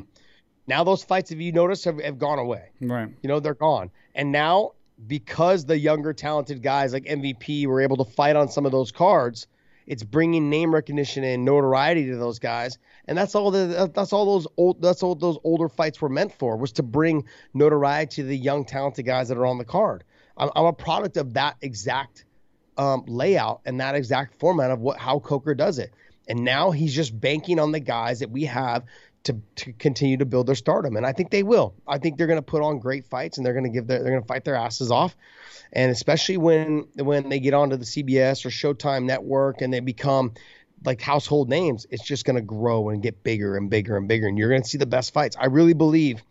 Now those fights, if you notice, have, have gone away. Right. You know, they're gone. And now because the younger talented guys like M V P were able to fight on some of those cards, it's bringing name recognition and notoriety to those guys, and that's all the that's all those old that's all those older fights were meant for, was to bring notoriety to the young talented guys that are on the card. I'm, I'm a product of that exact um, layout and that exact format of what how Coker does it, and now he's just banking on the guys that we have to to continue to build their stardom, and I think they will. I think they're going to put on great fights, and they're going to give their, they're going to fight their asses off. And especially when when they get onto the C B S or Showtime network and they become like household names, it's just going to grow and get bigger and bigger and bigger. And you're going to see the best fights. I really believe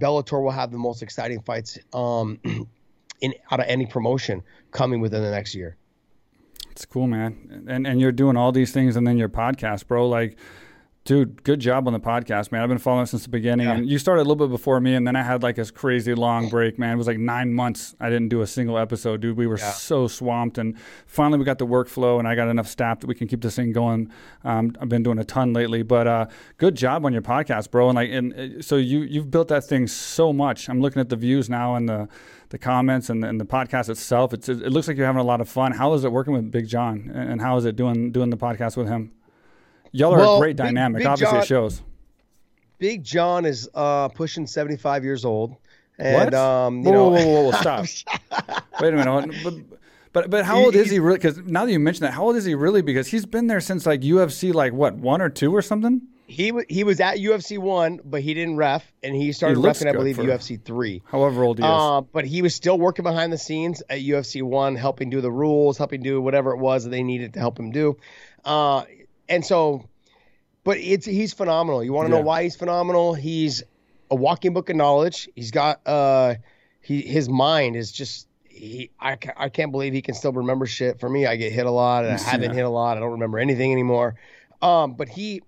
Bellator will have the most exciting fights um, in out of any promotion coming within the next year. It's cool, man. And and you're doing all these things, and then your podcast, bro. Like, dude, good job on the podcast, man. I've been following since the beginning. Yeah. And you started a little bit before me, and then I had like this crazy long break, man. It was like nine months. I didn't do a single episode, dude. We were yeah. so swamped, and finally we got the workflow, and I got enough staff that we can keep this thing going. Um, I've been doing a ton lately, but uh, good job on your podcast, bro. And like, and uh, so you you've built that thing so much. I'm looking at the views now and the the comments and the, and the podcast itself. It's it looks like you're having a lot of fun. How is it working with Big John, and how is it doing doing the podcast with him? Y'all are well, a great dynamic. Big, Big Obviously, John, it shows. Big John is uh, pushing seventy-five years old. And, what? Um, you whoa, know, whoa, whoa, whoa, stop. Wait a minute. But, but, but how old is he really? Because now that you mentioned that, how old is he really? Because he's been there since like U F C, like what, one or two or something? He he was at U F C one, but he didn't ref, and he started he refing, I believe, U F C three. However old he is. Uh, but he was still working behind the scenes at U F C one, helping do the rules, helping do whatever it was that they needed to help him do. Uh And so, but it's he's phenomenal. You want to yeah. know why he's phenomenal? He's a walking book of knowledge. He's got uh, he his mind is just he. I, I can't believe he can still remember shit. For me, I get hit a lot, and I haven't yeah. hit a lot. I don't remember anything anymore. Um, but he,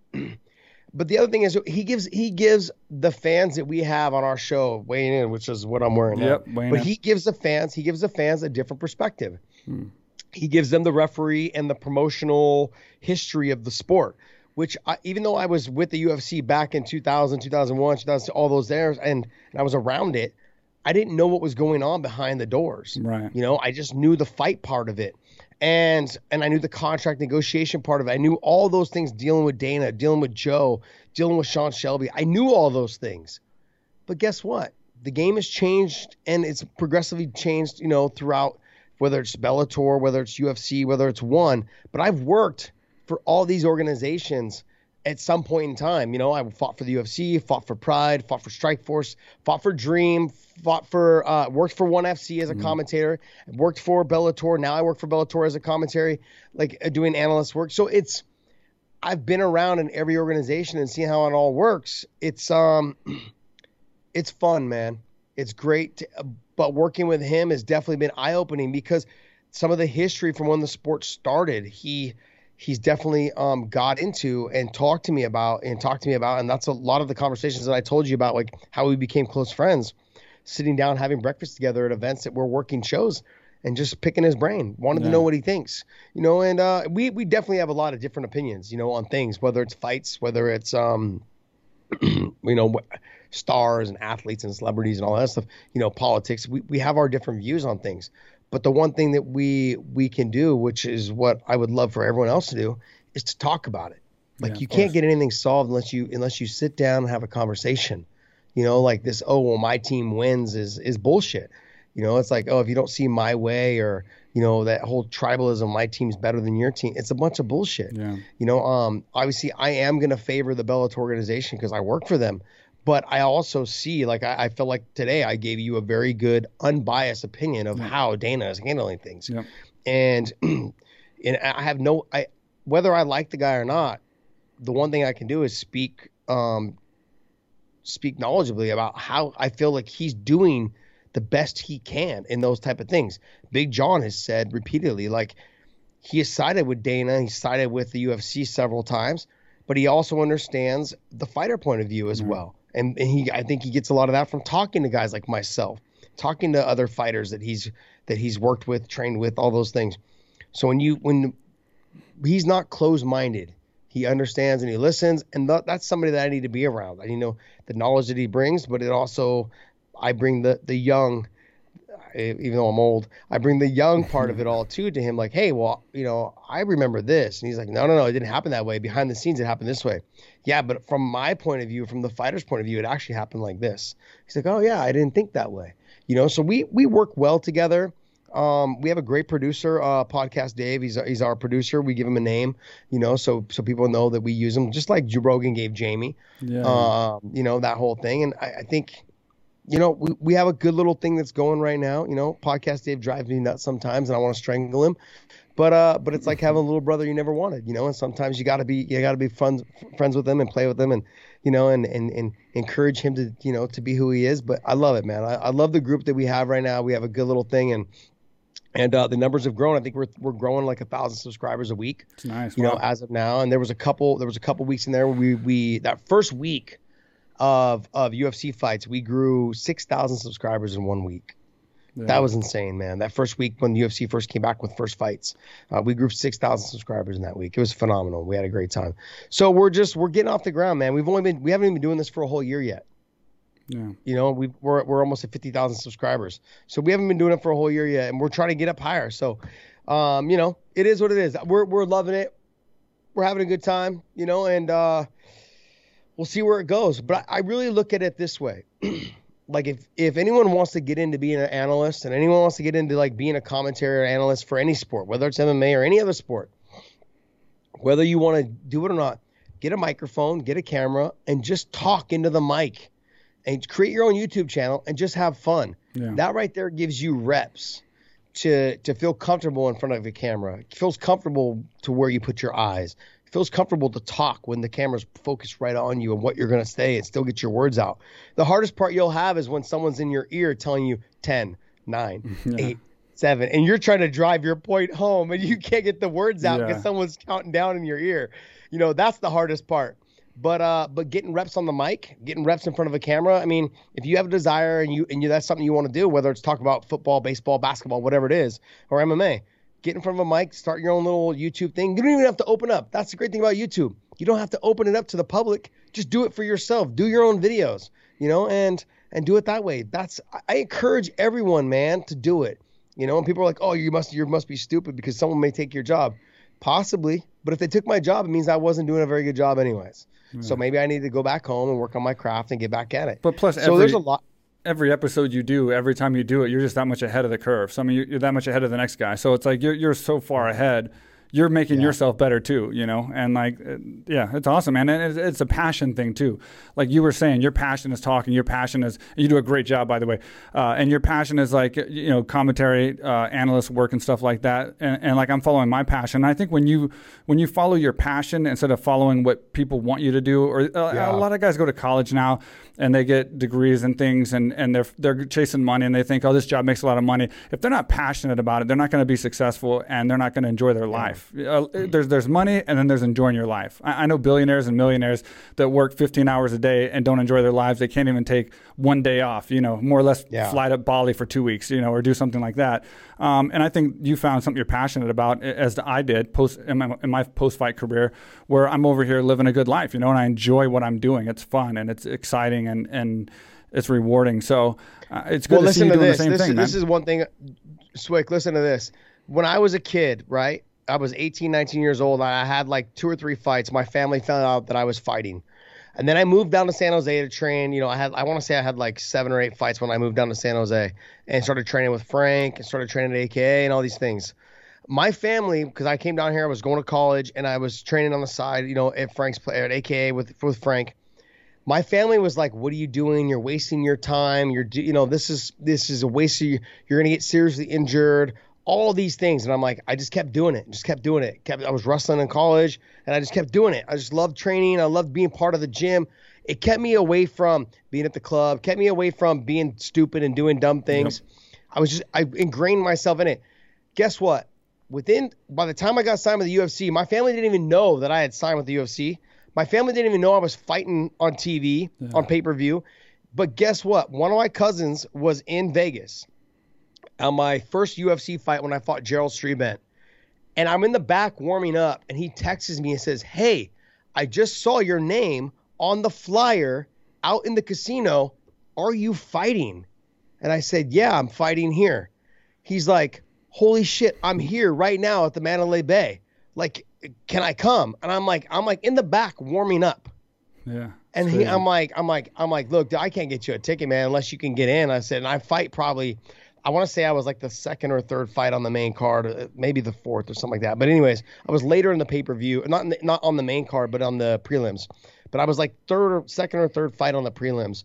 But the other thing is he gives he gives the fans that we have on our show Weighing In, which is what I'm wearing now. Yep, but in. he gives the fans he gives the fans a different perspective. Hmm. He gives them the referee and the promotional history of the sport, which I, even though I was with the U F C back in two thousand, two thousand one, two thousand, all those years, and, and I was around it, I didn't know what was going on behind the doors. Right. You know, I just knew the fight part of it. And and I knew the contract negotiation part of it. I knew all those things dealing with Dana, dealing with Joe, dealing with Sean Shelby. I knew all those things. But guess what? The game has changed, and it's progressively changed, you know, throughout, whether it's Bellator, whether it's U F C, whether it's ONE. But I've worked for all these organizations at some point in time. You know, I fought for the U F C, fought for Pride, fought for Strikeforce, fought for Dream, fought for, uh, worked for ONE F C as a mm. commentator, worked for Bellator. Now I work for Bellator as a commentary, like uh, doing analyst work. So it's, I've been around in every organization and seen how it all works. It's, um, it's fun, man. It's great. To, but working with him has definitely been eye opening because some of the history from when the sport started, he, he's definitely um, got into and talked to me about and talked to me about. And that's a lot of the conversations that I told you about, like how we became close friends, sitting down, having breakfast together at events that we're working shows and just picking his brain, wanted yeah. to know what he thinks, you know, and uh, we, we definitely have a lot of different opinions, you know, on things, whether it's fights, whether it's, um, you know, stars and athletes and celebrities and all that stuff, you know, politics. We, we have our different views on things. But the one thing that we we can do, which is what I would love for everyone else to do, is to talk about it. Like yeah, you can't course. get anything solved unless you unless you sit down and have a conversation. You know, like this, oh, well, my team wins is is bullshit. You know, it's like, oh, if you don't see my way or, you know, that whole tribalism, my team's better than your team. It's a bunch of bullshit. Yeah. You know, um, obviously I am going to favor the Bellator organization because I work for them. But I also see, like, I, I feel like today I gave you a very good, unbiased opinion of yeah. how Dana is handling things. Yeah. And and I have no, I whether I like the guy or not, the one thing I can do is speak um, speak knowledgeably about how I feel like he's doing the best he can in those type of things. Big John has said repeatedly, like, he has sided with Dana, he sided with the U F C several times, but he also understands the fighter point of view as mm-hmm. well. And, and he, I think he gets a lot of that from talking to guys like myself, talking to other fighters that he's that he's worked with, trained with, all those things. So when you when he's not closed-minded, he understands and he listens, and th- that's somebody that I need to be around. I need to know the knowledge that he brings, but it also I bring the the young, even though I'm old, I bring the young part of it all too to him. Like, hey, well, you know, I remember this, and he's like, no, no, no, it didn't happen that way. Behind the scenes, it happened this way. Yeah, but from my point of view, from the fighter's point of view, it actually happened like this. He's like, oh, yeah, I didn't think that way. You know, so we we work well together. Um, we have a great producer, uh, Podcast Dave. He's he's our producer. We give him a name, you know, so so people know that we use him, just like Joe Rogan gave Jamie, yeah. uh, you know, that whole thing. And I, I think, you know, we, we have a good little thing that's going right now. You know, Podcast Dave drives me nuts sometimes, and I want to strangle him. But uh, but it's like having a little brother you never wanted, you know. And sometimes you gotta be you gotta be friends friends with him and play with him, and you know, and and, and encourage him to you know to be who he is. But I love it, man. I, I love the group that we have right now. We have a good little thing, and and uh, the numbers have grown. I think we're we're growing like a thousand subscribers a week. It's nice, you wow. know, as of now. And there was a couple there was a couple weeks in there where we we that first week of of U F C fights we grew six thousand subscribers in one week. Yeah. That was insane, man. That first week when the U F C first came back with first fights, uh, we grew six thousand subscribers in that week. It was phenomenal. We had a great time. So we're just we're getting off the ground, man. We've only been we haven't even been doing this for a whole year yet. Yeah. You know, we we're we're almost at fifty thousand subscribers. So we haven't been doing it for a whole year yet, and we're trying to get up higher. So, um, you know, it is what it is. We're we're loving it. We're having a good time, you know, and uh, we'll see where it goes. But I, I really look at it this way. Like if, if anyone wants to get into being an analyst and anyone wants to get into like being a commentator or analyst for any sport, whether it's M M A or any other sport, whether you want to do it or not, get a microphone, get a camera, and just talk into the mic and create your own YouTube channel and just have fun. Yeah. That right there gives you reps to, to feel comfortable in front of the camera. It feels comfortable to where you put your eyes. It feels comfortable to talk when the camera's focused right on you and what you're going to say and still get your words out. The hardest part you'll have is when someone's in your ear telling you ten, nine, yeah. eight, seven, and you're trying to drive your point home and you can't get the words out because yeah. someone's counting down in your ear. You know, that's the hardest part. But uh, but getting reps on the mic, getting reps in front of a camera. I mean, if you have a desire and you and you that's something you want to do, whether it's talking about football, baseball, basketball, whatever it is, or M M A, get in front of a mic, start your own little YouTube thing. You don't even have to open up. That's the great thing about YouTube. You don't have to open it up to the public. Just do it for yourself. Do your own videos, you know, and and do it that way. That's I encourage everyone, man, to do it. You know, and people are like, oh, you must you must be stupid because someone may take your job. Possibly. But if they took my job, it means I wasn't doing a very good job anyways. Yeah. So maybe I need to go back home and work on my craft and get back at it. But plus, so every, there's a lot. Every episode you do, every time you do it, you're just that much ahead of the curve. So I mean, you're, you're that much ahead of the next guy. So it's like you're you're so far ahead. You're making yeah. yourself better too, you know? And like, yeah, it's awesome, man. And it's a passion thing too. Like you were saying, your passion is talking, your passion is, you do a great job, by the way. Uh, and your passion is like, you know, commentary, uh, analyst work and stuff like that. And, and like, I'm following my passion. I think when you, when you follow your passion instead of following what people want you to do, or uh, yeah. a lot of guys go to college now and they get degrees and things and, and they're, they're chasing money and they think, oh, this job makes a lot of money. If they're not passionate about it, they're not going to be successful and they're not going to enjoy their yeah. life. Uh, there's there's money and then there's enjoying your life. I, I know billionaires and millionaires that work fifteen hours a day and don't enjoy their lives. They can't even take one day off, you know, more or less yeah. fly to Bali for two weeks, you know, or do something like that. Um, and I think you found something you're passionate about, as I did post in my, in my post-fight career, where I'm over here living a good life, you know, and I enjoy what I'm doing. It's fun and it's exciting and, and it's rewarding. So uh, it's good well, to see you to doing this. the same this, thing, is, This is one thing, Swick, listen to this. When I was a kid, right? I was eighteen, nineteen years old. I had like two or three fights. My family found out that I was fighting. And then I moved down to San Jose to train. You know, I had, I want to say I had like seven or eight fights when I moved down to San Jose and started training with Frank and started training at A K A and all these things. My family, because I came down here, I was going to college and I was training on the side, you know, at Frank's play at A K A with, with Frank. My family was like, what are you doing? You're wasting your time. You're, you know, this is, this is a waste of, you're going to get seriously injured. All these things. And I'm like, I just kept doing it. Just kept doing it. Kept, I was wrestling in college and I just kept doing it. I just loved training. I loved being part of the gym. It kept me away from being at the club, kept me away from being stupid and doing dumb things. Yep. I was just, I ingrained myself in it. Guess what? Within, by the time I got signed with the U F C, my family didn't even know that I had signed with the U F C. My family didn't even know I was fighting on T V, yeah. on pay-per-view. But guess what? One of my cousins was in Vegas on my first U F C fight when I fought Gerald Strebent. And I'm in the back warming up, and he texts me and says, hey, I just saw your name on the flyer out in the casino. Are you fighting? And I said, yeah, I'm fighting here. He's like, holy shit, I'm here right now at the Mandalay Bay. Like, can I come? And I'm like, I'm like in the back warming up. Yeah. And he, I'm like, I'm like, I'm like, look, dude, I can't get you a ticket, man, unless you can get in. I said, and I fight probably – I want to say I was like the second or third fight on the main card, maybe the fourth or something like that. But anyways, I was later in the pay-per-view, not in the, not on the main card, but on the prelims. But I was like third or second or third fight on the prelims.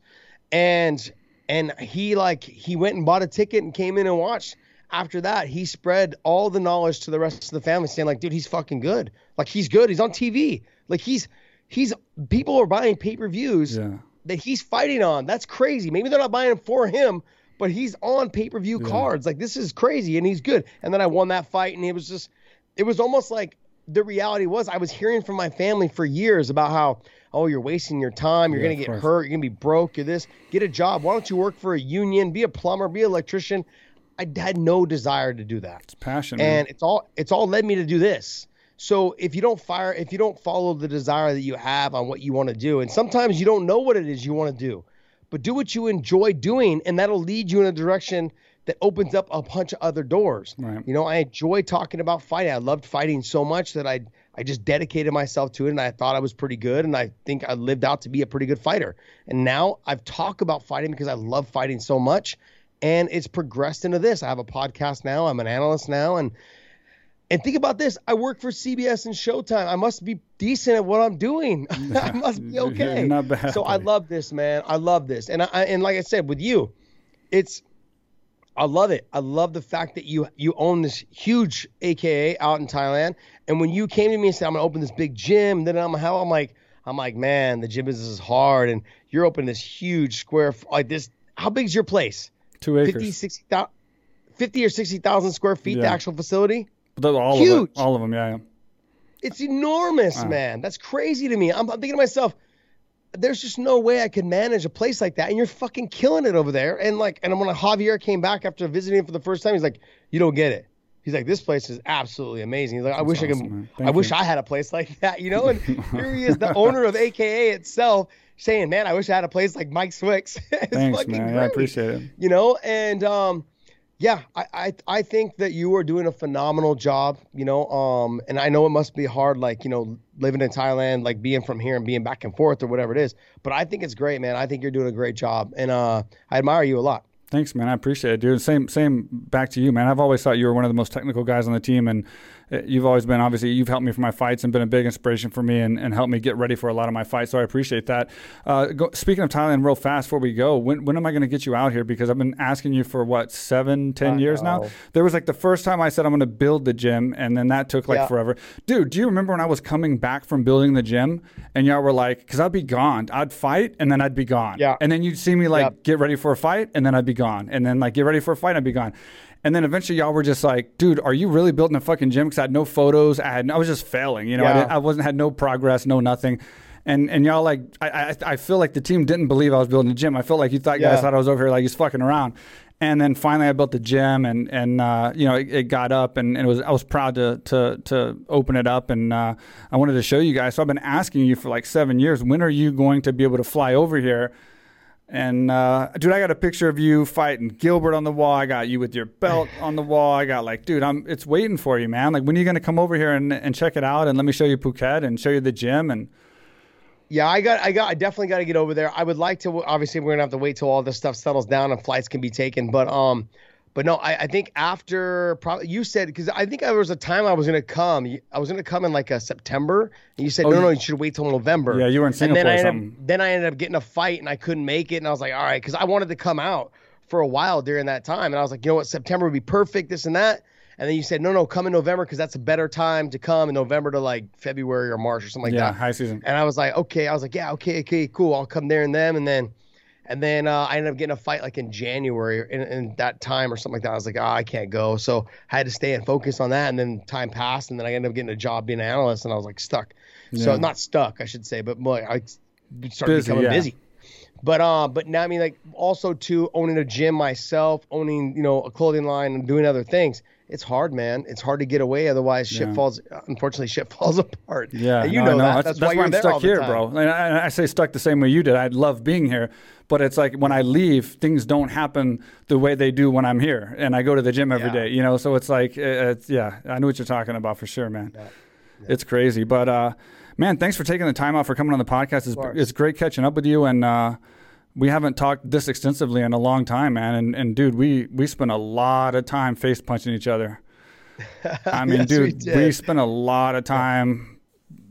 And and he like he went and bought a ticket and came in and watched. After that, he spread all the knowledge to the rest of the family saying like, dude, he's fucking good. Like he's good. He's on T V. Like he's he's people are buying pay-per-views yeah. that he's fighting on. That's crazy. Maybe they're not buying them for him, but he's on pay-per-view yeah. cards. Like, this is crazy, and he's good. And then I won that fight, and it was just – it was almost like the reality was I was hearing from my family for years about how, oh, you're wasting your time. You're yeah, going to get course. hurt. You're going to be broke. You're this. Get a job. Why don't you work for a union? Be a plumber. Be an electrician. I had no desire to do that. It's passion. And man. it's all it's all led me to do this. So if you don't fire – if you don't follow the desire that you have on what you want to do, and sometimes you don't know what it is you want to do, but do what you enjoy doing, and that'll lead you in a direction that opens up a bunch of other doors. Right. You know, I enjoy talking about fighting. I loved fighting so much that I I just dedicated myself to it, and I thought I was pretty good, and I think I lived out to be a pretty good fighter. And now I've talked about fighting because I love fighting so much, and it's progressed into this. I have a podcast now. I'm an analyst now. And and think about this. I work for C B S and Showtime. I must be decent at what I'm doing. I must be okay. You're not bad. So I love this, man. I love this. And I and like I said, with you, it's I love it. I love the fact that you you own this huge A K A out in Thailand. And when you came to me and said, I'm gonna open this big gym, and then I'm how I'm like, I'm like, man, the gym business is hard, and you're opening this huge square like this. How big is your place? Two acres. fifty, sixty thousand fifty or sixty thousand square feet, yeah. The actual facility? All huge. Of it. All of them, yeah, yeah. It's enormous, wow. man. That's crazy to me. I'm, I'm thinking to myself, there's just no way I could manage a place like that. And you're fucking killing it over there. And like, and when Javier came back after visiting him for the first time, he's like, you don't get it. He's like, this place is absolutely amazing. He's like, I That's wish awesome, I could, I you. wish I had a place like that, you know? And here he is, the owner of A K A itself, saying, man, I wish I had a place like Mike Swick's. It's Thanks, fucking man. Great. I appreciate it. You know, and um, yeah, I, I I think that you are doing a phenomenal job, you know? Um, and I know it must be hard, like, you know, living in Thailand, like being from here and being back and forth or whatever it is. But I think it's great, man. I think you're doing a great job. And uh, I admire you a lot. Thanks, man. I appreciate it, dude. Same, same back to you, man. I've always thought you were one of the most technical guys on the team, and you've always been, obviously, you've helped me for my fights and been a big inspiration for me and, and helped me get ready for a lot of my fights, so I appreciate that. Uh, go, speaking of Thailand, real fast before we go, when when am I going to get you out here? Because I've been asking you for, what, seven, ten I years know. now? There was, like, the first time I said I'm going to build the gym, and then that took, like, yeah. forever. Dude, do you remember when I was coming back from building the gym, and y'all were like, because I'd be gone. I'd fight, and then I'd be gone. Yeah. And then you'd see me, like, yep. get ready for a fight, and then I'd be gone. gone and then like get ready for a fight I'd be gone, and then eventually y'all were just like, dude, are you really building a fucking gym? Because I had no photos, I had I was just failing, you know. yeah. I, didn't, I wasn't had no progress, no nothing, and and y'all like I, I I feel like the team didn't believe I was building a gym. I felt like you thought yeah. guys thought I was over here like he's fucking around. And then finally I built the gym, and and uh, you know, it, it got up, and, and it was I was proud to to to open it up, and uh, I wanted to show you guys. So I've been asking you for like seven years, when are you going to be able to fly over here? And, uh, dude, I got a picture of you fighting Gilbert on the wall. I got you with your belt on the wall. I got like, dude, I'm, it's waiting for you, man. Like, when are you going to come over here and, and check it out? And let me show you Phuket and show you the gym. And yeah, I got, I got, I definitely got to get over there. I would like to, obviously we're going to have to wait till all this stuff settles down and flights can be taken. But, um, but no, I, I think after probably you said, cause I think there was a time I was going to come, I was going to come in like a September, and you said, oh, no, no, you should wait till November. Yeah. You were in Singapore. And then I, ended up, then I ended up getting a fight and I couldn't make it. And I was like, all right. Cause I wanted to come out for a while during that time. And I was like, you know what? September would be perfect. This and that. And then you said, no, no, come in November. Cause that's a better time to come in November to like February or March or something like yeah, that. Yeah, high season. And I was like, okay. I was like, yeah, okay, okay, cool. I'll come there and then, and then. And then uh, I ended up getting a fight like in January in, in that time or something like that. I was like, ah, oh, I can't go. So I had to stay and focus on that. And then time passed, and then I ended up getting a job being an analyst, and I was like stuck. Yeah. So not stuck, I should say, but like, I started busy, becoming yeah. busy. But uh, but now, I mean, like also too, owning a gym myself, owning, you know, a clothing line and doing other things. It's hard, man. It's hard to get away. Otherwise, shit yeah. falls. Unfortunately, shit falls apart. Yeah, and you no, know no. that. That's, that's why, why I'm stuck here, bro. And I, I say stuck the same way you did. I love being here, but it's like when I leave, things don't happen the way they do when I'm here. And I go to the gym every yeah. day, you know. So it's like, it's, yeah, I know what you're talking about for sure, man. Yeah. Yeah. It's crazy, but uh, man, thanks for taking the time out for coming on the podcast. It's, it's great catching up with you, and uh, we haven't talked this extensively in a long time, man. And, and dude, we, we spent a lot of time face punching each other. I mean, yes, dude, we, we spent a lot of time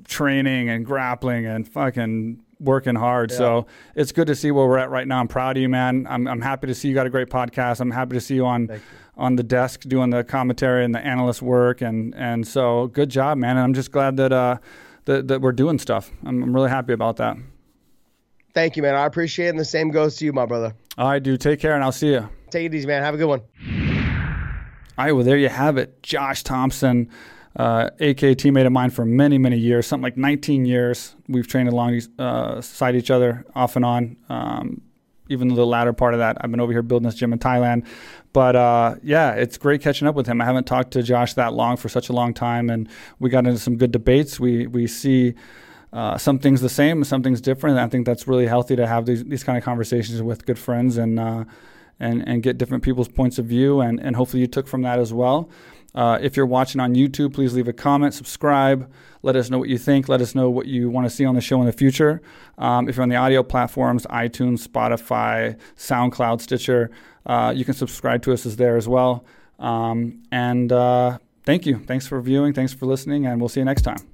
training and grappling and fucking working hard. Yeah. So it's good to see where we're at right now. I'm proud of you, man. I'm, I'm happy to see you got a great podcast. I'm happy to see you on, you. on the desk doing the commentary and the analyst work. And, and so good job, man. And I'm just glad that, uh, that, that we're doing stuff. I'm, I'm really happy about that. Thank you, man. I appreciate it. And the same goes to you, my brother. All right, dude. Take care, and I'll see you. Take it easy, man. Have a good one. All right, well, there you have it. Josh Thompson, uh, A K A teammate of mine for many, many years, something like nineteen years. We've trained alongside uh, each other off and on. Um, even the latter part of that, I've been over here building this gym in Thailand. But uh, yeah, it's great catching up with him. I haven't talked to Josh that long for such a long time, and we got into some good debates. We, we see... Uh, some things the same, some things different. And I think that's really healthy to have these, these kind of conversations with good friends and uh, and and get different people's points of view. And, and hopefully you took from that as well. Uh, if you're watching on YouTube, please leave a comment, subscribe. Let us know what you think. Let us know what you want to see on the show in the future. Um, if you're on the audio platforms, iTunes, Spotify, SoundCloud, Stitcher, uh, you can subscribe to us as there as well. Um, and uh, thank you. Thanks for viewing. Thanks for listening. And we'll see you next time.